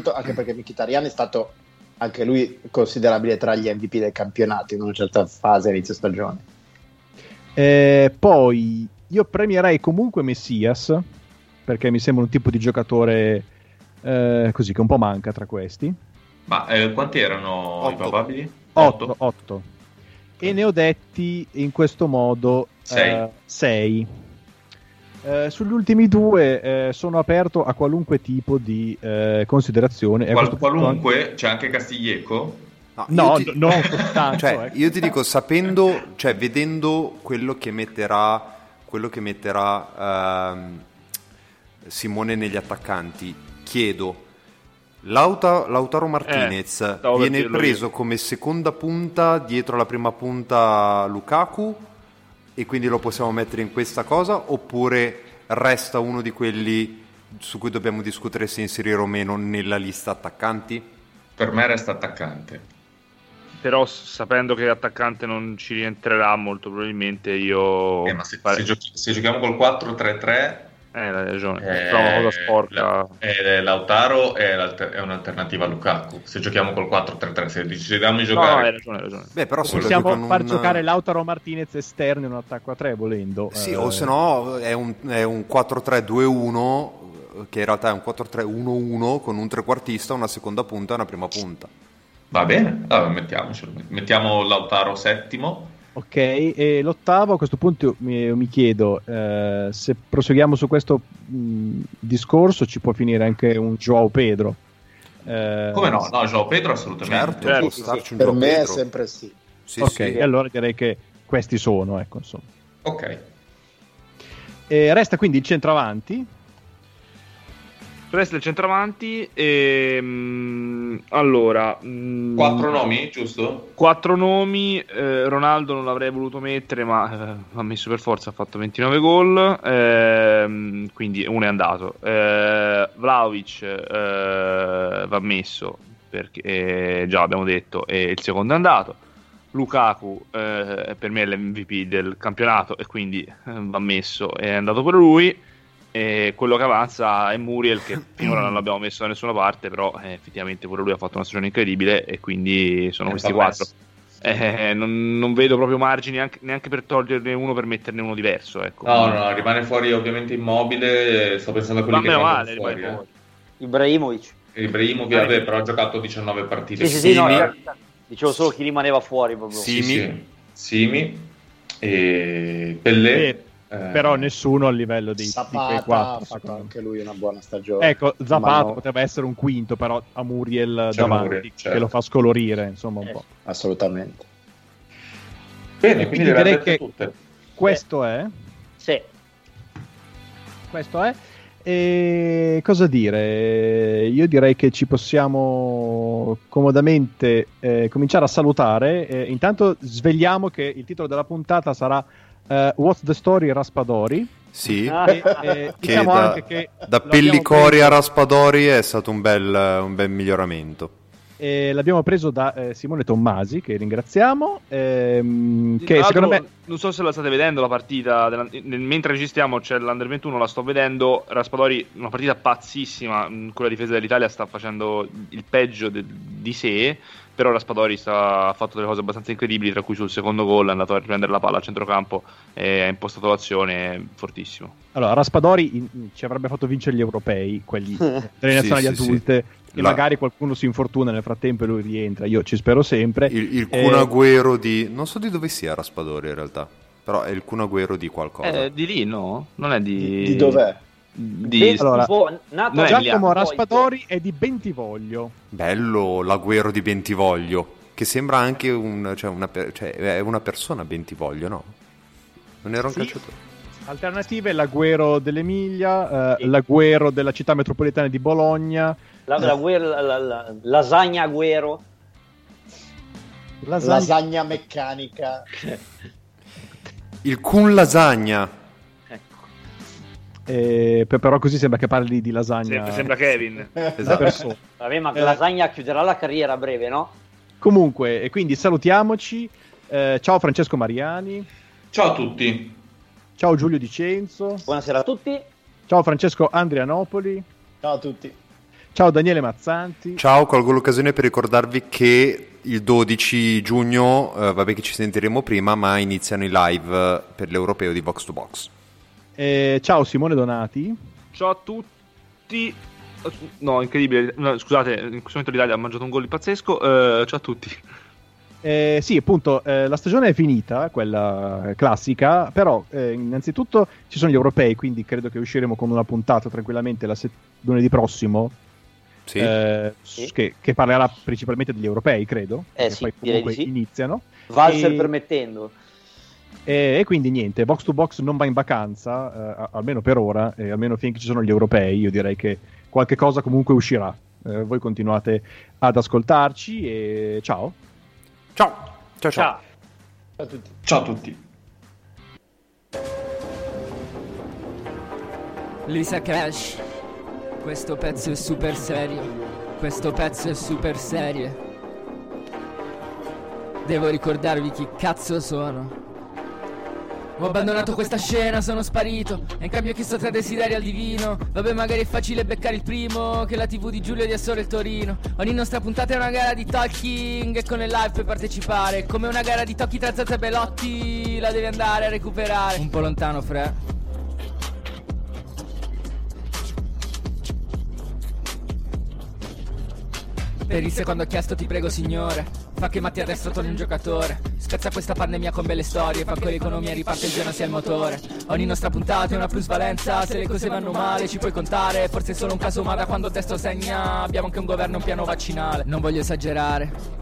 100%, anche perché Mkhitaryan è stato anche lui considerabile tra gli MVP del campionato in una certa fase inizio stagione. Poi io premierei comunque Messias, perché mi sembra un tipo di giocatore così che un po' manca tra questi. Ma quanti erano 8. I probabili? 8. E ne ho detti in questo modo 6. Sugli ultimi due sono aperto a qualunque tipo di considerazione. Qualunque? C'è anche Castiglieco? No, tanto, cioè, io ti dico sapendo, cioè vedendo quello che metterà Simone negli attaccanti, chiedo Lautaro Martinez viene preso come seconda punta dietro alla prima punta Lukaku e quindi lo possiamo mettere in questa cosa, oppure resta uno di quelli su cui dobbiamo discutere se inserire o meno nella lista attaccanti? Per me resta attaccante, però sapendo che l'attaccante non ci rientrerà molto probabilmente io ma se giochiamo col 4-3-3 hai ragione, trovo cosa sporca. Lautaro è un'alternativa a Lukaku. Se giochiamo col 4-3-3, se decidiamo di giocare. No, hai ragione. Beh, però possiamo far giocare Lautaro Martinez esterno in un attacco a 3 volendo. Sì, o se no è un 4-3-2-1, che in realtà è un 4-3-1-1 con un trequartista, una seconda punta e una prima punta. Va bene, allora mettiamocelo. Mettiamo Lautaro settimo. Ok, e l'ottavo a questo punto mi chiedo se proseguiamo su questo discorso ci può finire anche un João Pedro. Come no, João Pedro assolutamente. Certo, sì. Per me è sempre sì. Sì. Allora direi che questi sono, ecco insomma. Ok. Resta quindi il centravanti. Resta il centravanti e, allora 4 nomi, giusto? 4 nomi, Ronaldo non l'avrei voluto mettere ma ha messo per forza, ha fatto 29 gol quindi uno è andato. Vlahovic va messo perché già l'abbiamo detto e il secondo è andato. Lukaku per me è l'MVP del campionato e quindi va messo, è andato per lui. E quello che avanza è Muriel, che finora non l'abbiamo messo da nessuna parte, però effettivamente pure lui ha fatto una stagione incredibile e quindi sono questi 4. non vedo proprio margini neanche per toglierne uno per metterne uno diverso, ecco. No, rimane fuori ovviamente Immobile, sto pensando a quelli che rimane fuori, Ibrahimovic, vabbè, però ha giocato 19 partite. Sì, no, dicevo solo chi rimaneva fuori proprio. Simi e Pellè, però nessuno a livello di quei quattro. Anche lui una buona stagione. Ecco, Zapata potrebbe essere un quinto, però a Muriel davanti, Muriel, certo, che lo fa scolorire, insomma, un po'. Assolutamente. Bene, e quindi direi che tutte. Questo è. Sì. Questo è. E cosa dire? Io direi che ci possiamo comodamente cominciare a salutare. Intanto svegliamo che il titolo della puntata sarà What's the Story Raspadori. Sì, diciamo che anche che da Pellicori a Raspadori è stato un bel miglioramento. L'abbiamo preso da Simone Tommasi, che ringraziamo. Che secondo me, non so se la state vedendo la partita mentre registriamo, c'è l'Under 21, la sto vedendo. Raspadori, una partita pazzissima, con la difesa dell'Italia sta facendo il peggio di sé, però Raspadori ha fatto delle cose abbastanza incredibili, tra cui sul secondo gol è andato a riprendere la palla a centrocampo e ha impostato l'azione fortissimo. Allora Raspadori ci avrebbe fatto vincere gli europei, quelli delle nazionali adulte, sì. Che magari qualcuno si infortuna nel frattempo e lui rientra, io ci spero sempre. Il Kun Agüero di... non so di dove sia Raspadori in realtà, però è il Kun Agüero di qualcosa. Di lì, no? Non è di dov'è? Allora, nato Giacomo Raspadori è di Bentivoglio. Bello l'Agüero di Bentivoglio, che sembra anche è una persona Bentivoglio, no? Non era un calciatore. Alternative: l'Agüero dell'Emilia, l'Agüero della città metropolitana di Bologna, la lasagna Agüero, lasagna meccanica, il Kun Lasagna, ecco. Però così sembra che parli di lasagna, sembra Kevin. Esatto. Vabbè, ma lasagna chiuderà la carriera a breve, no? Comunque, e quindi salutiamoci. Ciao Francesco Mariani. Ciao a tutti. Ciao Giulio Dicenzo. Buonasera a tutti. Ciao Francesco Andrianopoli. Ciao a tutti. Ciao Daniele Mazzanti. Ciao, colgo l'occasione per ricordarvi che il 12 giugno, vabbè che ci sentiremo prima, ma iniziano i live per l'europeo di Vox to Box. Ciao Simone Donati. Ciao a tutti. No, incredibile, no, scusate, in questo momento l'Italia ha mangiato un gol pazzesco. Ciao a tutti. Sì, appunto, la stagione è finita, quella classica, però innanzitutto ci sono gli europei, quindi credo che usciremo con una puntata tranquillamente lunedì prossimo, sì. Che parlerà principalmente degli europei, credo, che sì, poi comunque iniziano. Valser permettendo. E quindi niente, Box to Box non va in vacanza, almeno per ora, almeno finché ci sono gli europei, io direi che qualche cosa comunque uscirà. Voi continuate ad ascoltarci e ciao! Ciao. Ciao a tutti. Lisa Cash, questo pezzo è super serio. Devo ricordarvi chi cazzo sono. Ho abbandonato questa scena, sono sparito. E in cambio ho chiesto tre desideri al divino. Vabbè, magari è facile beccare il primo, che la TV di Giulio di Assore il Torino. Ogni nostra puntata è una gara di talking, e con il live puoi partecipare. Come una gara di tocchi tra Zaza e Belotti, la devi andare a recuperare. Un po' lontano, Fre. Perizia quando ho chiesto ti prego signore, fa che Mattia adesso torni un giocatore, spezza questa pandemia con belle storie, fa che l'economia riparte il giorno sia il motore. Ogni nostra puntata è una plusvalenza, se le cose vanno male ci puoi contare, forse è solo un caso ma da quando testo segna abbiamo anche un governo, un piano vaccinale. Non voglio esagerare.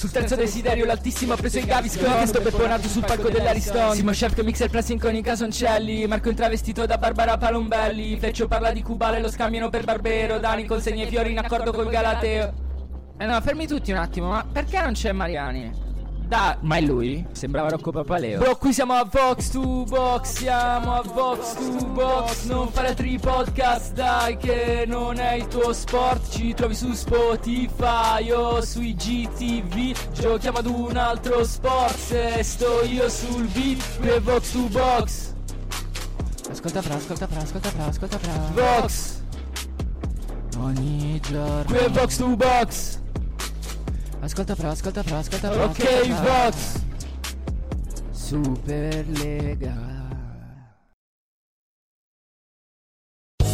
Sul terzo desiderio l'altissimo ha preso i Gaviscon, sto peponato sul palco dell'Ariston. Simo Chef che mixa il pressing con i casoncelli, Marco intravestito da Barbara Palombelli, Fleccio parla di Cubale, lo scambiano per Barbero, Dani consegna i fiori in accordo col Galateo. No, fermi tutti un attimo, ma perché non c'è Mariani? Ma è lui? Sembrava Rocco Papaleo. Bro, qui siamo a Vox to Box, non fare altri podcast, dai, che non è il tuo sport. Ci trovi su Spotify o sui GTV, giochiamo ad un altro sport. Se sto io sul beat, qui è Vox to Box. Ascolta fra Vox, ogni giorno qui è Vox to Box. Ascolta però, ascolta però, ascolta però. Ok, Vox Superlega.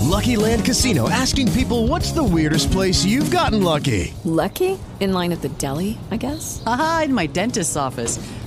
Lucky Land Casino, asking people, what's the weirdest place you've gotten lucky? Lucky? In line at the deli, I guess? Aha, in my dentist's office.